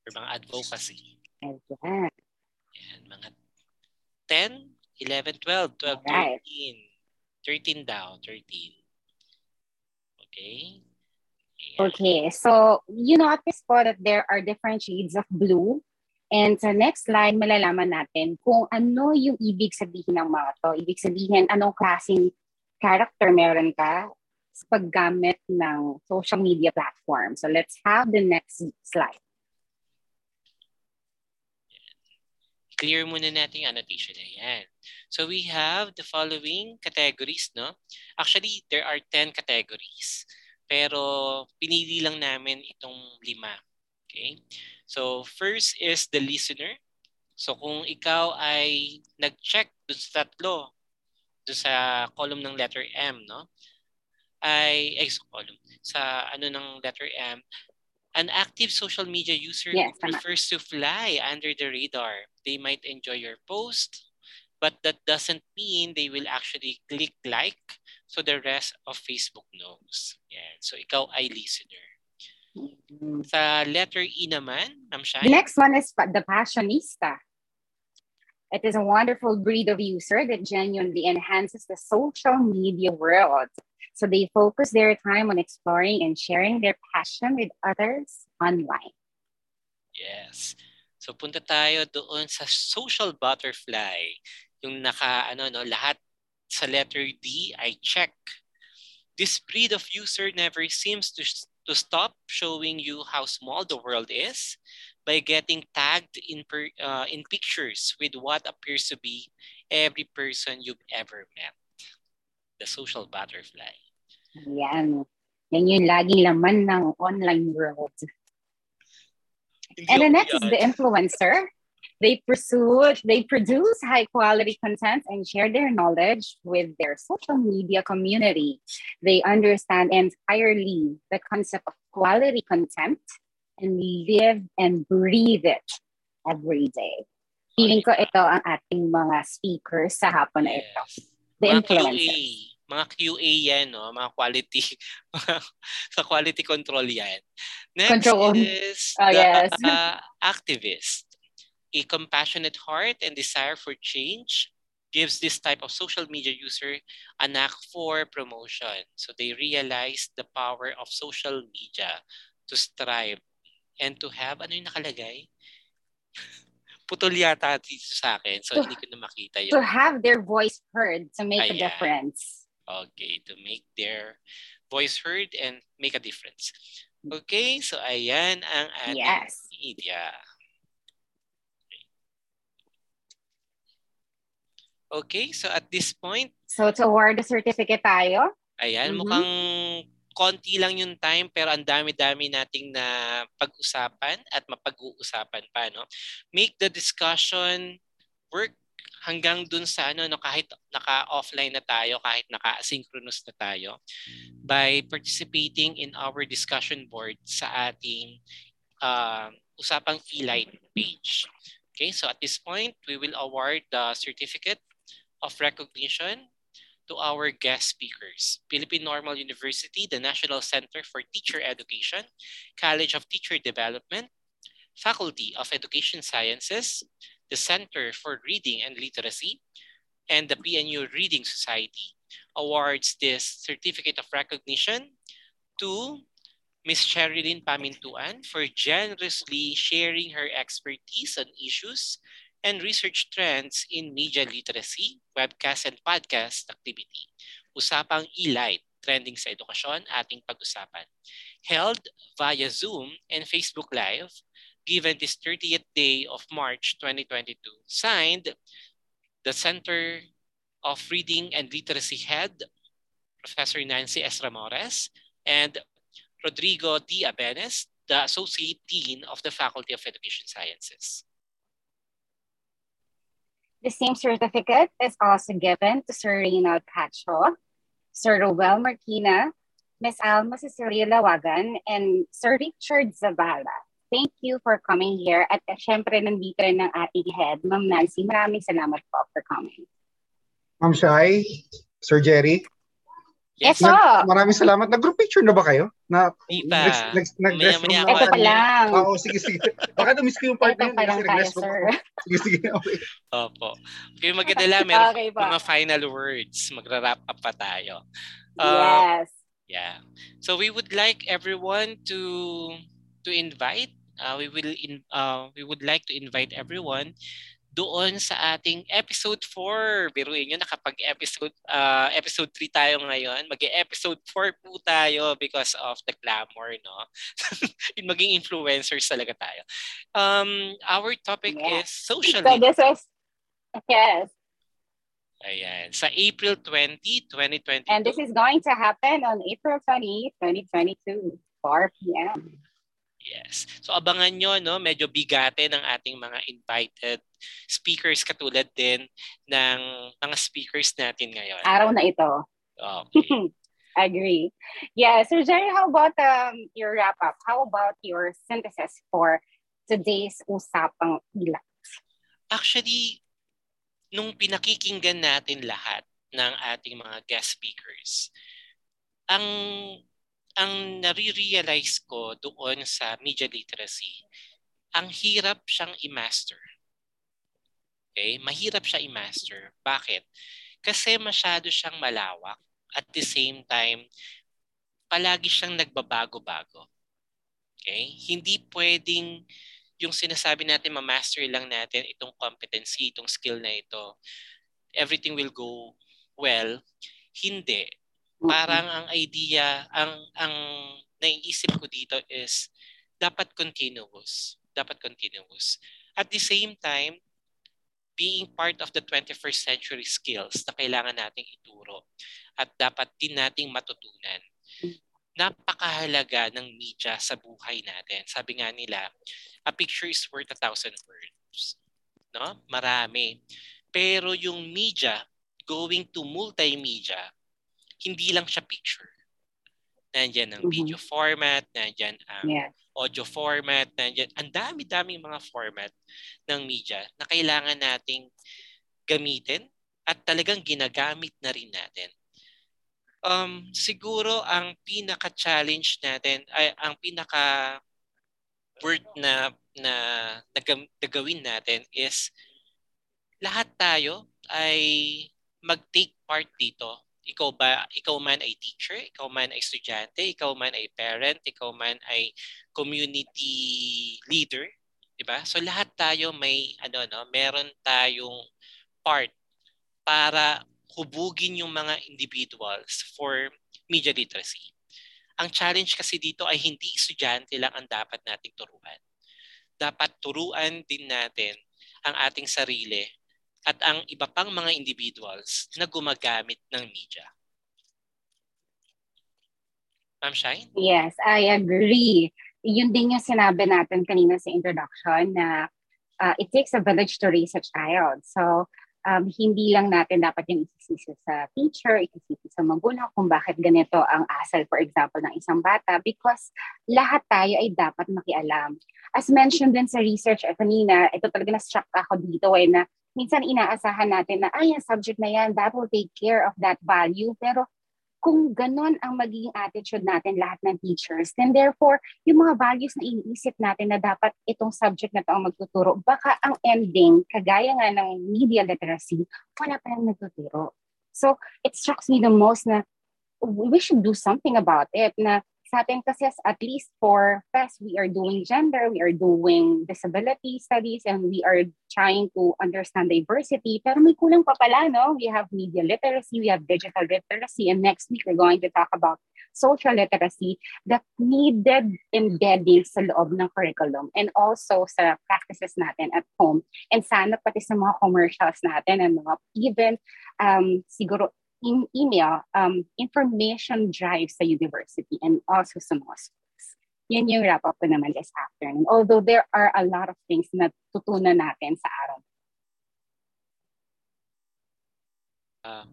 Or mga advocacy. Ayan. Ayan, mga ten, eleven, twelve, twelve, right. thirteen. thirteen down, thirteen. Okay. Yeah. Okay, so you notice po that there are different shades of blue. And sa next slide, malalaman natin kung ano yung ibig sabihin ng mga to. Ibig sabihin, anong klaseng character meron ka sa paggamit ng social media platform. So let's have the next slide. Clear muna natin yung annotation na yan. So we have the following categories, no? Actually, there are ten categories. Pero pinili lang namin itong lima. Okay? So first is the listener. So kung ikaw ay nag-check doon sa tatlo, doon sa column ng letter M, no? Ay, ay sa column, sa ano ng letter M, an active social media user yes, who prefers to fly under the radar. They might enjoy your post, but that doesn't mean they will actually click like, so the rest of Facebook knows. Yeah. So ikaw ay listener. Mm-hmm. Sa letter E naman, I'm shy. The next one is the passionista. It is a wonderful breed of user that genuinely enhances the social media world. So they focus their time on exploring and sharing their passion with others online. Yes. So punta tayo doon sa social butterfly. Yung naka, ano, no, lahat sa letter D, I check. This breed of user never seems to, to stop showing you how small the world is by getting tagged in, per, uh, in pictures with what appears to be every person you've ever met. The social butterfly. Yan. Yan yung laging laman ng online world. And the next is the influencer. They pursue, they produce high quality content and share their knowledge with their social media community. They understand entirely the concept of quality content and live and breathe it every day. Feeling ko ito ang ating mga speakers sa hapon na ito. The mga influencers. Q A, mga Q A yan, no? Mga quality. Sa quality control yan. Next control. is oh, the yes. uh, activist. A compassionate heart and desire for change gives this type of social media user a knack for promotion. So they realize the power of social media to strive and to have, ano yung nakalagay? Putol yata dito sa akin. So to, hindi ko na makita yun. To have their voice heard to make Ayan. a difference. Okay, to make their voice heard and make a difference. Okay, so ayan ang ating yes. media. Okay, so at this point... So to award the certificate tayo. Ayan, mm-hmm. mukhang konti lang yung time pero ang dami-dami nating na pag-usapan at mapag-uusapan pa. No? Make the discussion work hanggang dun sa ano, no, kahit naka-offline na tayo, kahit naka-asynchronous na tayo by participating in our discussion board sa ating uh, Usapang eLITe page. Okay, so at this point, we will award the certificate of recognition to our guest speakers, Philippine Normal University, the National Center for Teacher Education, College of Teacher Development, Faculty of Education Sciences, the Center for Reading and Literacy, and the P N U Reading Society awards this certificate of recognition to Miz Sherilyn Pamintuan for generously sharing her expertise on issues and research trends in media literacy, webcast, and podcast activity. Usapang eLITe, trending sa edukasyon, ating pag-usapan. Held via Zoom and Facebook Live, given this thirtieth day of March twenty twenty-two. Signed, the Center of Reading and Literacy Head, Professor Nancy S. Ramores, and Rodrigo D. Abenes, the Associate Dean of the Faculty of Education Sciences. The same certificate is also given to Sir Reynald Cacho, Sir Rowell Marquina, Miz Alma Cecilia A. Lawagan, and Sir Richard Zabala. Thank you for coming here. At syempre, nandito rin ang ating head, Ma'am Nancy. Maraming salamat po for coming. Ma'am Shai, Sir Jerry. Yes, so. Maraming salamat. Nag-group picture na ba kayo? Na, diba? Nag-dress nag, nag, room na ba? Ito pa lang. Oo, sige, sige. Baka namiss ko yung part na yun. Ito pa lang sir. Sige, sige. Okay. Opo. Okay, magandala. Meron okay, mga final words. Magra-wrap up pa tayo. Uh, yes. Yeah. So we would like everyone to to invite. Uh, we will in, uh, we would like to invite everyone doon sa ating episode four. Biruin nyo, nakapag-episode uh, episode three tayo ngayon. Mag-episode four po tayo because of the glamour, no? Maging influencers talaga tayo. Um, our topic yeah. is social media. So this is, yes. Ayan. Sa April twentieth, twenty twenty-two. And this is going to happen on April twentieth, twenty twenty-two, four p m Yes. So abangan nyo, no? Medyo bigate ng ating mga invited speakers katulad din ng mga speakers natin ngayon. Araw na ito. Okay. Agree. Yeah. So Jerry, how about um, your wrap-up? How about your synthesis for today's Usapang eLITe? Actually, nung pinakikinggan natin lahat ng ating mga guest speakers, ang... ang nare-realize ko doon sa media literacy, ang hirap siyang i-master. Okay? Mahirap siya i-master. Bakit? Kasi masyado siyang malawak at the same time, palagi siyang nagbabago-bago. Okay? Hindi pwedeng yung sinasabi natin, ma-master lang natin itong competency, itong skill na ito. Everything will go well. Hindi. Parang ang idea, ang ang naiisip ko dito is dapat continuous. Dapat continuous. At the same time, being part of the twenty-first century skills na kailangan nating ituro at dapat din nating matutunan. napakahalaga ng media sa buhay natin. Sabi nga nila, a picture is worth a thousand words. No? Marami. Pero yung media, going to multimedia, hindi lang siya picture. Nandiyan ang mm-hmm. video format, nandiyan ang yeah. audio format, nandiyan. Ang dami-daming mga format ng media na kailangan nating gamitin at talagang ginagamit na rin natin. Um, siguro ang pinaka-challenge natin, ay, ang pinaka-word na, na nagawin natin is lahat tayo ay mag-take part dito. Ikaw ba, ikaw man ay teacher, ikaw man ay estudyante, ikaw man ay parent, ikaw man ay community leader, 'di ba? So lahat tayo may ano no, meron tayong part para hubugin yung mga individuals for media literacy. Ang challenge kasi dito ay hindi estudyante lang ang dapat nating turuan. Dapat turuan din natin ang ating sarili at ang iba pang mga individuals na gumagamit ng media. Ma'am Shine? Yes, I agree. Yun din yung sinabi natin kanina sa introduction na uh, it takes a village to raise a child. So, Um, hindi lang natin dapat yung isisisi sa teacher, isisisi sa magulang kung bakit ganito ang asal, for example, ng isang bata because lahat tayo ay dapat makialam. As mentioned din sa research eh, kanina, ito talaga na-struck ako dito eh, na minsan inaasahan natin na ay, ang subject na yan, that will take care of that value. Pero kung ganon ang magiging attitude natin lahat ng teachers, then therefore, yung mga values na iniisip natin na dapat itong subject na ito ang magtuturo, baka ang ending, kagaya nga ng media literacy, wala pa lang nagtuturo. So, it strikes me the most na we should do something about it. Na sa atin kasi at least for P E S, we are doing gender, we are doing disability studies, and we are trying to understand diversity. Pero may kulang pa pala, no? We have media literacy, we have digital literacy, and next week we're going to talk about social literacy that needed embedding sa loob ng curriculum and also sa practices natin at home. And sana pati sa mga commercials natin and mga even um, siguro in email, um, information drive sa university and also sa mga schools. Yan yung wrap-up ko naman this afternoon. Although there are a lot of things na tutunan natin sa araw. Uh,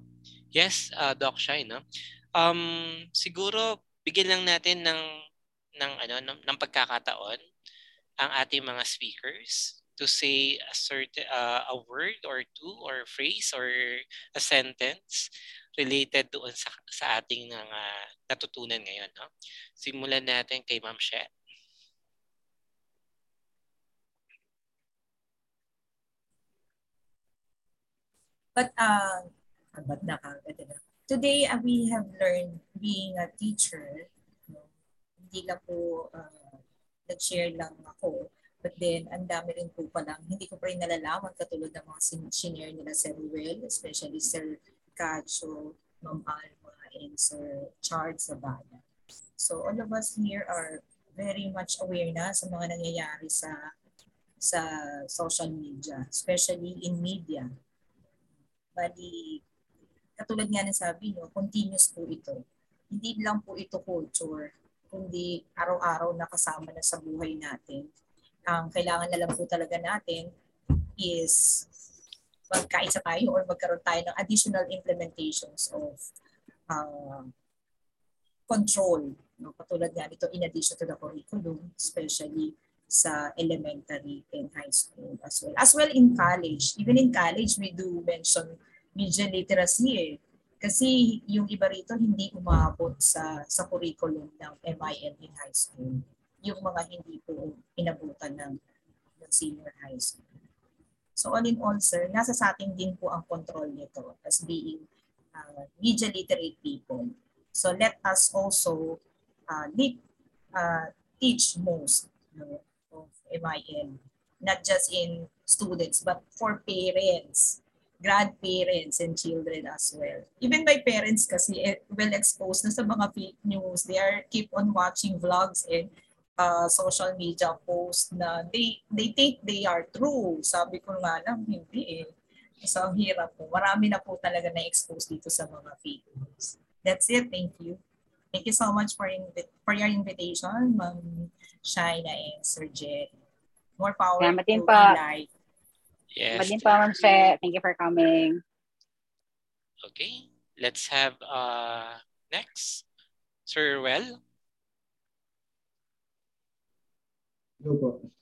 yes, uh, Doc Shai, no? Um, siguro, bigyan lang natin ng, ng, ano, ng, ng pagkakataon ang ating mga speakers to say a certain uh, a word or two or a phrase or a sentence related doon sa, sa ating uh, natutunan ngayon, no? Simulan natin kay Ma'am Shet. But uh but na today uh, we have learned being a teacher. Hindi lang po uh, nag-share lang ako. But then, ang dami rin po palang, hindi ko pa rin nalalaman katulad ng mga senior nila Sir Rowell, especially Sir Cacho, Ma'am Alma, and Sir Charles Zabala. So all of us here are very much aware na sa mga nangyayari sa sa social media, especially in media. Bali, katulad nga na sabi nyo, continuous po ito. Hindi lang po ito culture, kundi araw-araw nakasama na sa buhay natin. Ang kailangan na lang po talaga natin is magkaisa tayo or magkaroon tayo ng additional implementations of uh, control. No? Katulad nga nito in addition to the curriculum, especially sa elementary and high school as well. As well in college. Even in college, we do mention media literacy eh. Kasi yung iba rito hindi umabot sa, sa curriculum ng M I L in high school. Yung mga hindi po inabutan ng, ng senior high school. So all in all, sir, nasa sa atin din po ang control nito as being uh, media literate people. So let us also uh, lead, uh, teach most uh, of M I L, not just in students, but for parents, grandparents, and children as well. Even my parents kasi well exposed na sa mga fake news. They are keep on watching vlogs and Uh, social media posts na they they think they are true. Sabi ko nga lang, hindi eh. So, ang hirap po. Marami na po talaga na-expose dito sa mga fake news. That's it. Thank you. Thank you so much for invi- for your invitation, Ma'am Shaina and Sir Jet. More power yeah, to life. Yes. Madin pa, Ma'am Shet. Thank you for coming. Okay. Let's have uh, next. Sir Well. No problem.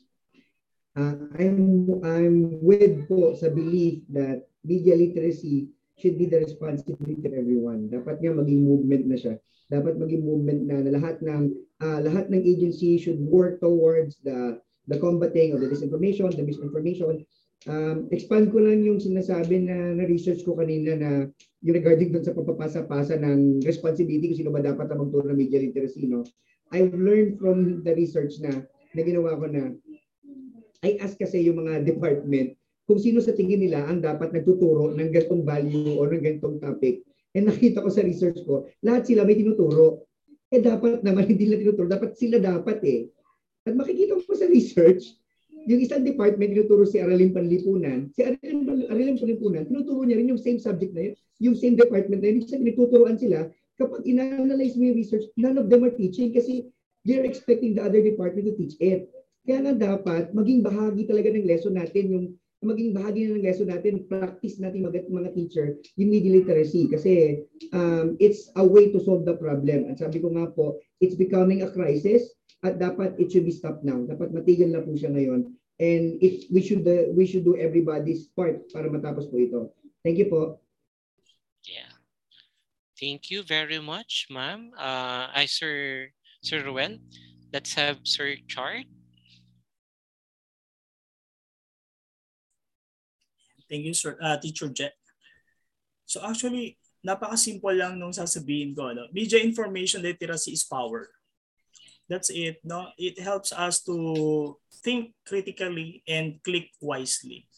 Uh, I'm, I'm with po sa belief that media literacy should be the responsibility of everyone. Dapat nga maging movement na siya. Dapat maging movement na, na lahat ng uh, lahat ng agency should work towards the the combating of the disinformation, the misinformation. Um, expand ko lang yung sinasabi na na-research ko kanina na yung regarding dun sa papapasa-pasa ng responsibility kung sino ba dapat ang magturo ng media literacy. No? I've learned from the research na na ginawa ko na I ask kasi yung mga department kung sino sa tingin nila ang dapat nagtuturo ng ganitong value o ng ganitong topic. And nakita ko sa research ko, lahat sila may tinuturo. Eh dapat naman hindi nila tinuturo. Dapat sila dapat eh. At makikita ko sa research, yung isang department tinuturo si Araling Panlipunan. Si Araling, Araling Panlipunan, tinuturo niya rin yung same subject na yun. Yung same department na yun. Ibig sabihin, tinuturoan sila. Kapag ina-analyze mo yung research, none of them are teaching kasi they're expecting the other department to teach it. Kaya na dapat maging bahagi talaga ng lesson natin, yung maging bahagi na ng lesson natin, practice natin mag- mga teacher, yung media literacy. Kasi um, it's a way to solve the problem. At sabi ko nga po, it's becoming a crisis at dapat it should be stopped now. Dapat matigil na po siya ngayon. And it, we, should, uh, we should do everybody's part para matapos po ito. Thank you po. Yeah. Thank you very much, ma'am. Uh, I, Sir, Sir Ruel, let's have Sir Chart. Thank you, sir, uh, Teacher Jet. So actually, napaka-simple lang nung sasabihin ko. No? Media information literacy is power. That's it. No? It helps us to think critically and click wisely.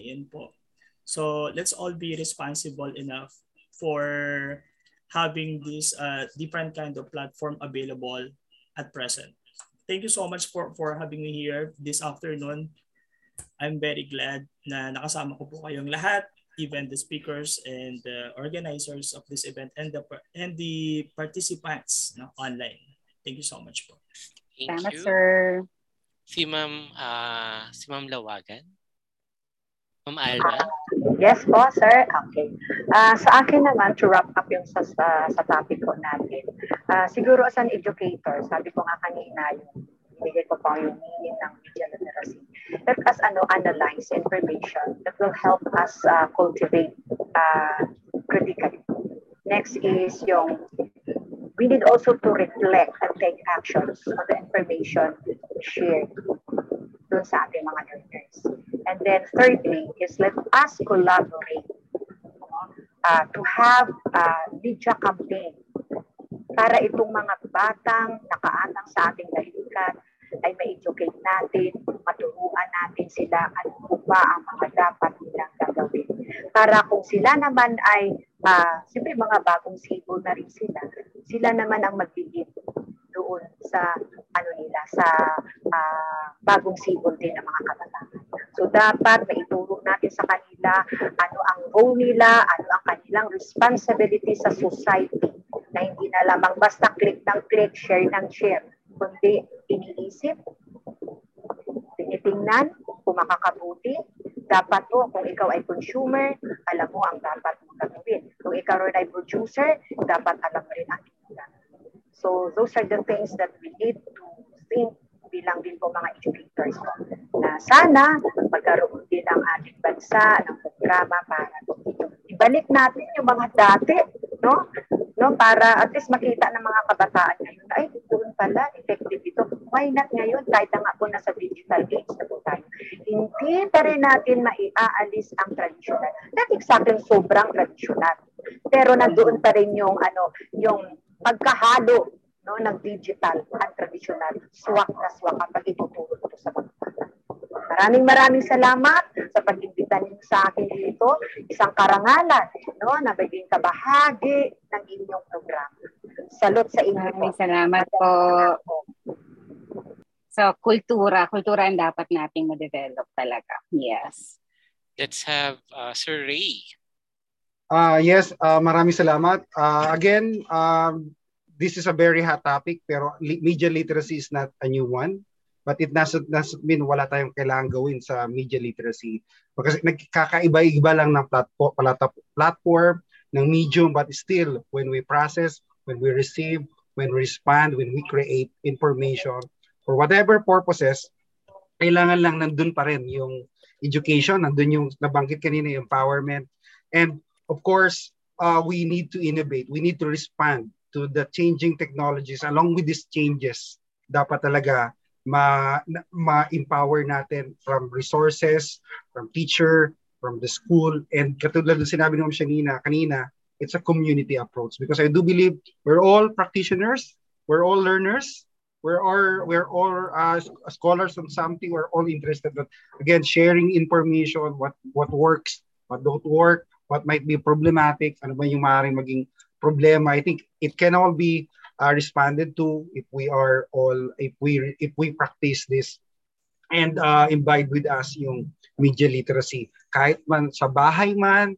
Ayan po. So let's all be responsible enough for having this uh, different kind of platform available at present. Thank you so much for, for having me here this afternoon. I'm very glad na nakasama ko po kayong lahat, even the speakers and the organizers of this event and the and the participants no, online. Thank you so much po. Thank Tama, you. Sir. Si Ma'am uh, si Ma'am Lawagan. Ma'am Alma. Uh, yes po, sir. Okay. Uh, sa akin naman, to wrap up yung sa, sa, sa topic ko natin, uh, siguro as an educator, sabi ko nga kanina yung bigay ko pa yung meaning ng media literacy. Let us ano, analyze information that will help us uh, cultivate uh, critically. Next is yung, we need also to reflect and take actions on the information shared dun sa ating mga learners. And then thirdly is let us collaborate uh, to have a media campaign para itong mga batang nakaatang sa ating dahilan ay ma-educate natin, maturuan natin sila ano ba ang mga dapat nilang gagawin. Para kung sila naman ay, uh, siyempre mga bagong sibo na rin sila, sila naman ang magbigay doon sa, ano nila, sa uh, bagong sibo din ng mga kabataan. So dapat maituro natin sa kanila ano ang role nila, ano ang kanilang responsibility sa society na hindi na lamang basta click ng click, share ng share, kundi iniisip, tinitingnan, kung makakabuti. Dapat po, kung ikaw ay consumer, alam mo ang dapat mong gagawin. Kung ikaw ay producer, dapat alam mo rin ang gagawin. So, those are the things that we need to think bilang din po mga educators po. Na sana, magkaroon din ang ating bansa, ng programa para dito. Ibalik natin yung mga dati, no? No, para at least makita ng mga kabataan ngayon, ay, doon pala, effective ito. Why not ngayon? Kahit na nga po nasa digital age na po tayo. Hindi pa rin natin maiaalis ang traditional. That exactly sobrang traditional. Pero nandoon pa rin yung, ano, yung pagkahalo no, ng digital at traditional. Swak na swak pag ituturo ito sa mga kabataan. Maraming maraming salamat sa pag-imbita niyo sa akin dito. Isang karangalan no, na maging kabahagi ng inyong programa. Salot sa inyo. Maraming salamat po. So, kultura. Kultura ang dapat nating ma-develop talaga. Yes. Let's have uh, Sir Ray. Uh, yes, uh, maraming salamat. Uh, again, uh, this is a very hot topic, pero media literacy is not a new one. But it doesn't, doesn't mean wala tayong kailangan gawin sa media literacy. Kasi nagkakaiba-iba lang ng platform, platform, ng medium, but still, when we process, when we receive, when we respond, when we create information, for whatever purposes, kailangan lang nandun pa rin yung education, nandun yung nabanggit kanina, yung empowerment. And of course, uh, we need to innovate. We need to respond to the changing technologies. Along with these changes, dapat talaga ma ma-empower natin from resources, from teacher, from the school, and katulad ng sinabi ng Shanina kanina, it's a community approach, because I do believe we're all practitioners, we're all learners, we're all we're all uh, scholars on something, we're all interested, but again, sharing information, what what works, what don't work, what might be problematic, ano ba yung maaaring maging problema. I think it can all be are responded to if we are all, if we if we practice this and uh, imbibe with us yung media literacy. Kahit man sa bahay man,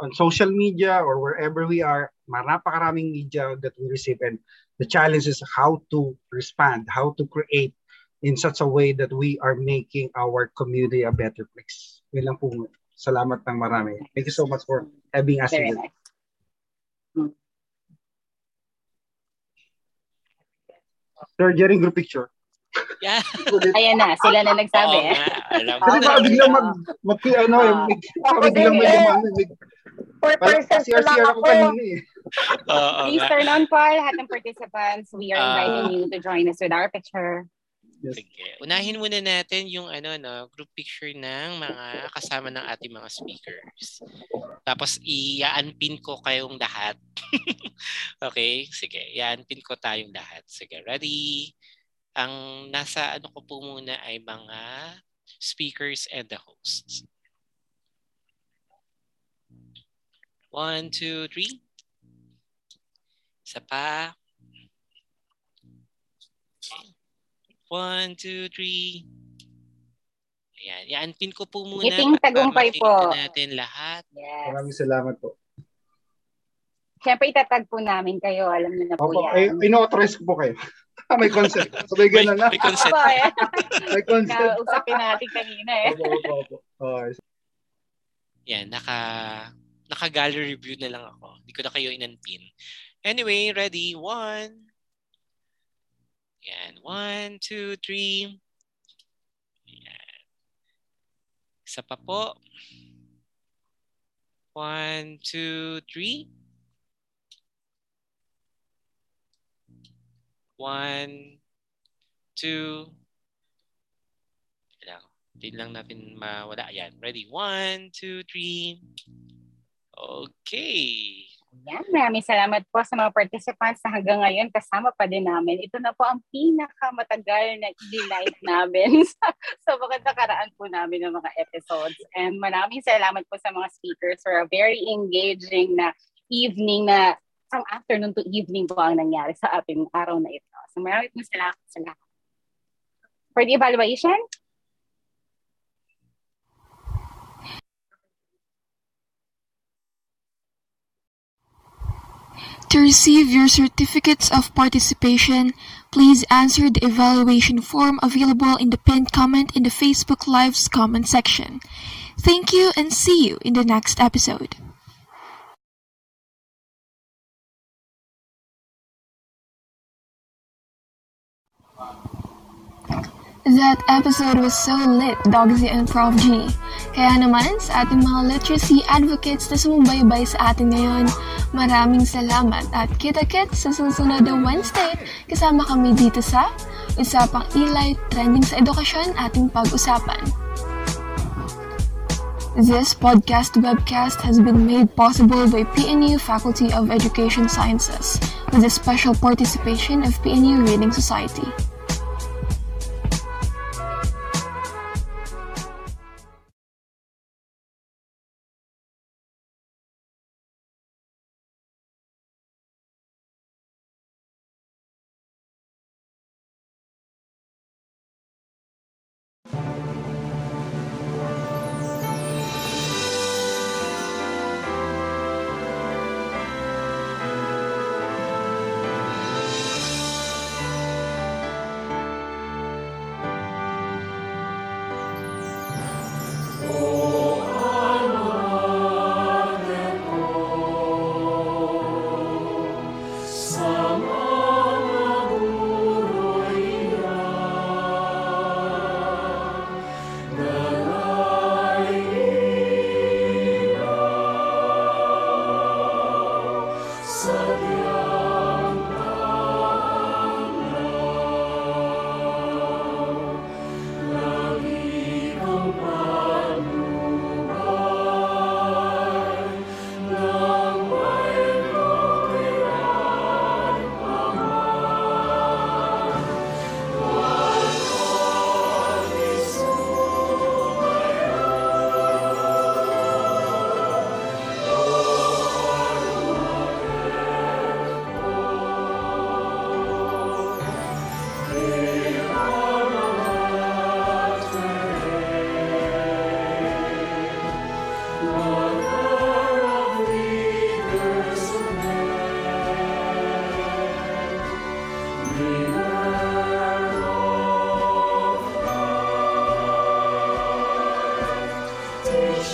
on social media, or wherever we are, napakaraming media that we receive, and the challenge is how to respond, how to create in such a way that we are making our community a better place. Yun lang po. Salamat ng marami. Thank you so much for having us here. Sir, sharing group picture. Yeah. Ayan na, sila na nagsabi. Oh, eh. Alam mo. Kasi biglang mag, mag, ano, biglang may lumang. Four persons lang ako. Please turn on po lahat ng participants. We are inviting you to join us with our picture. Sige. Unahin muna natin yung ano no, group picture ng mga kasama ng ating mga speakers. Tapos i-unpin ko kayong lahat. Okay, sige. I-unpin ko tayong lahat. Sige, ready? Ang nasa ano ko po muna ay mga speakers and the hosts. One, two, three. Isa pa. One, two, three. Ayan. I-unpin ko po muna. Ngiting tagumpay po. Natin lahat. Yes. Maraming salamat po. Siyempre itatag po namin kayo. Alam niyo na po opo, yan. Eh, ino-authorize ko po kayo. May consent. Sabay gano'n na. May consent. May consent. Usapin natin kanina eh. Opo, opo, opo. Oh, yan. Naka, naka-gallery view na lang ako. Hindi ko na kayo in-unpin. Anyway, ready? One. Yan. One, two, three. Yan. Isa pa po. One, two, three. One, two. Kailangan. Din lang natin mawala. Yan. Ready? One, two, three. Okay. Ayan, maraming salamat po sa mga participants na hanggang ngayon kasama pa din namin. Ito na po ang pinakamatagal na delight namin sa, sa mga nakaraan po namin ng mga episodes. And maraming salamat po sa mga speakers for a very engaging na evening na ang afternoon to evening po ang nangyari sa ating araw na ito. So maraming salamat sa lahat. For the evaluation, to receive your certificates of participation, please answer the evaluation form available in the pinned comment in the Facebook Live's comment section. Thank you and see you in the next episode. That episode was so lit, Doc Z and Prof G. Kaya naman sa ating mga literacy advocates na sumubaybay sa atin ngayon, maraming salamat at kita-kits sa susunod na Wednesday kasama kami dito sa Usapang eLITe, trending sa edukasyon ating pag-usapan. This podcast webcast has been made possible by P N U Faculty of Education Sciences with the special participation of P N U Reading Society.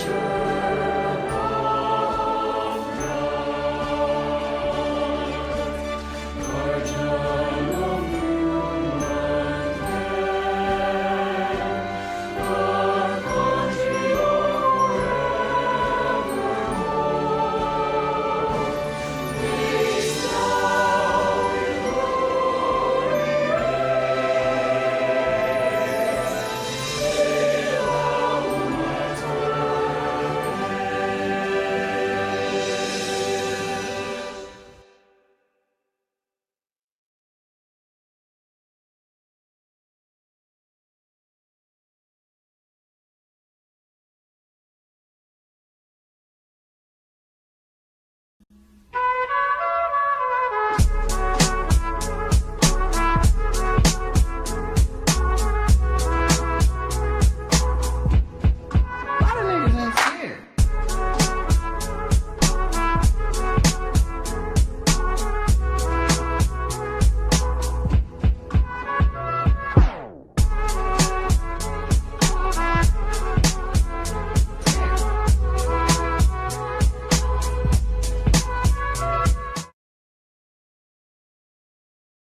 College.